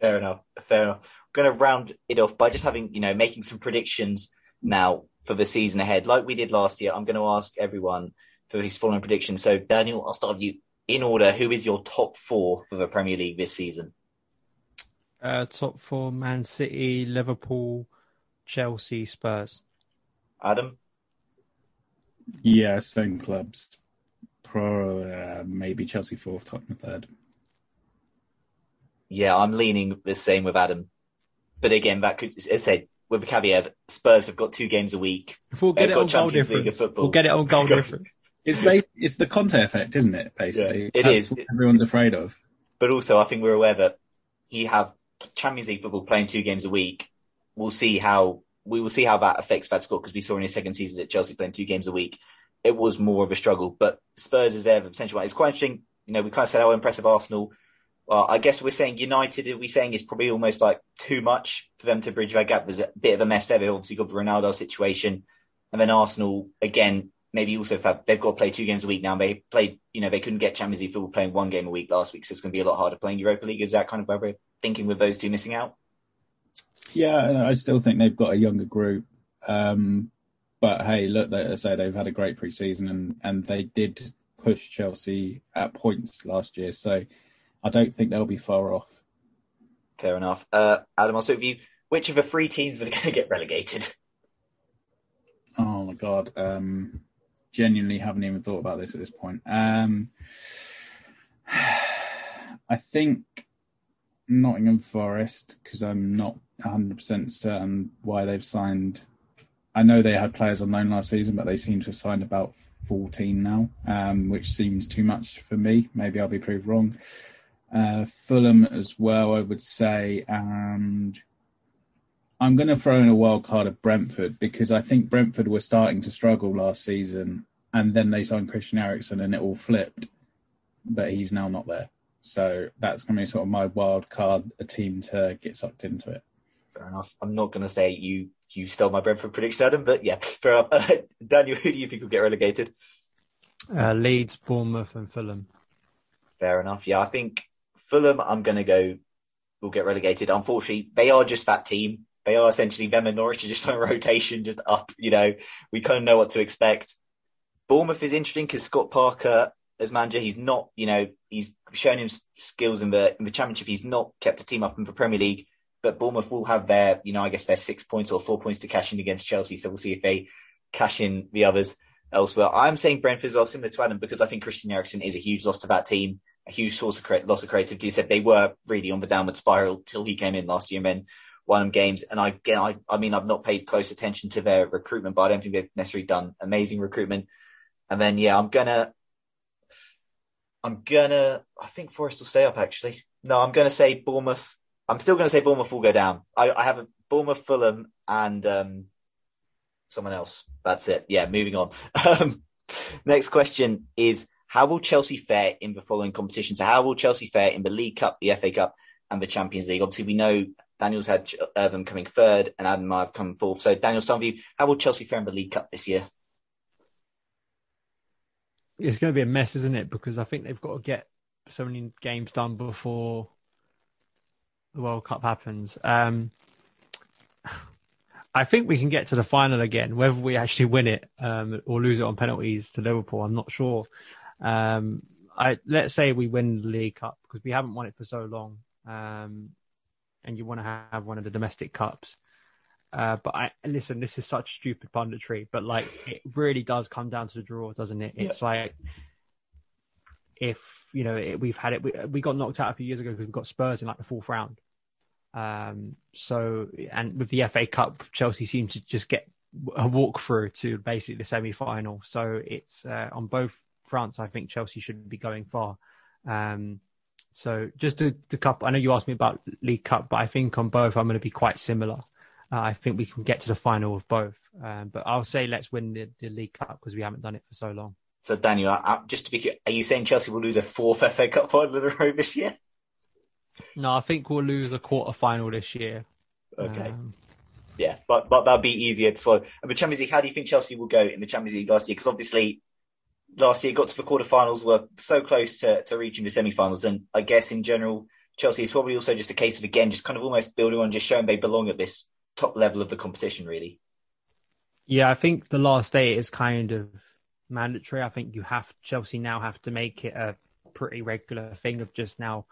Fair enough. Fair enough. I'm going to round it off by just having, you know, making some predictions now for the season ahead. Like we did last year, I'm going to ask everyone for his following predictions. So, Daniel, I'll start with you in order. Who is your top four for the Premier League this season? Uh, top four, Man City, Liverpool, Chelsea, Spurs. Adam? Yeah, same clubs. Pro, uh, maybe Chelsea fourth, Tottenham third. Yeah, I'm leaning the same with Adam. But again, that could, as I said, with a caveat, Spurs have got two games a week. We'll get They've it on goal difference. We'll get it on goal difference. It's, it's the Conte effect, isn't it, basically? Yeah, it That's is. What everyone's afraid of. But also, I think we're aware that you have Champions League football playing two games a week. We'll see how we will see how that affects that score, because we saw in his second season at Chelsea playing two games a week, it was more of a struggle. But Spurs is there for the potential. It's quite interesting. You know, we kind of said how impressive Arsenal. Well, I guess we're saying United, are we saying it's probably almost like too much for them to bridge that gap? There's a bit of a mess there. They've obviously got the Ronaldo situation. And then Arsenal, again, maybe also they've got to play two games a week now. They played, you know, they couldn't get Champions League football playing one game a week last week. So it's going to be a lot harder playing Europa League. Is that kind of where we're thinking with those two missing out? Yeah, I still think they've got a younger group. Um, but hey, look, like I say, they've had a great pre-season and, and they did push Chelsea at points last year. So I don't think they'll be far off. Fair enough. Uh, Adam, I'll start with you. Which of the three teams are going to get relegated? Oh, my God. Um, genuinely haven't even thought about this at this point. Um, I think Nottingham Forest, because I'm not one hundred percent certain why they've signed. I know they had players on loan last season, but they seem to have signed about fourteen now, um, which seems too much for me. Maybe I'll be proved wrong. Uh, Fulham as well, I would say, and I'm going to throw in a wild card of Brentford, because I think Brentford were starting to struggle last season, and then they signed Christian Eriksen and it all flipped, but he's now not there. So that's going to be sort of my wild card, a team to get sucked into it. Fair enough. I'm not going to say you you stole my Brentford prediction, Adam, but yeah, fair enough. Uh, Daniel, who do you think will get relegated? Uh, Leeds, Bournemouth and Fulham. Fair enough. Yeah, I think Fulham, I'm going to go, will get relegated. Unfortunately, they are just that team. They are essentially them and Norwich are just on rotation, just up, you know. We kind of know what to expect. Bournemouth is interesting because Scott Parker, as manager, he's not, you know, he's shown him skills in the in the Championship. He's not kept a team up in the Premier League. But Bournemouth will have their, you know, I guess their six points or four points to cash in against Chelsea. So we'll see if they cash in the others elsewhere. I'm saying Brentford as well, similar to Adam, because I think Christian Eriksen is a huge loss to that team, a huge source of cre- loss of creativity. He said they were really on the downward spiral till he came in last year and then won games. And I, again, I, I mean, I've not paid close attention to their recruitment, but I don't think they've necessarily done amazing recruitment. And then, yeah, I'm going to, I'm going to, I think Forest will stay up actually. No, I'm going to say Bournemouth. I'm still going to say Bournemouth will go down. I, I have a Bournemouth, Fulham, and um, someone else. That's it. Yeah, moving on. Um, next question is, how will Chelsea fare in the following competition? So how will Chelsea fare in the League Cup, the F A Cup, and the Champions League? Obviously, we know Daniel's had Irvine coming third, and Adam and I have come fourth. So, Daniel, some of you, how will Chelsea fare in the League Cup this year? It's going to be a mess, isn't it? Because I think they've got to get so many games done before the World Cup happens. Um, I think we can get to the final again, whether we actually win it um, or lose it on penalties to Liverpool. I'm not sure. Um, I let's say we win the League Cup, because we haven't won it for so long, um, and you want to have one of the domestic cups. Uh, but I listen, this is such stupid punditry, but like it really does come down to the draw, doesn't it? It's yeah. like. If, you know, it, we've had it, we, we got knocked out a few years ago because we got Spurs in like the fourth round. Um, so, and with the F A Cup, Chelsea seemed to just get a walk through to basically the semi-final. So it's uh, on both fronts, I think Chelsea should be going far. Um, so just to, to cup, I know you asked me about League Cup, but I think on both, I'm going to be quite similar. Uh, I think we can get to the final of both. Um, but I'll say let's win the, the League Cup, because we haven't done it for so long. So, Daniel, just to be clear, are you saying Chelsea will lose a fourth F A Cup final in a row this year? No, I think we'll lose a quarter final this year. Okay. Um, yeah, but but that'll be easier to swallow. And the Champions League, how do you think Chelsea will go in the Champions League last year? Because obviously, last year got to the quarterfinals, were so close to, to reaching the semi-finals. And I guess in general, Chelsea is probably also just a case of, again, just kind of almost building on, just showing they belong at this top level of the competition, really. Yeah, I think the last eight is kind of mandatory. I think you have, Chelsea now have to make it a pretty regular thing of just now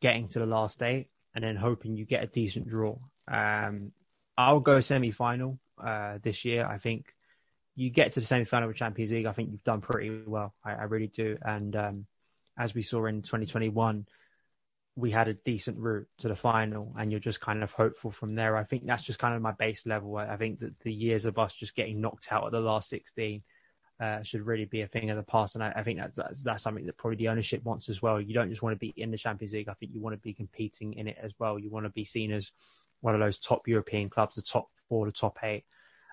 getting to the last eight and then hoping you get a decent draw. Um, I'll go semi-final uh, this year. I think you get to the semi-final of the Champions League, I think you've done pretty well. I, I really do. And um, as we saw in twenty twenty-one, we had a decent route to the final, and you're just kind of hopeful from there. I think that's just kind of my base level. I think that the years of us just getting knocked out at the last sixteen uh, should really be a thing of the past. And I, I think that's, that's that's something that probably the ownership wants as well. You don't just want to be in the Champions League. I think you want to be competing in it as well. You want to be seen as one of those top European clubs, the top four, the top eight.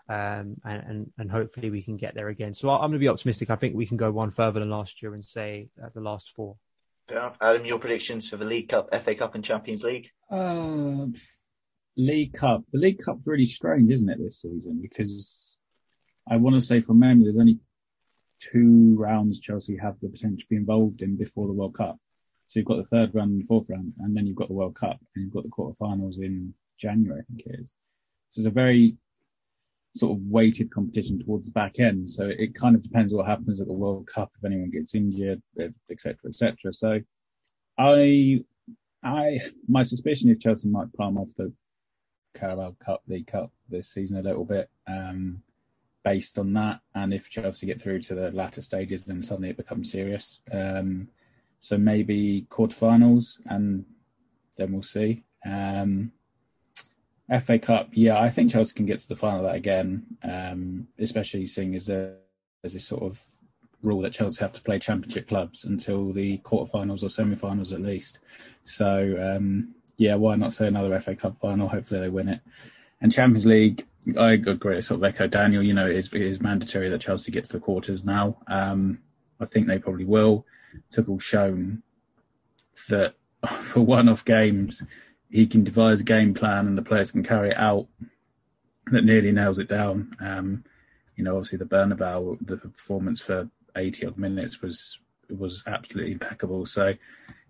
Um, and, and, and hopefully we can get there again. So I'm going to be optimistic. I think we can go one further than last year and say uh, the last four. Adam, your predictions for the League Cup, F A Cup and Champions League? Uh, League Cup. The League Cup's really strange, isn't it, this season? Because I want to say from memory, there's only two rounds Chelsea have the potential to be involved in before the World Cup. So you've got the third round and the fourth round, and then you've got the World Cup, and you've got the quarterfinals in January, I think it is. So it's a very sort of weighted competition towards the back end. So it kind of depends what happens at the World Cup, if anyone gets injured, et cetera, et cetera. So I, I, my suspicion is Chelsea might palm off the Carabao Cup, League Cup this season a little bit, um, based on that. And if Chelsea get through to the latter stages, then suddenly it becomes serious. Um, so maybe quarterfinals, and then we'll see. Um, F A Cup, yeah, I think Chelsea can get to the final of that again, um, especially seeing as there's this sort of rule that Chelsea have to play championship clubs until the quarterfinals or semi-finals at least. So, um, yeah, why not say another F A Cup final? Hopefully they win it. And Champions League, I agree, sort of echo Daniel, you know, it is, it is mandatory that Chelsea gets to the quarters now. Um, I think they probably will. Tuchel shown that for one-off games, he can devise a game plan and the players can carry it out that nearly nails it down. Um, you know, obviously the Bernabeu, the performance for eighty odd minutes was was absolutely impeccable. So,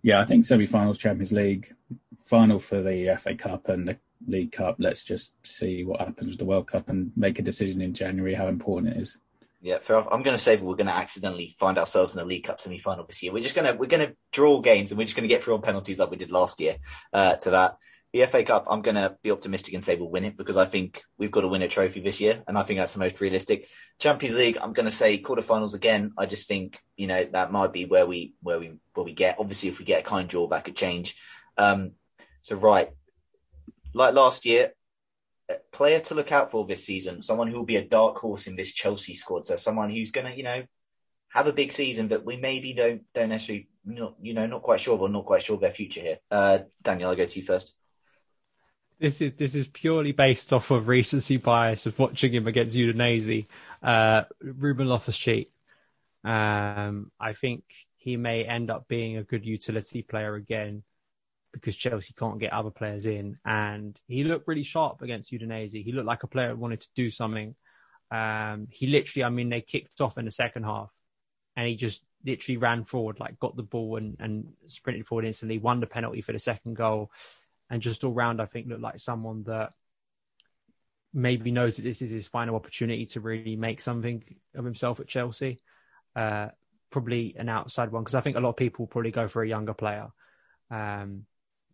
yeah, I think semi-finals, Champions League, final for the F A Cup and the League Cup. Let's just see what happens with the World Cup and make a decision in January how important it is. Yeah, fair enough. I'm going to say that we're going to accidentally find ourselves in the League Cup semi-final this year. We're just going to we're going to draw games and we're just going to get through on penalties like we did last year. Uh, to that, the F A Cup, I'm going to be optimistic and say we'll win it because I think we've got to win a trophy this year, and I think that's the most realistic. Champions League, I'm going to say quarterfinals again. I just think you know that might be where we where we where we get. Obviously, if we get a kind draw, that could change. Um, so right, like last year. Player to look out for this season, someone who will be a dark horse in this Chelsea squad. So someone who's going to, you know, have a big season, but we maybe don't don't necessarily, not, you know, not quite sure or not quite sure of their future here. Uh, Daniel, I'll go to you first. This is this is purely based off of recency bias of watching him against Udinese. Uh, Ruben Loftus-Cheek. Um, I think he may end up being a good utility player again, because Chelsea can't get other players in. And he looked really sharp against Udinese. He looked like a player who wanted to do something. Um, he literally, I mean, they kicked off in the second half and he just literally ran forward, like got the ball and, and sprinted forward instantly, won the penalty for the second goal. And just all round, I think, looked like someone that maybe knows that this is his final opportunity to really make something of himself at Chelsea. Uh, probably an outside one, because I think a lot of people probably go for a younger player. Um,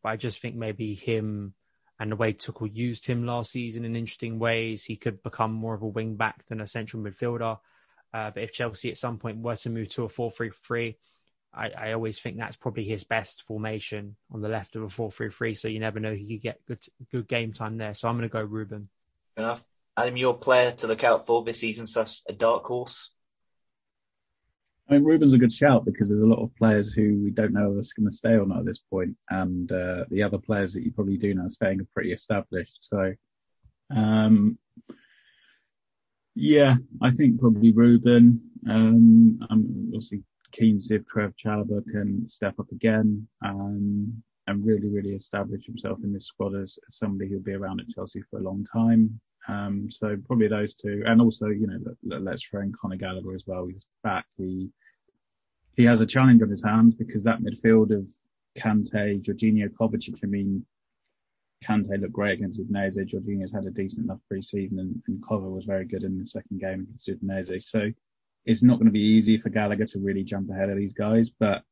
But I just think maybe him and the way Tuchel used him last season in interesting ways, he could become more of a wing-back than a central midfielder. Uh, but if Chelsea at some point were to move to a four three three, I, I always think that's probably his best formation on the left of a four three three. So you never know, he could get good, good game time there. So I'm going to go Ruben. Fair enough. Adam, your player to look out for this season, such a dark horse? I mean, Ruben's a good shout because there's a lot of players who we don't know are going to stay or not at this point. And uh, the other players that you probably do know are staying are pretty established. So, um, yeah, I think probably Ruben. Um, I'm obviously keen to see if Trevor Chalobah can step up again um, and really, really establish himself in this squad as somebody who'll be around at Chelsea for a long time. Um, so probably those two, and also, you know, let's throw in Conor Gallagher as well. He's back. He he has a challenge on his hands because that midfield of Kante, Jorginho, Kovacic. I mean, Kante looked great against Udinese. Jorginho's had a decent enough pre-season, and, and Kovacic was very good in the second game against Udinese. So it's not going to be easy for Gallagher to really jump ahead of these guys, but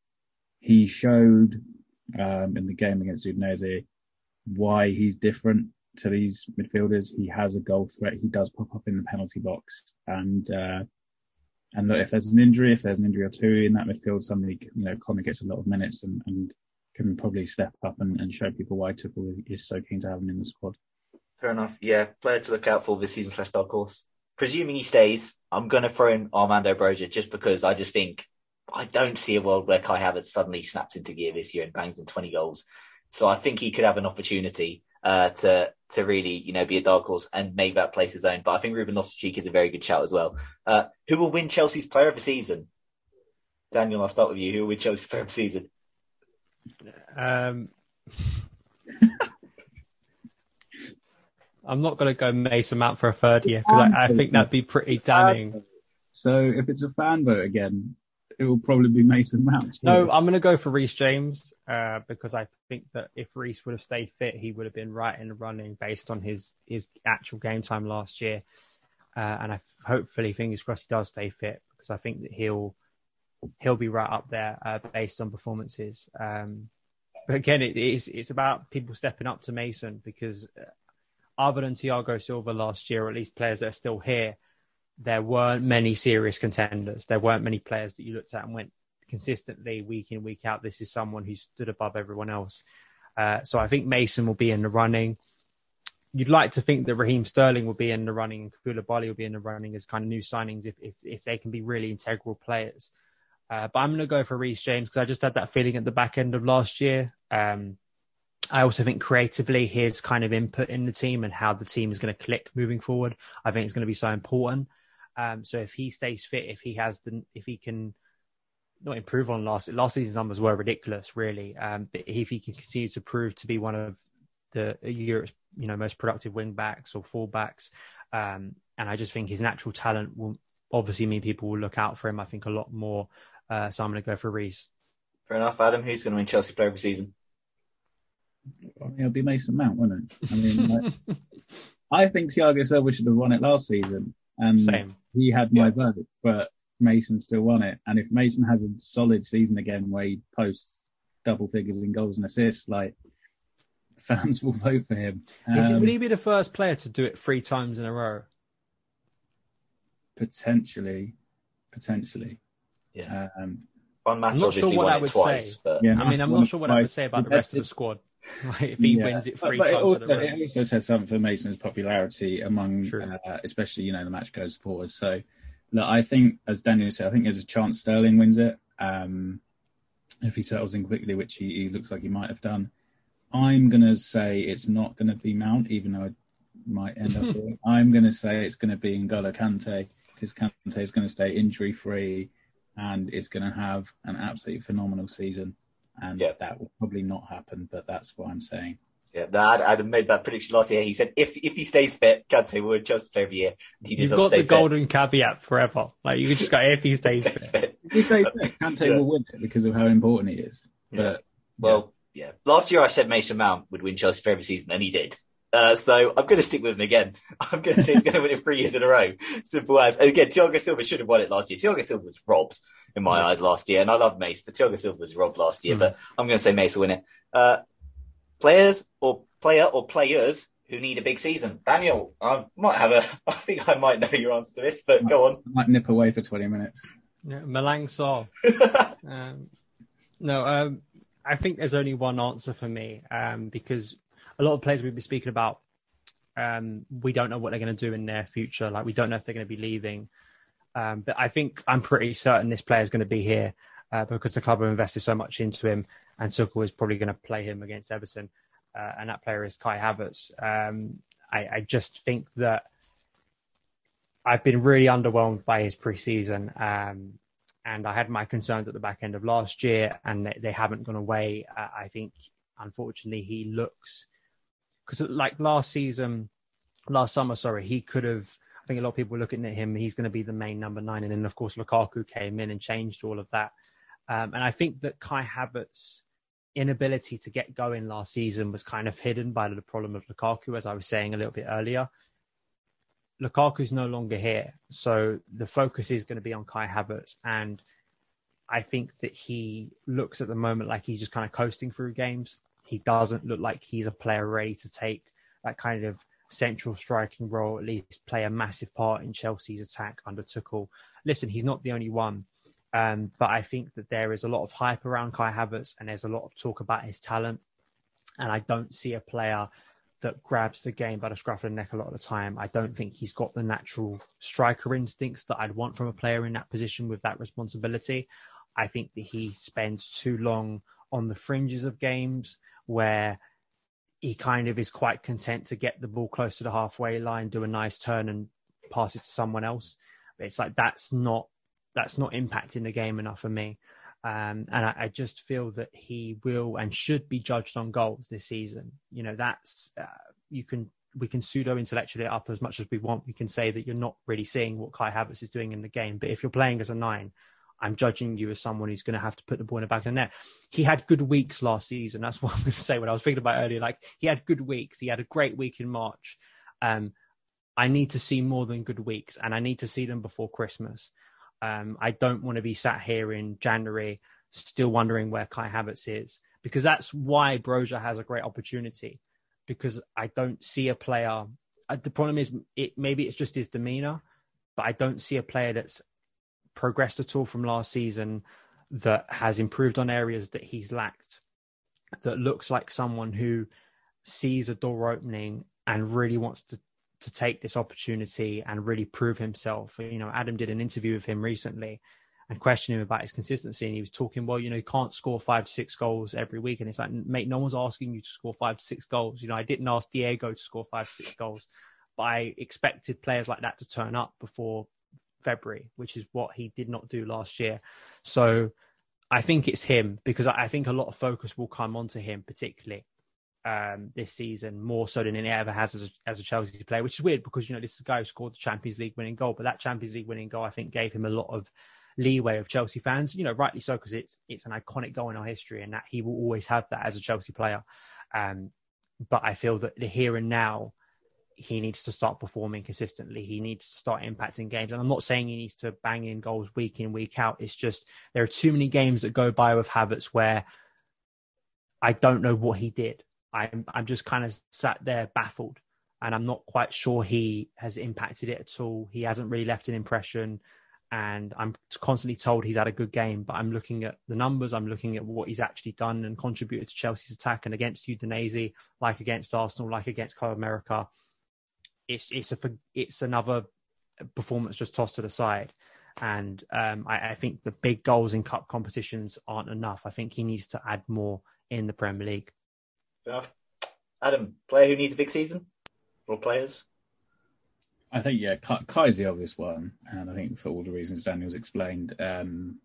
he showed um, in the game against Udinese why he's different to these midfielders. He has a goal threat. He does pop up in the penalty box, and uh, and look, if there's an injury, if there's an injury or two in that midfield, somebody, you know, Conor gets a lot of minutes and, and can probably step up and, and show people why Tuchel is so keen to have him in the squad. Fair enough. Yeah, player to look out for this season slash dark horse. Presuming he stays, I'm going to throw in Armando Broja just because I just think I don't see a world where Kai Havertz suddenly snaps into gear this year and bangs in twenty goals. So I think he could have an opportunity uh, to to really, you know, be a dark horse and make that place his own. But I think Ruben Loftus-Cheek is a very good shout as well. Uh, who will win Chelsea's player of the season? Daniel, I'll start with you. Who will win Chelsea's player of the season? Um, I'm not going to go Mason Mount for a third year because I, I think that'd be pretty damning. So if it's a fan vote again, it will probably be Mason Mount. No, I'm going to go for Reece James uh, because I think that if Reece would have stayed fit, he would have been right in the running based on his, his actual game time last year. Uh, and I hopefully, fingers crossed, he does stay fit because I think that he'll he'll be right up there uh, based on performances. Um, but again, it, it's, it's about people stepping up to Mason because other than Thiago Silva last year, or at least players that are still here, there weren't many serious contenders. There weren't many players that you looked at and went consistently week in, week out, this is someone who stood above everyone else. Uh, so I think Mason will be in the running. You'd like to think that Raheem Sterling will be in the running, and Koulibaly will be in the running as kind of new signings if if, if they can be really integral players. Uh, but I'm going to go for Reece James because I just had that feeling at the back end of last year. Um, I also think creatively his kind of input in the team and how the team is going to click moving forward, I think it's going to be so important. Um, so if he stays fit, if he has the, if he can not improve on last last season's numbers were ridiculous, really. Um, but if he can continue to prove to be one of the Europe's, you know, most productive wing backs or full backs, um, and I just think his natural talent will obviously mean people will look out for him. I think a lot more. Uh, so I'm going to go for Reece. Fair enough, Adam. Who's going to win Chelsea Player of the Season? I mean, it'll be Mason Mount, wouldn't it? I mean, like, I think Thiago Silva should have won it last season. And Same. He had my yeah. verdict, but Mason still won it. And if Mason has a solid season again where he posts double figures in goals and assists, like, fans will vote for him. Um, Is it, would he be the first player to do it three times in a row? Potentially. Potentially. Yeah. Um, well, Matt I'm not sure what I would twice, say. But... Yeah, I mean, I'm not sure what I would say about the rest of the squad. Like if he yeah. wins it three but, but times it also, in a row. It also says something for Mason's popularity among, uh, especially, you know, the Match Go supporters. So, look, I think, as Daniel said, I think there's a chance Sterling wins it um, if he settles in quickly, which he, he looks like he might have done. I'm going to say it's not going to be Mount, even though I might end up doing I'm going to say it's going to be N'Golo Kante because Kante is going to stay injury-free and is going to have an absolutely phenomenal season. And yep. that will probably not happen, but that's what I'm saying. Yeah, Adam made that prediction last year. He said if if he stays fit, Kante will just play every year. He did You've not got stay the fit. Golden caveat forever. Like you just go if he stays, he stays fit. fit. If he stays fit, Kante yeah. will win it because of how important he is. Yeah. But well, yeah. yeah. Last year I said Mason Mount would win Chelsea Player of the Season, and he did. Uh, so I'm going to stick with him again. I'm going to say he's going to win it three years in a row. Simple as. And again, Thiago Silva should have won it last year. Thiago Silva was robbed in my eyes last year. And I love Mace, but Thiago Silva was robbed last year. Mm. But I'm going to say Mace will win it. Uh, players or player or players who need a big season. Daniel, I might have a... I think I might know your answer to this, but might, go on. I might nip away for twenty minutes. Yeah, Malang Sarr. um, no, um, I think there's only one answer for me um, because... A lot of players we've been speaking about, um, we don't know what they're going to do in their future. Like, we don't know if they're going to be leaving. Um, but I think I'm pretty certain this player is going to be here uh, because the club have invested so much into him and Tuchel is probably going to play him against Everton. Uh, and that player is Kai Havertz. Um, I, I just think that I've been really underwhelmed by his pre-season. Um, and I had my concerns at the back end of last year and they, they haven't gone away. Uh, I think, unfortunately, he looks... Because like last season, last summer, sorry, he could have, I think a lot of people were looking at him, he's going to be the main number nine. And then, of course, Lukaku came in and changed all of that. Um, and I think that Kai Havertz's inability to get going last season was kind of hidden by the problem of Lukaku, as I was saying a little bit earlier. Lukaku's no longer here. So the focus is going to be on Kai Havertz. And I think that he looks at the moment like he's just kind of coasting through games. He doesn't look like he's a player ready to take that kind of central striking role, at least play a massive part in Chelsea's attack under Tuchel. Listen, he's not the only one. Um, but I think that there is a lot of hype around Kai Havertz and there's a lot of talk about his talent. And I don't see a player that grabs the game by the scruff of the neck a lot of the time. I don't think he's got the natural striker instincts that I'd want from a player in that position with that responsibility. I think that he spends too long on the fringes of games where he kind of is quite content to get the ball close to the halfway line, do a nice turn and pass it to someone else. But it's like, that's not, that's not impacting the game enough for me. Um, and I, I just feel that he will and should be judged on goals this season. You know, that's, uh, you can, we can pseudo intellectually up as much as we want. We can say that you're not really seeing what Kai Havertz is doing in the game, but if you're playing as a nine, I'm judging you as someone who's going to have to put the ball in the back of the net. He had good weeks last season. That's what I'm going to say when I was thinking about earlier. Like, he had good weeks. He had a great week in March. Um, I need to see more than good weeks, and I need to see them before Christmas. Um, I don't want to be sat here in January still wondering where Kai Havertz is, because that's why Broja has a great opportunity, because I don't see a player. Uh, the problem is, it maybe it's just his demeanour, but I don't see a player that's progressed at all from last season, that has improved on areas that he's lacked, that looks like someone who sees a door opening and really wants to to take this opportunity and really prove himself. You know, Adam did an interview with him recently and questioned him about his consistency, and he was talking, well, you know, you can't score five to six goals every week. And it's like, mate, no one's asking you to score five to six goals. You know, I didn't ask Diego to score five to six goals, but I expected players like that to turn up before February, which is what he did not do last year. So I think it's him, because I think a lot of focus will come onto him, particularly um, this season, more so than it ever has as a, as a Chelsea player, which is weird because, you know, this is a guy who scored the Champions League winning goal, but that Champions League winning goal, I think, gave him a lot of leeway of Chelsea fans, you know, rightly so, because it's, it's an iconic goal in our history and that he will always have that as a Chelsea player. Um, but I feel that the here and now, he needs to start performing consistently. He needs to start impacting games. And I'm not saying he needs to bang in goals week in, week out. It's just there are too many games that go by with Havertz where I don't know what he did. I'm, I'm just kind of sat there baffled, and I'm not quite sure he has impacted it at all. He hasn't really left an impression, and I'm constantly told he's had a good game, but I'm looking at the numbers. I'm looking at what he's actually done and contributed to Chelsea's attack, and against Udinese, like against Arsenal, like against Club America, It's it's a it's another performance just tossed to the side, and um, I, I think the big goals in cup competitions aren't enough. I think he needs to add more in the Premier League. Fair enough. Adam, player who needs a big season, or players? I think yeah, Kai's the obvious one, and I think for all the reasons Daniel's explained. Um,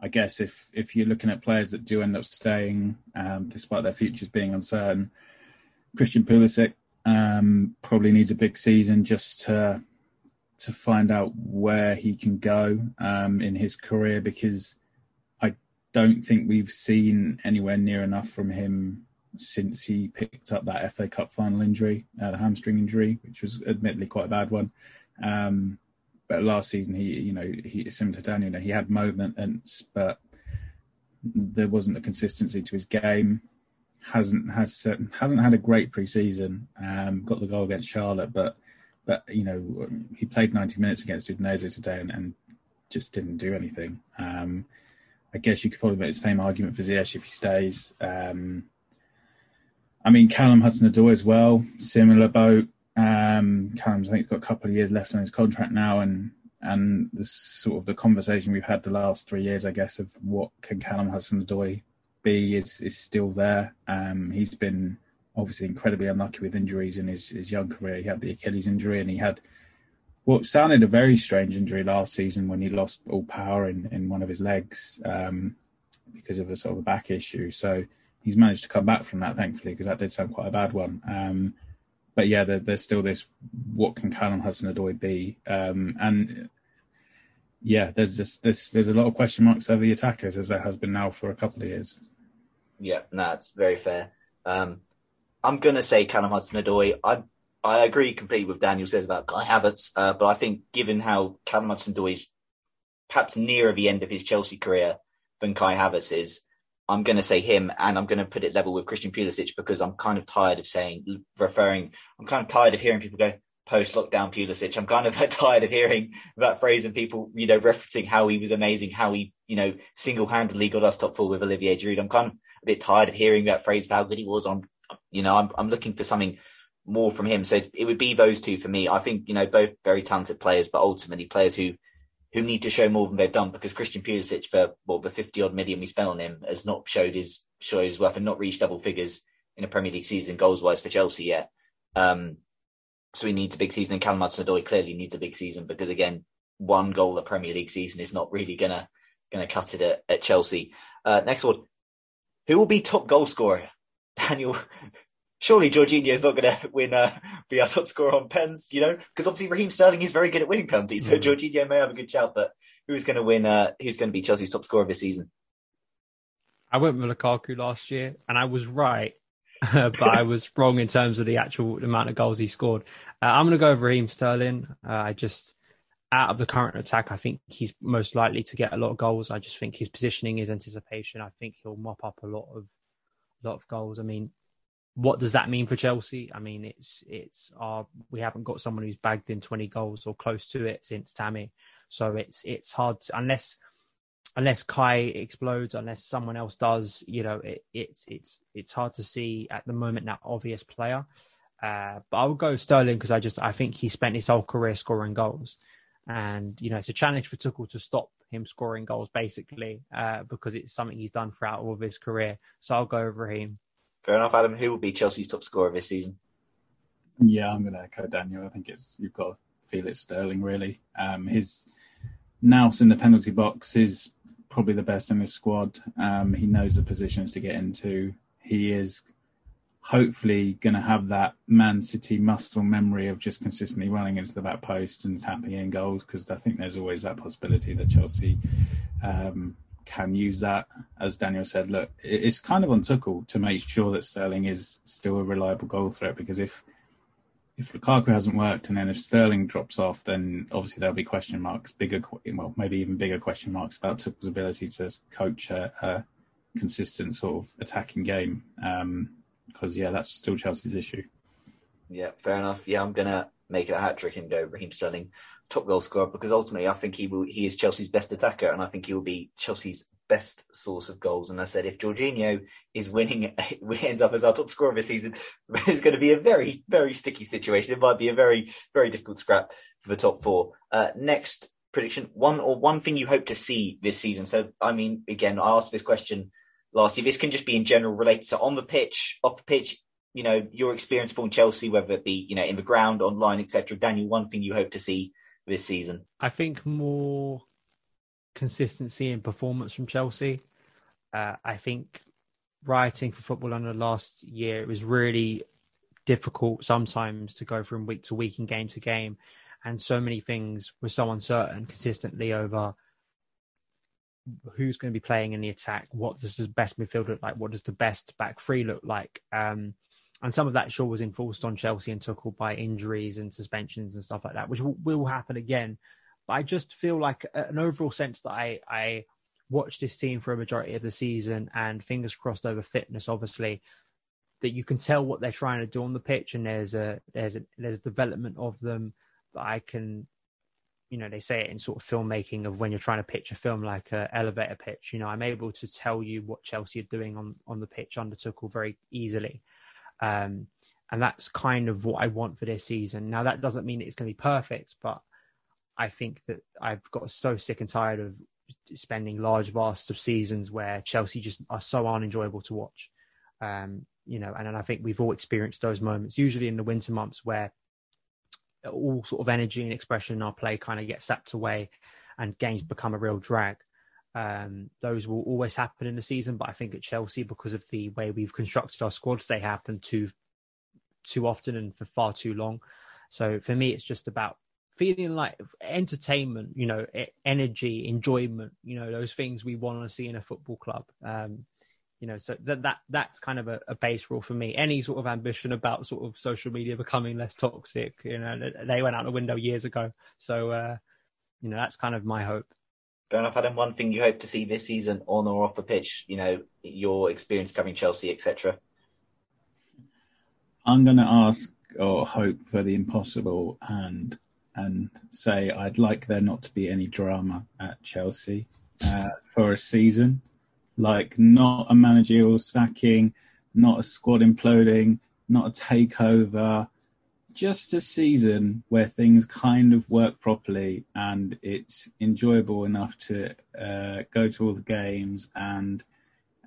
I guess if if you're looking at players that do end up staying, um, despite their futures being uncertain, Christian Pulisic. Um, probably needs a big season just to to find out where he can go um, in his career, because I don't think we've seen anywhere near enough from him since he picked up that F A Cup final injury, uh, the hamstring injury, which was admittedly quite a bad one. Um, but last season, he you know he similar to Daniel, he had moments, but there wasn't a consistency to his game. Hasn't had certain, hasn't had a great pre-season. Um, got the goal against Charlotte, but but you know he played ninety minutes against Udinese today and, and just didn't do anything. Um, I guess you could probably make the same argument for Ziyech if he stays. Um, I mean Callum Hudson-Odoi as well, similar boat. Um, Callum's I think got a couple of years left on his contract now, and and the sort of the conversation we've had the last three years, I guess, of what can Callum Hudson-Odoi B is, is still there. Um, he's been obviously incredibly unlucky with injuries in his, his young career. He had the Achilles injury, and he had what sounded a very strange injury last season when he lost all power in, in one of his legs um, because of a sort of a back issue. So he's managed to come back from that, thankfully, because that did sound quite a bad one. Um, but yeah, there, there's still this, what can Callum Hudson-Odoi be? Um, and yeah, there's just this, there's a lot of question marks over the attackers, as there has been now for a couple of years. Yeah, no, that's very fair. Um, I'm going to say Callum Hudson-Odoi. I I agree completely with Daniel says about Kai Havertz, uh, but I think given how Callum Hudson-Odoi is perhaps nearer the end of his Chelsea career than Kai Havertz is, I'm going to say him, and I'm going to put it level with Christian Pulisic, because I'm kind of tired of saying, referring, I'm kind of tired of hearing people go, post-lockdown Pulisic. I'm kind of tired of hearing that phrase and people, you know, referencing how he was amazing, how he, you know, single-handedly got us top four with Olivier Giroud. I'm kind of a bit tired of hearing that phrase about how good he was. I'm, you know, I'm, I'm looking for something more from him. So it would be those two for me. I think, you know, both very talented players, but ultimately players who, who need to show more than they've done, because Christian Pulisic, for well, the fifty odd million we spent on him, has not showed his, showed his worth and not reached double figures in a Premier League season goals wise for Chelsea yet. Um, So he needs a big season. Callum Hudson-Odoi clearly needs a big season, because again, one goal a Premier League season is not really gonna gonna cut it at, at Chelsea. Uh, next one, who will be top goal scorer? Daniel, surely Jorginho is not gonna win uh, be our top scorer on pens, you know, because obviously Raheem Sterling is very good at winning penalties, so mm-hmm. Jorginho may have a good shout. But who's gonna win? Uh, who's gonna be Chelsea's top scorer this season? I went with Lukaku last year, and I was right. But I was wrong in terms of the actual amount of goals he scored. Uh, I'm going to go with Raheem Sterling. Uh, I just, out of the current attack, I think he's most likely to get a lot of goals. I just think his positioning, his anticipation, I think he'll mop up a lot of lot of goals. I mean, what does that mean for Chelsea? I mean, it's it's our, we haven't got someone who's bagged in twenty goals or close to it since Tammy. So it's it's hard to, unless. Unless Kai explodes, unless someone else does, you know, it, it's it's it's hard to see at the moment that obvious player. Uh, but I would go Sterling, because I just I think he spent his whole career scoring goals, and you know it's a challenge for Tuchel to stop him scoring goals basically, uh, because it's something he's done throughout all of his career. So I'll go over him. Fair enough, Adam. Who will be Chelsea's top scorer this season? Yeah, I'm going to echo Daniel. I think it's you've got to feel it's Sterling really. Um, his nous in the penalty box is probably the best in the squad. Um, he knows the positions to get into. He is hopefully going to have that Man City muscle memory of just consistently running into the back post and tapping in goals, because I think there's always that possibility that Chelsea um, can use that. As Daniel said, look, it's kind of on Tuchel to make sure that Sterling is still a reliable goal threat, because if if Lukaku hasn't worked and then if Sterling drops off, then obviously there'll be question marks, bigger, well, maybe even bigger question marks about Tuchel's ability to coach a, a consistent sort of attacking game. Um, because, yeah, that's still Chelsea's issue. Yeah, fair enough. Yeah, I'm going to make it a hat-trick and go Raheem Sterling, top goal scorer, because ultimately I think he will. He is Chelsea's best attacker, and I think he will be Chelsea's best source of goals. And I said, if Jorginho is winning, ends up as our top scorer this season, it's going to be a very, very sticky situation. It might be a very, very difficult scrap for the top four. Uh, next prediction, one or one thing you hope to see this season. So, I mean, again, I asked this question last year. This can just be in general related. So on the pitch, off the pitch, you know, your experience for Chelsea, whether it be, you know, in the ground, online, et cetera. Daniel, one thing you hope to see this season? I think more consistency and performance from Chelsea. Uh, I think writing for Football London last year, it was really difficult sometimes to go from week to week and game to game, and so many things were so uncertain consistently over who's going to be playing in the attack, what does the best midfield look like, what does the best back three look like. Um, and some of that sure was enforced on Chelsea and Tuchel by injuries and suspensions and stuff like that, which will, will happen again. But I just feel like an overall sense that I, I watched this team for a majority of the season, and fingers crossed over fitness, obviously, that you can tell what they're trying to do on the pitch, and there's a there's a, there's a development of them that I can, you know, they say it in sort of filmmaking of when you're trying to pitch a film like an elevator pitch. You know, I'm able to tell you what Chelsea are doing on, on the pitch under Tuchel very easily. Um, and that's kind of what I want for this season. Now, that doesn't mean it's going to be perfect, but I think that I've got so sick and tired of spending large vasts of seasons where Chelsea just are so unenjoyable to watch. Um, you know, and, and I think we've all experienced those moments, usually in the winter months, where all sort of energy and expression in our play kind of gets sapped away and games become a real drag. Um, those will always happen in the season, but I think at Chelsea, because of the way we've constructed our squads, they happen to too often and for far too long. So for me, it's just about feeling like entertainment, you know, energy, enjoyment, you know, those things we want to see in a football club. Um, you know, so that, that that's kind of a, a base rule for me. Any sort of ambition about sort of social media becoming less toxic, you know, they went out the window years ago. So, uh, you know, that's kind of my hope. Fair enough, Adam. One thing you hope to see this season on or off the pitch, you know, your experience covering Chelsea, et cetera. I'm going to ask or hope for the impossible and and say I'd like there not to be any drama at Chelsea uh, for a season. Like, not a managerial sacking, not a squad imploding, not a takeover. Just a season where things kind of work properly and it's enjoyable enough to uh, go to all the games, and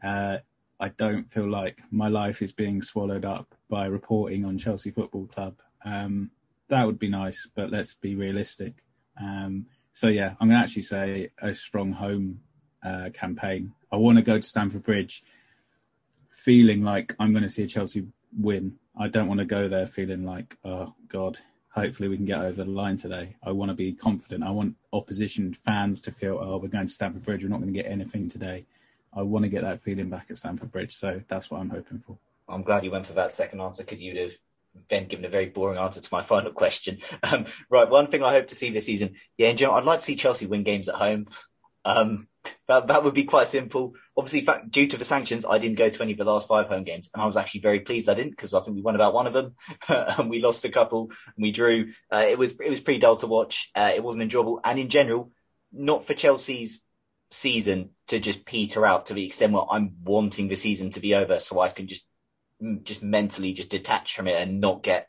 uh, I don't feel like my life is being swallowed up by reporting on Chelsea Football Club. Um, that would be nice, but let's be realistic. Um, so, yeah, I'm going to actually say a strong home uh, campaign. I want to go to Stamford Bridge feeling like I'm going to see a Chelsea win. I don't want to go there feeling like, oh, God, hopefully we can get over the line today. I want to be confident. I want opposition fans to feel, oh, we're going to Stamford Bridge, we're not going to get anything today. I want to get that feeling back at Stamford Bridge. So that's what I'm hoping for. I'm glad you went for that second answer, because you'd have then given a very boring answer to my final question. Um, right, one thing I hope to see this season. Yeah, in general, I'd like to see Chelsea win games at home. Um, that, that would be quite simple. Obviously, in fact, due to the sanctions, I didn't go to any of the last five home games, and I was actually very pleased I didn't, because I think we won about one of them and we lost a couple and we drew. Uh, it was it was pretty dull to watch. Uh, it wasn't enjoyable, and in general, not for Chelsea's season to just peter out to the extent where I'm wanting the season to be over so I can just just mentally just detach from it and not get,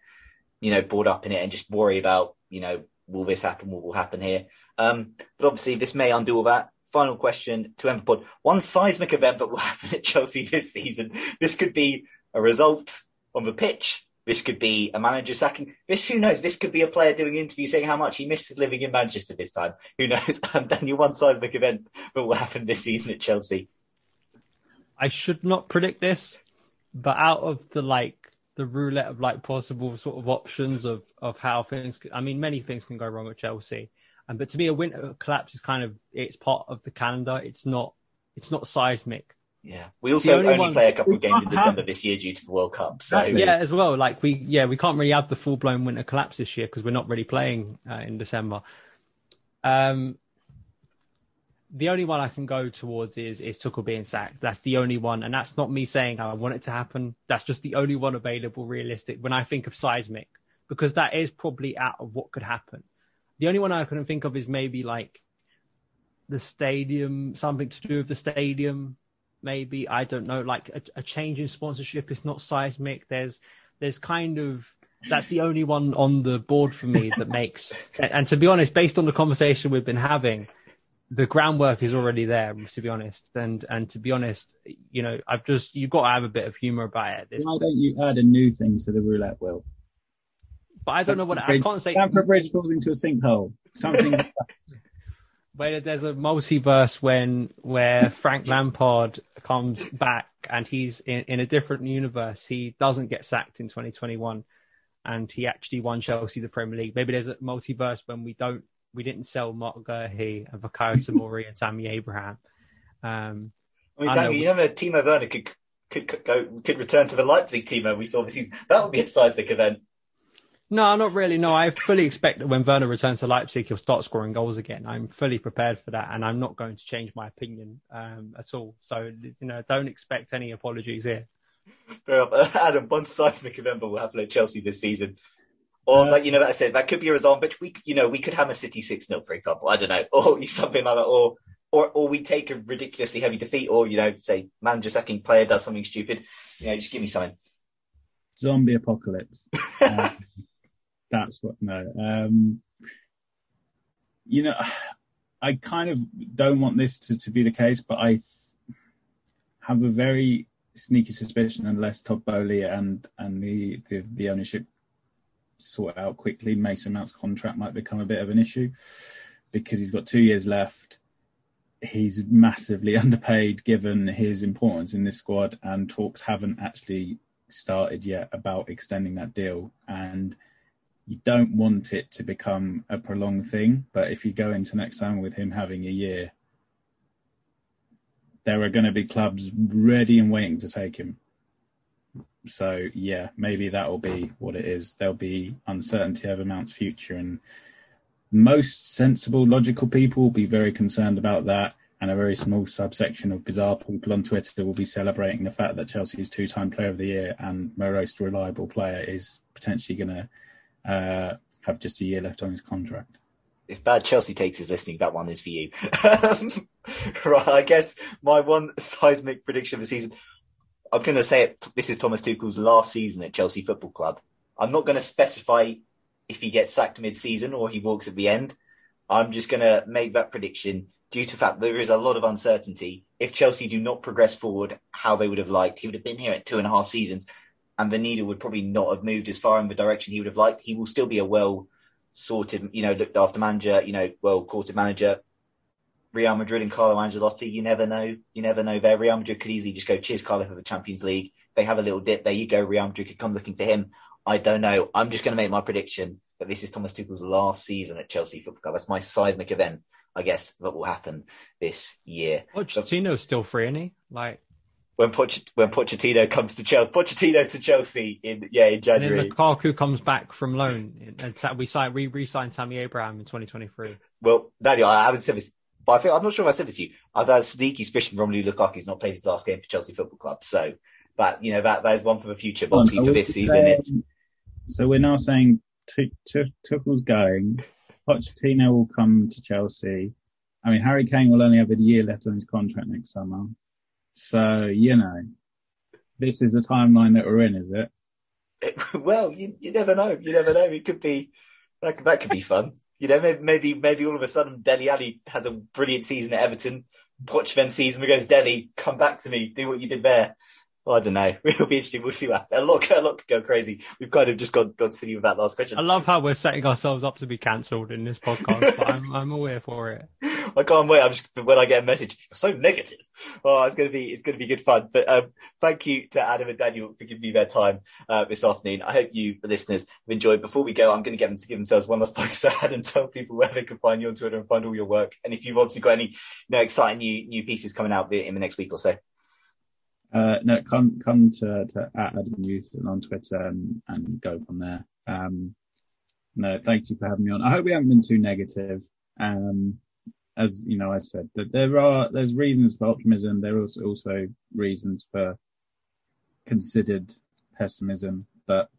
you know, bored up in it and just worry about, you know, will this happen? What will happen here? Um, but obviously, this may undo all that. Final question to end the pod. One seismic event that will happen at Chelsea this season. This could be a result on the pitch. This could be a manager sacking. This, who knows? This could be a player doing an interview saying how much he misses living in Manchester this time. Who knows? Um, Daniel, one seismic event that will happen this season at Chelsea. I should not predict this, but out of the like the roulette of like possible sort of options of of how things, I mean, many things can go wrong at Chelsea. Um, but to me, a winter collapse is kind of, it's part of the calendar. It's not, it's not seismic. Yeah. We also only, only one, play a couple of games in December have, this year due to the World Cup. So that, yeah, as well. Like we, yeah, we can't really have the full blown winter collapse this year because we're not really playing uh, in December. Um, the only one I can go towards is, is Tuchel being sacked. That's the only one. And that's not me saying I want it to happen. That's just the only one available, realistic, when I think of seismic, because that is probably out of what could happen. The only one I couldn't think of is maybe like the stadium, something to do with the stadium. Maybe, I don't know, like a, a change in sponsorship. It's not seismic. There's, there's kind of, that's the only one on the board for me that makes, and, and to be honest, based on the conversation we've been having, the groundwork is already there, to be honest. And, and to be honest, you know, I've just, you've got to have a bit of humor about it. This Why don't you add a new thing to the roulette wheel? But I don't know what I can't say. Stamford Bridge falls into a sinkhole. Something. Where there's a multiverse when where Frank Lampard comes back and he's in, in a different universe. He doesn't get sacked in twenty twenty-one, and he actually won Chelsea the Premier League. Maybe there's a multiverse when we don't we didn't sell Mark Gurhey and Bukayo Tomori and Tammy Abraham. Um, I mean, Danny, you never know, Timo Werner could could could, go, could return to the Leipzig Timo we saw this season. That would be a seismic event. No, not really. No, I fully expect that when Werner returns to Leipzig, he'll start scoring goals again. I'm fully prepared for that, and I'm not going to change my opinion um, at all. So, you know, don't expect any apologies here. Fair enough. Adam, one seismic event will happen at Chelsea this season. Or, um, like, you know, that I said, that could be a result, but we, you know, we could hammer City six nil, for example. I don't know, or something like that, or or or we take a ridiculously heavy defeat, or, you know, say, manager sacking, player does something stupid. You know, just give me something. Zombie apocalypse. Uh, That's what, no. Um, you know, I kind of don't want this to, to be the case, but I have a very sneaky suspicion unless Todd Bowley and, and the, the, the ownership sort out quickly, Mason Mount's contract might become a bit of an issue because he's got two years left. He's massively underpaid given his importance in this squad, and talks haven't actually started yet about extending that deal, and you don't want it to become a prolonged thing. But if you go into next summer with him having a year, there are going to be clubs ready and waiting to take him. So, yeah, maybe that will be what it is. There'll be uncertainty over Mount's future, and most sensible, logical people will be very concerned about that. And a very small subsection of bizarre people on Twitter will be celebrating the fact that Chelsea's two-time player of the year and most reliable player is potentially going to uh, have just a year left on his contract. If Bad Chelsea Takes is listening, that one is for you. Right, I guess my one seismic prediction of the season, I'm going to say it, this is Thomas Tuchel's last season at Chelsea Football Club. I'm not going to specify if he gets sacked mid-season or he walks at the end. I'm just going to make that prediction due to the fact there is a lot of uncertainty. If Chelsea do not progress forward how they would have liked, he would have been here at two and a half seasons and the needle would probably not have moved as far in the direction he would have liked. He will still be a well-sorted, you know, looked-after manager, you know, well-courted manager. Real Madrid and Carlo Ancelotti, you never know. You never know there. Real Madrid could easily just go, cheers, Carlo, for the Champions League. They have a little dip. There you go. Real Madrid could come looking for him. I don't know. I'm just going to make my prediction that this is Thomas Tuchel's last season at Chelsea Football Club. That's my seismic event, I guess, that will happen this year. Pochettino's still free, isn't he? Like when Poch- when Pochettino comes to Chelsea, Pochettino to Chelsea in yeah in January. And then Lukaku comes back from loan, and we sign we re-sign Tammy Abraham in twenty twenty-three. Well, Daniel, I haven't said this, but I think I'm not sure if I said this to you. I've had a sneaky suspicion Romelu Lukaku's not played his last game for Chelsea Football Club, so that you know that that is one for the future. But obviously for this season, it's so we're now saying Tuchel's going. Pochettino will come to Chelsea. I mean, Harry Kane will only have a year left on his contract next summer. So, you know, this is the timeline that we're in, is it? it well, you, you never know. You never know. It could be, that, that could be fun. You know, maybe, maybe maybe all of a sudden Dele Alli has a brilliant season at Everton. Poch then sees him and goes, Dele, come back to me. Do what you did there. Well, I don't know. It'll be interesting. We'll see what happens. A lot, a lot could go crazy. We've kind of just gone, gone silly with that last question. I love how we're setting ourselves up to be cancelled in this podcast, but I'm, I'm aware for it. I can't wait. I'm just, when I get a message, you're so negative. Oh, it's going to be, it's going to be good fun. But um, thank you to Adam and Daniel for giving me their time uh, this afternoon. I hope you, the listeners, have enjoyed. Before we go, I'm going to get them to give themselves one last plug. So Adam, tell people where they can find you on Twitter and find all your work. And if you've obviously got any, you know, exciting new, new pieces coming out in the next week or so. Uh, no, come come to, to at Adam Newson on Twitter and, and go from there. Um, no, thank you for having me on. I hope we haven't been too negative. Um, as you know, I said that there are there's reasons for optimism. There are also, also reasons for considered pessimism. But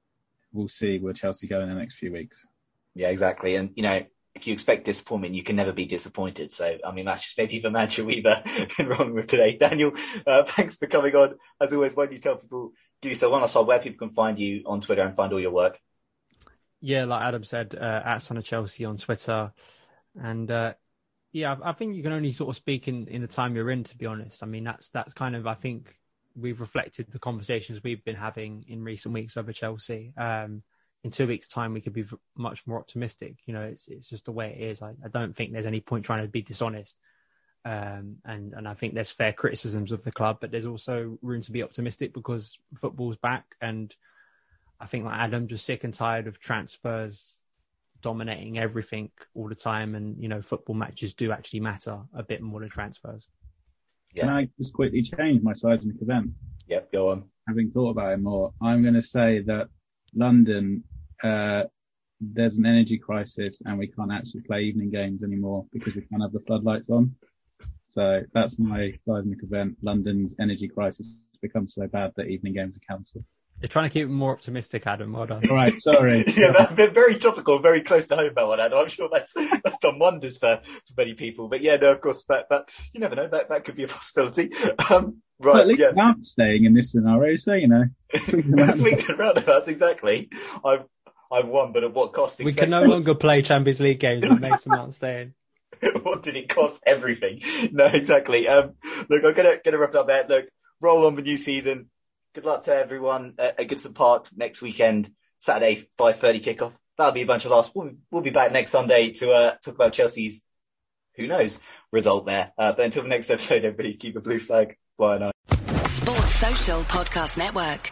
we'll see where Chelsea go in the next few weeks. Yeah, exactly. And you know, if you expect disappointment, you can never be disappointed. So, I mean, that's just maybe the mantra we've uh, been wrong with today. Daniel, uh, thanks for coming on. As always, why don't you tell people, give yourself one last time where people can find you on Twitter and find all your work? Yeah, like Adam said, uh, at Son of Chelsea on Twitter. And uh, yeah, I, I think you can only sort of speak in, in the time you're in, to be honest. I mean, that's that's kind of, I think we've reflected the conversations we've been having in recent weeks over Chelsea. Um In two weeks' time, we could be much more optimistic. You know, it's it's just the way it is. I, I don't think there's any point trying to be dishonest. Um, and, and I think there's fair criticisms of the club, but there's also room to be optimistic because football's back. And I think, like Adam, just sick and tired of transfers dominating everything all the time. And, you know, football matches do actually matter a bit more than transfers. Yeah. Can I just quickly change my seismic event? Yep, go on. Having thought about it more, I'm going to say that London, uh, there's an energy crisis and we can't actually play evening games anymore because we can't have the floodlights on. So that's my seismic event. London's energy crisis has become so bad that evening games are cancelled. You're trying to keep it more optimistic, Adam. Well done. Right, sorry. Yeah, that's been very topical, very close to home, that one, Adam. I'm sure that's that's done wonders for, for many people. But yeah, no, of course, that, that, you never know, that, that could be a possibility. Um, Right, but at least yeah. I'm staying in this scenario, so you know. Swings and roundabouts, exactly. I've I've won, but at what cost? We can no longer play Champions League games with Mason Mount staying. What did it cost? Everything. No, exactly. Um, look, I'm gonna gonna wrap it up there. Look, roll on the new season. Good luck to everyone at, at Goodson Park next weekend, Saturday five thirty kickoff. That'll be a bunch of laughs. We'll be, we'll be back next Sunday to uh, talk about Chelsea's, who knows, result there. Uh, but until the next episode, everybody, keep a blue flag. Why not? Sports Social Podcast Network.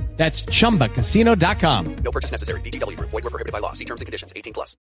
That's chumba casino dot com. No purchase necessary. V G W Group. Void where prohibited by law. See terms and conditions. eighteen plus.